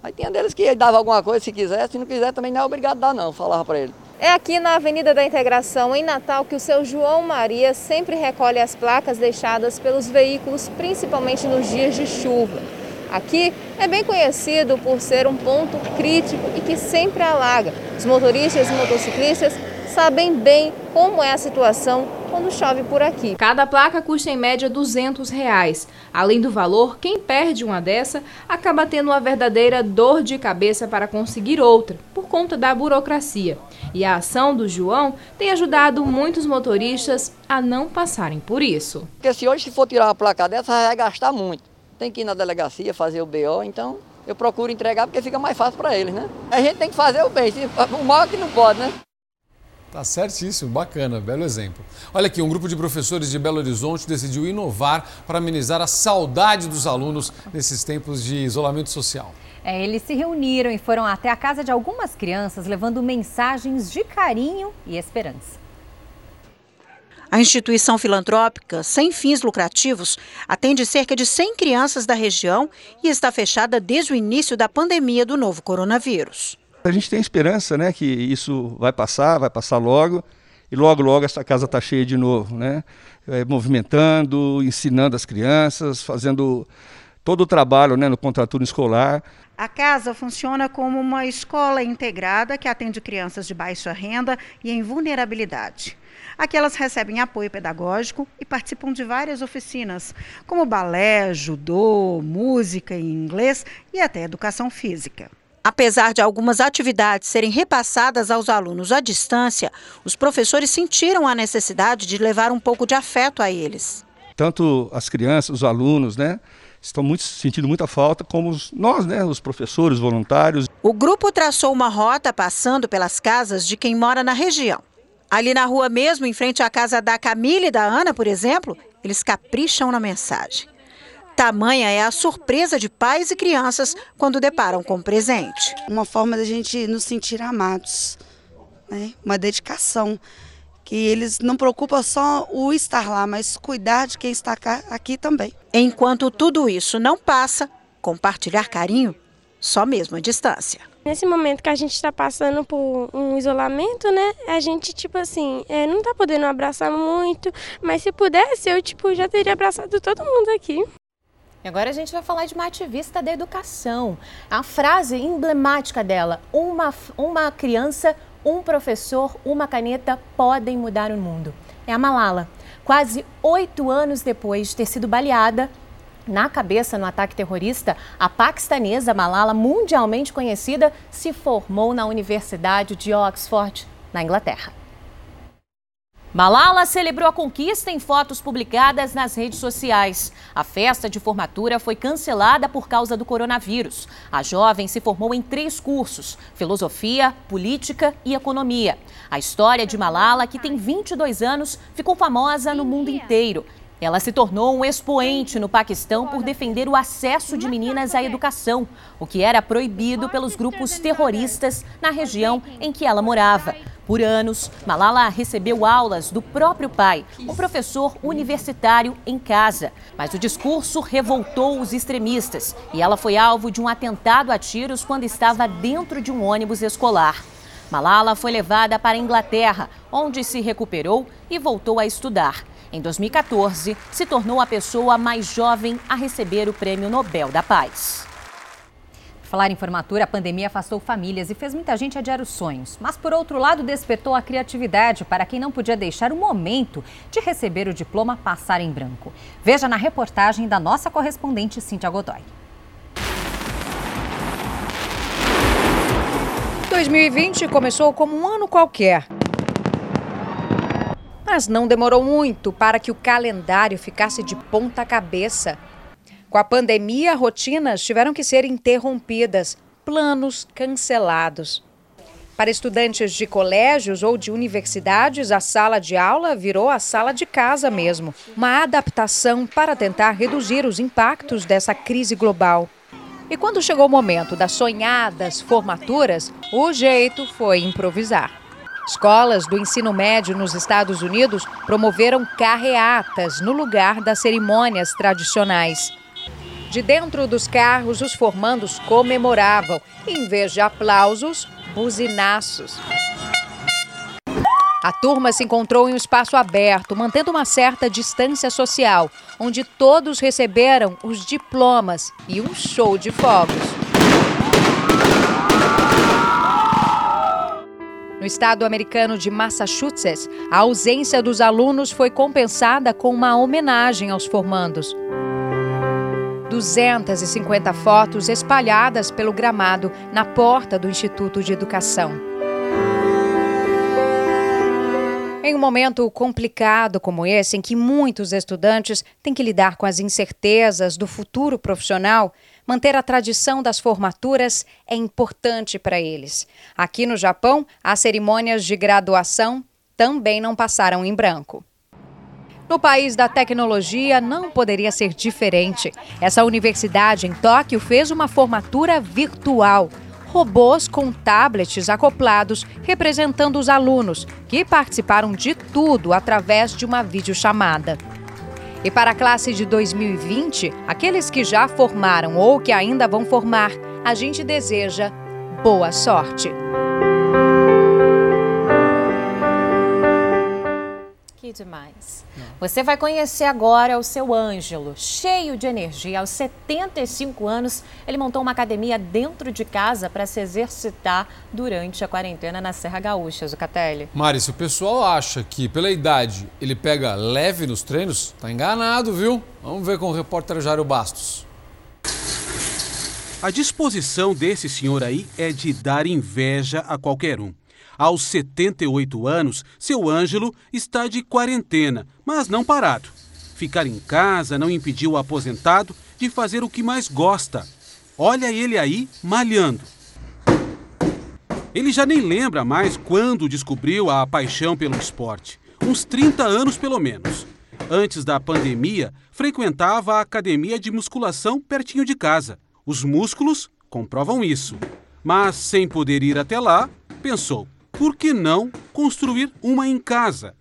Aí tinha deles que dava alguma coisa se quiser, se não quiser também não é obrigado a dar não, falava para ele. É aqui na Avenida da Integração, em Natal, que o seu João Maria sempre recolhe as placas deixadas pelos veículos, principalmente nos dias de chuva. Aqui é bem conhecido por ser um ponto crítico e que sempre alaga. Os motoristas e motociclistas sabem bem como é a situação quando chove por aqui. Cada placa custa em média duzentos reais. Além do valor, quem perde uma dessa acaba tendo uma verdadeira dor de cabeça para conseguir outra, por conta da burocracia. E a ação do João tem ajudado muitos motoristas a não passarem por isso. Porque se hoje se for tirar uma placa dessa, vai gastar muito. Tem que ir na delegacia fazer o B O, então eu procuro entregar porque fica mais fácil para eles, né? A gente tem que fazer o bem, o mal é que não pode, né? Tá certíssimo, bacana, belo exemplo. Olha aqui, um grupo de professores de Belo Horizonte decidiu inovar para amenizar a saudade dos alunos nesses tempos de isolamento social. É, eles se reuniram e foram até a casa de algumas crianças levando mensagens de carinho e esperança. A instituição filantrópica, sem fins lucrativos, atende cerca de cem crianças da região e está fechada desde o início da pandemia do novo coronavírus. A gente tem esperança, né, que isso vai passar, vai passar logo, e logo, logo essa casa está cheia de novo, né? É, movimentando, ensinando as crianças, fazendo todo o trabalho, né, no contraturno escolar. A casa funciona como uma escola integrada que atende crianças de baixa renda e em vulnerabilidade. Aqui elas recebem apoio pedagógico e participam de várias oficinas, como balé, judô, música em inglês e até educação física. Apesar de algumas atividades serem repassadas aos alunos à distância, os professores sentiram a necessidade de levar um pouco de afeto a eles. Tanto as crianças, os alunos, né, estão muito, sentindo muita falta, como nós, né, os professores, voluntários. O grupo traçou uma rota passando pelas casas de quem mora na região. Ali na rua mesmo, em frente à casa da Camila e da Ana, por exemplo, eles capricham na mensagem. Tamanha é a surpresa de pais e crianças quando deparam com o presente. Uma forma da gente nos sentir amados, né? Uma dedicação, que eles não preocupam só o estar lá, mas cuidar de quem está cá, aqui também. Enquanto tudo isso não passa, compartilhar carinho só mesmo à distância. Nesse momento que a gente está passando por um isolamento, né, a gente, tipo assim, é, não está podendo abraçar muito, mas se pudesse, eu tipo, já teria abraçado todo mundo aqui. E agora a gente vai falar de uma ativista da educação. A frase emblemática dela, uma, uma criança, um professor, uma caneta podem mudar o mundo. É a Malala. Quase oito anos depois de ter sido baleada na cabeça no ataque terrorista, a paquistanesa Malala, mundialmente conhecida, se formou na Universidade de Oxford, na Inglaterra. Malala celebrou a conquista em fotos publicadas nas redes sociais. A festa de formatura foi cancelada por causa do coronavírus. A jovem se formou em três cursos: filosofia, política e economia. A história de Malala, que tem vinte e dois anos, ficou famosa no mundo inteiro. Ela se tornou um expoente no Paquistão por defender o acesso de meninas à educação, o que era proibido pelos grupos terroristas na região em que ela morava. Por anos, Malala recebeu aulas do próprio pai, um professor universitário em casa. Mas o discurso revoltou os extremistas e ela foi alvo de um atentado a tiros quando estava dentro de um ônibus escolar. Malala foi levada para a Inglaterra, onde se recuperou e voltou a estudar. Em dois mil e quatorze, se tornou a pessoa mais jovem a receber o Prêmio Nobel da Paz. Falar em formatura, a pandemia afastou famílias e fez muita gente adiar os sonhos. Mas, por outro lado, despertou a criatividade para quem não podia deixar o momento de receber o diploma passar em branco. Veja na reportagem da nossa correspondente Cíntia Godoy. dois mil e vinte começou como um ano qualquer. Mas não demorou muito para que o calendário ficasse de ponta cabeça. Com a pandemia, rotinas tiveram que ser interrompidas, planos cancelados. Para estudantes de colégios ou de universidades, a sala de aula virou a sala de casa mesmo. Uma adaptação para tentar reduzir os impactos dessa crise global. E quando chegou o momento das sonhadas formaturas, o jeito foi improvisar. Escolas do ensino médio nos Estados Unidos promoveram carreatas no lugar das cerimônias tradicionais. De dentro dos carros, os formandos comemoravam, e, em vez de aplausos, buzinaços. A turma se encontrou em um espaço aberto, mantendo uma certa distância social, onde todos receberam os diplomas e um show de fogos. No estado americano de Massachusetts, a ausência dos alunos foi compensada com uma homenagem aos formandos. duzentas e cinquenta fotos espalhadas pelo gramado na porta do Instituto de Educação. Em um momento complicado como esse, em que muitos estudantes têm que lidar com as incertezas do futuro profissional, manter a tradição das formaturas é importante para eles. Aqui no Japão, as cerimônias de graduação também não passaram em branco. No país da tecnologia, não poderia ser diferente. Essa universidade em Tóquio fez uma formatura virtual. Robôs com tablets acoplados representando os alunos, que participaram de tudo através de uma videochamada. E para a classe de dois mil e vinte, aqueles que já formaram ou que ainda vão formar, a gente deseja boa sorte. Demais. Você vai conhecer agora o seu Ângelo, cheio de energia. Aos setenta e cinco anos, ele montou uma academia dentro de casa para se exercitar durante a quarentena na Serra Gaúcha, Zucatelli. Mari, se o pessoal acha que pela idade ele pega leve nos treinos, tá enganado, viu? Vamos ver com o repórter Jairo Bastos. A disposição desse senhor aí é de dar inveja a qualquer um. Aos setenta e oito anos, seu Ângelo está de quarentena, mas não parado. Ficar em casa não impediu o aposentado de fazer o que mais gosta. Olha ele aí, malhando. Ele já nem lembra mais quando descobriu a paixão pelo esporte. Uns trinta anos pelo menos. Antes da pandemia, frequentava a academia de musculação pertinho de casa. Os músculos comprovam isso. Mas sem poder ir até lá, pensou: por que não construir uma em casa?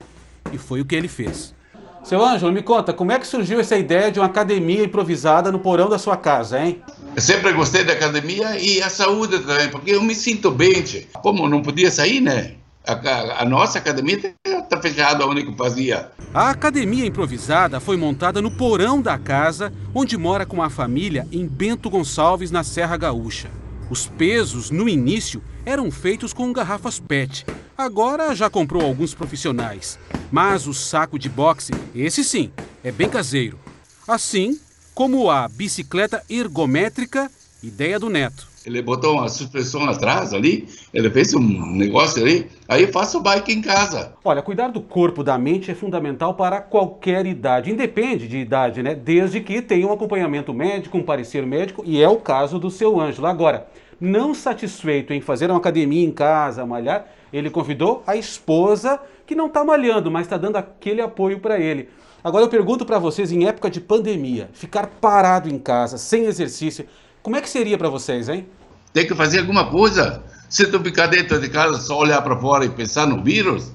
E foi o que ele fez. Seu Ângelo, me conta, como é que surgiu essa ideia de uma academia improvisada no porão da sua casa, hein? Eu sempre gostei da academia e a saúde também, porque eu me sinto bem. Como não podia sair, né? A, a, a nossa academia está fechada, a única que fazia. A academia improvisada foi montada no porão da casa, onde mora com a família em Bento Gonçalves, na Serra Gaúcha. Os pesos, no início, eram feitos com garrafas PET. Agora já comprou alguns profissionais. Mas o saco de boxe, esse sim, é bem caseiro. Assim como a bicicleta ergométrica, ideia do neto. Ele botou uma suspensão atrás ali, ele fez um negócio ali, aí eu faço bike em casa. Olha, cuidar do corpo, da mente é fundamental para qualquer idade, independe de idade, né? Desde que tenha um acompanhamento médico, um parecer médico, e é o caso do seu Ângelo. Agora, não satisfeito em fazer uma academia em casa, malhar, ele convidou a esposa, que não está malhando, mas está dando aquele apoio para ele. Agora eu pergunto para vocês, em época de pandemia, ficar parado em casa, sem exercício, como é que seria para vocês, hein? Tem que fazer alguma coisa. Se tu ficar dentro de casa, só olhar para fora e pensar no vírus,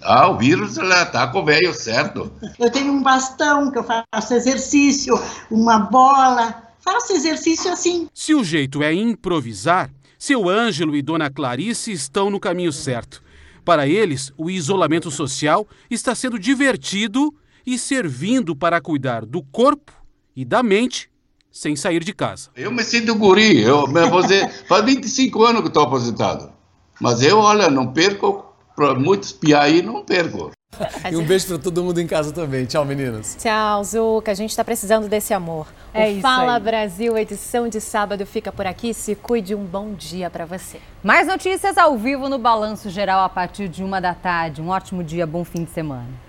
ah, o vírus tá com o velho, certo? Eu tenho um bastão que eu faço exercício, uma bola, faço exercício assim. Se o jeito é improvisar, seu Ângelo e dona Clarice estão no caminho certo. Para eles, o isolamento social está sendo divertido e servindo para cuidar do corpo e da mente, sem sair de casa. Eu me sinto guri, eu, você, faz vinte e cinco anos que estou aposentado. Mas eu, olha, não perco, para muitos piaí, não perco. E um beijo para todo mundo em casa também. Tchau, meninas. Tchau, Zuca. A gente está precisando desse amor. É isso aí. Fala Brasil, edição de sábado fica por aqui. Se cuide, um bom dia para você. Mais notícias ao vivo no Balanço Geral a partir de uma da tarde. Um ótimo dia, bom fim de semana.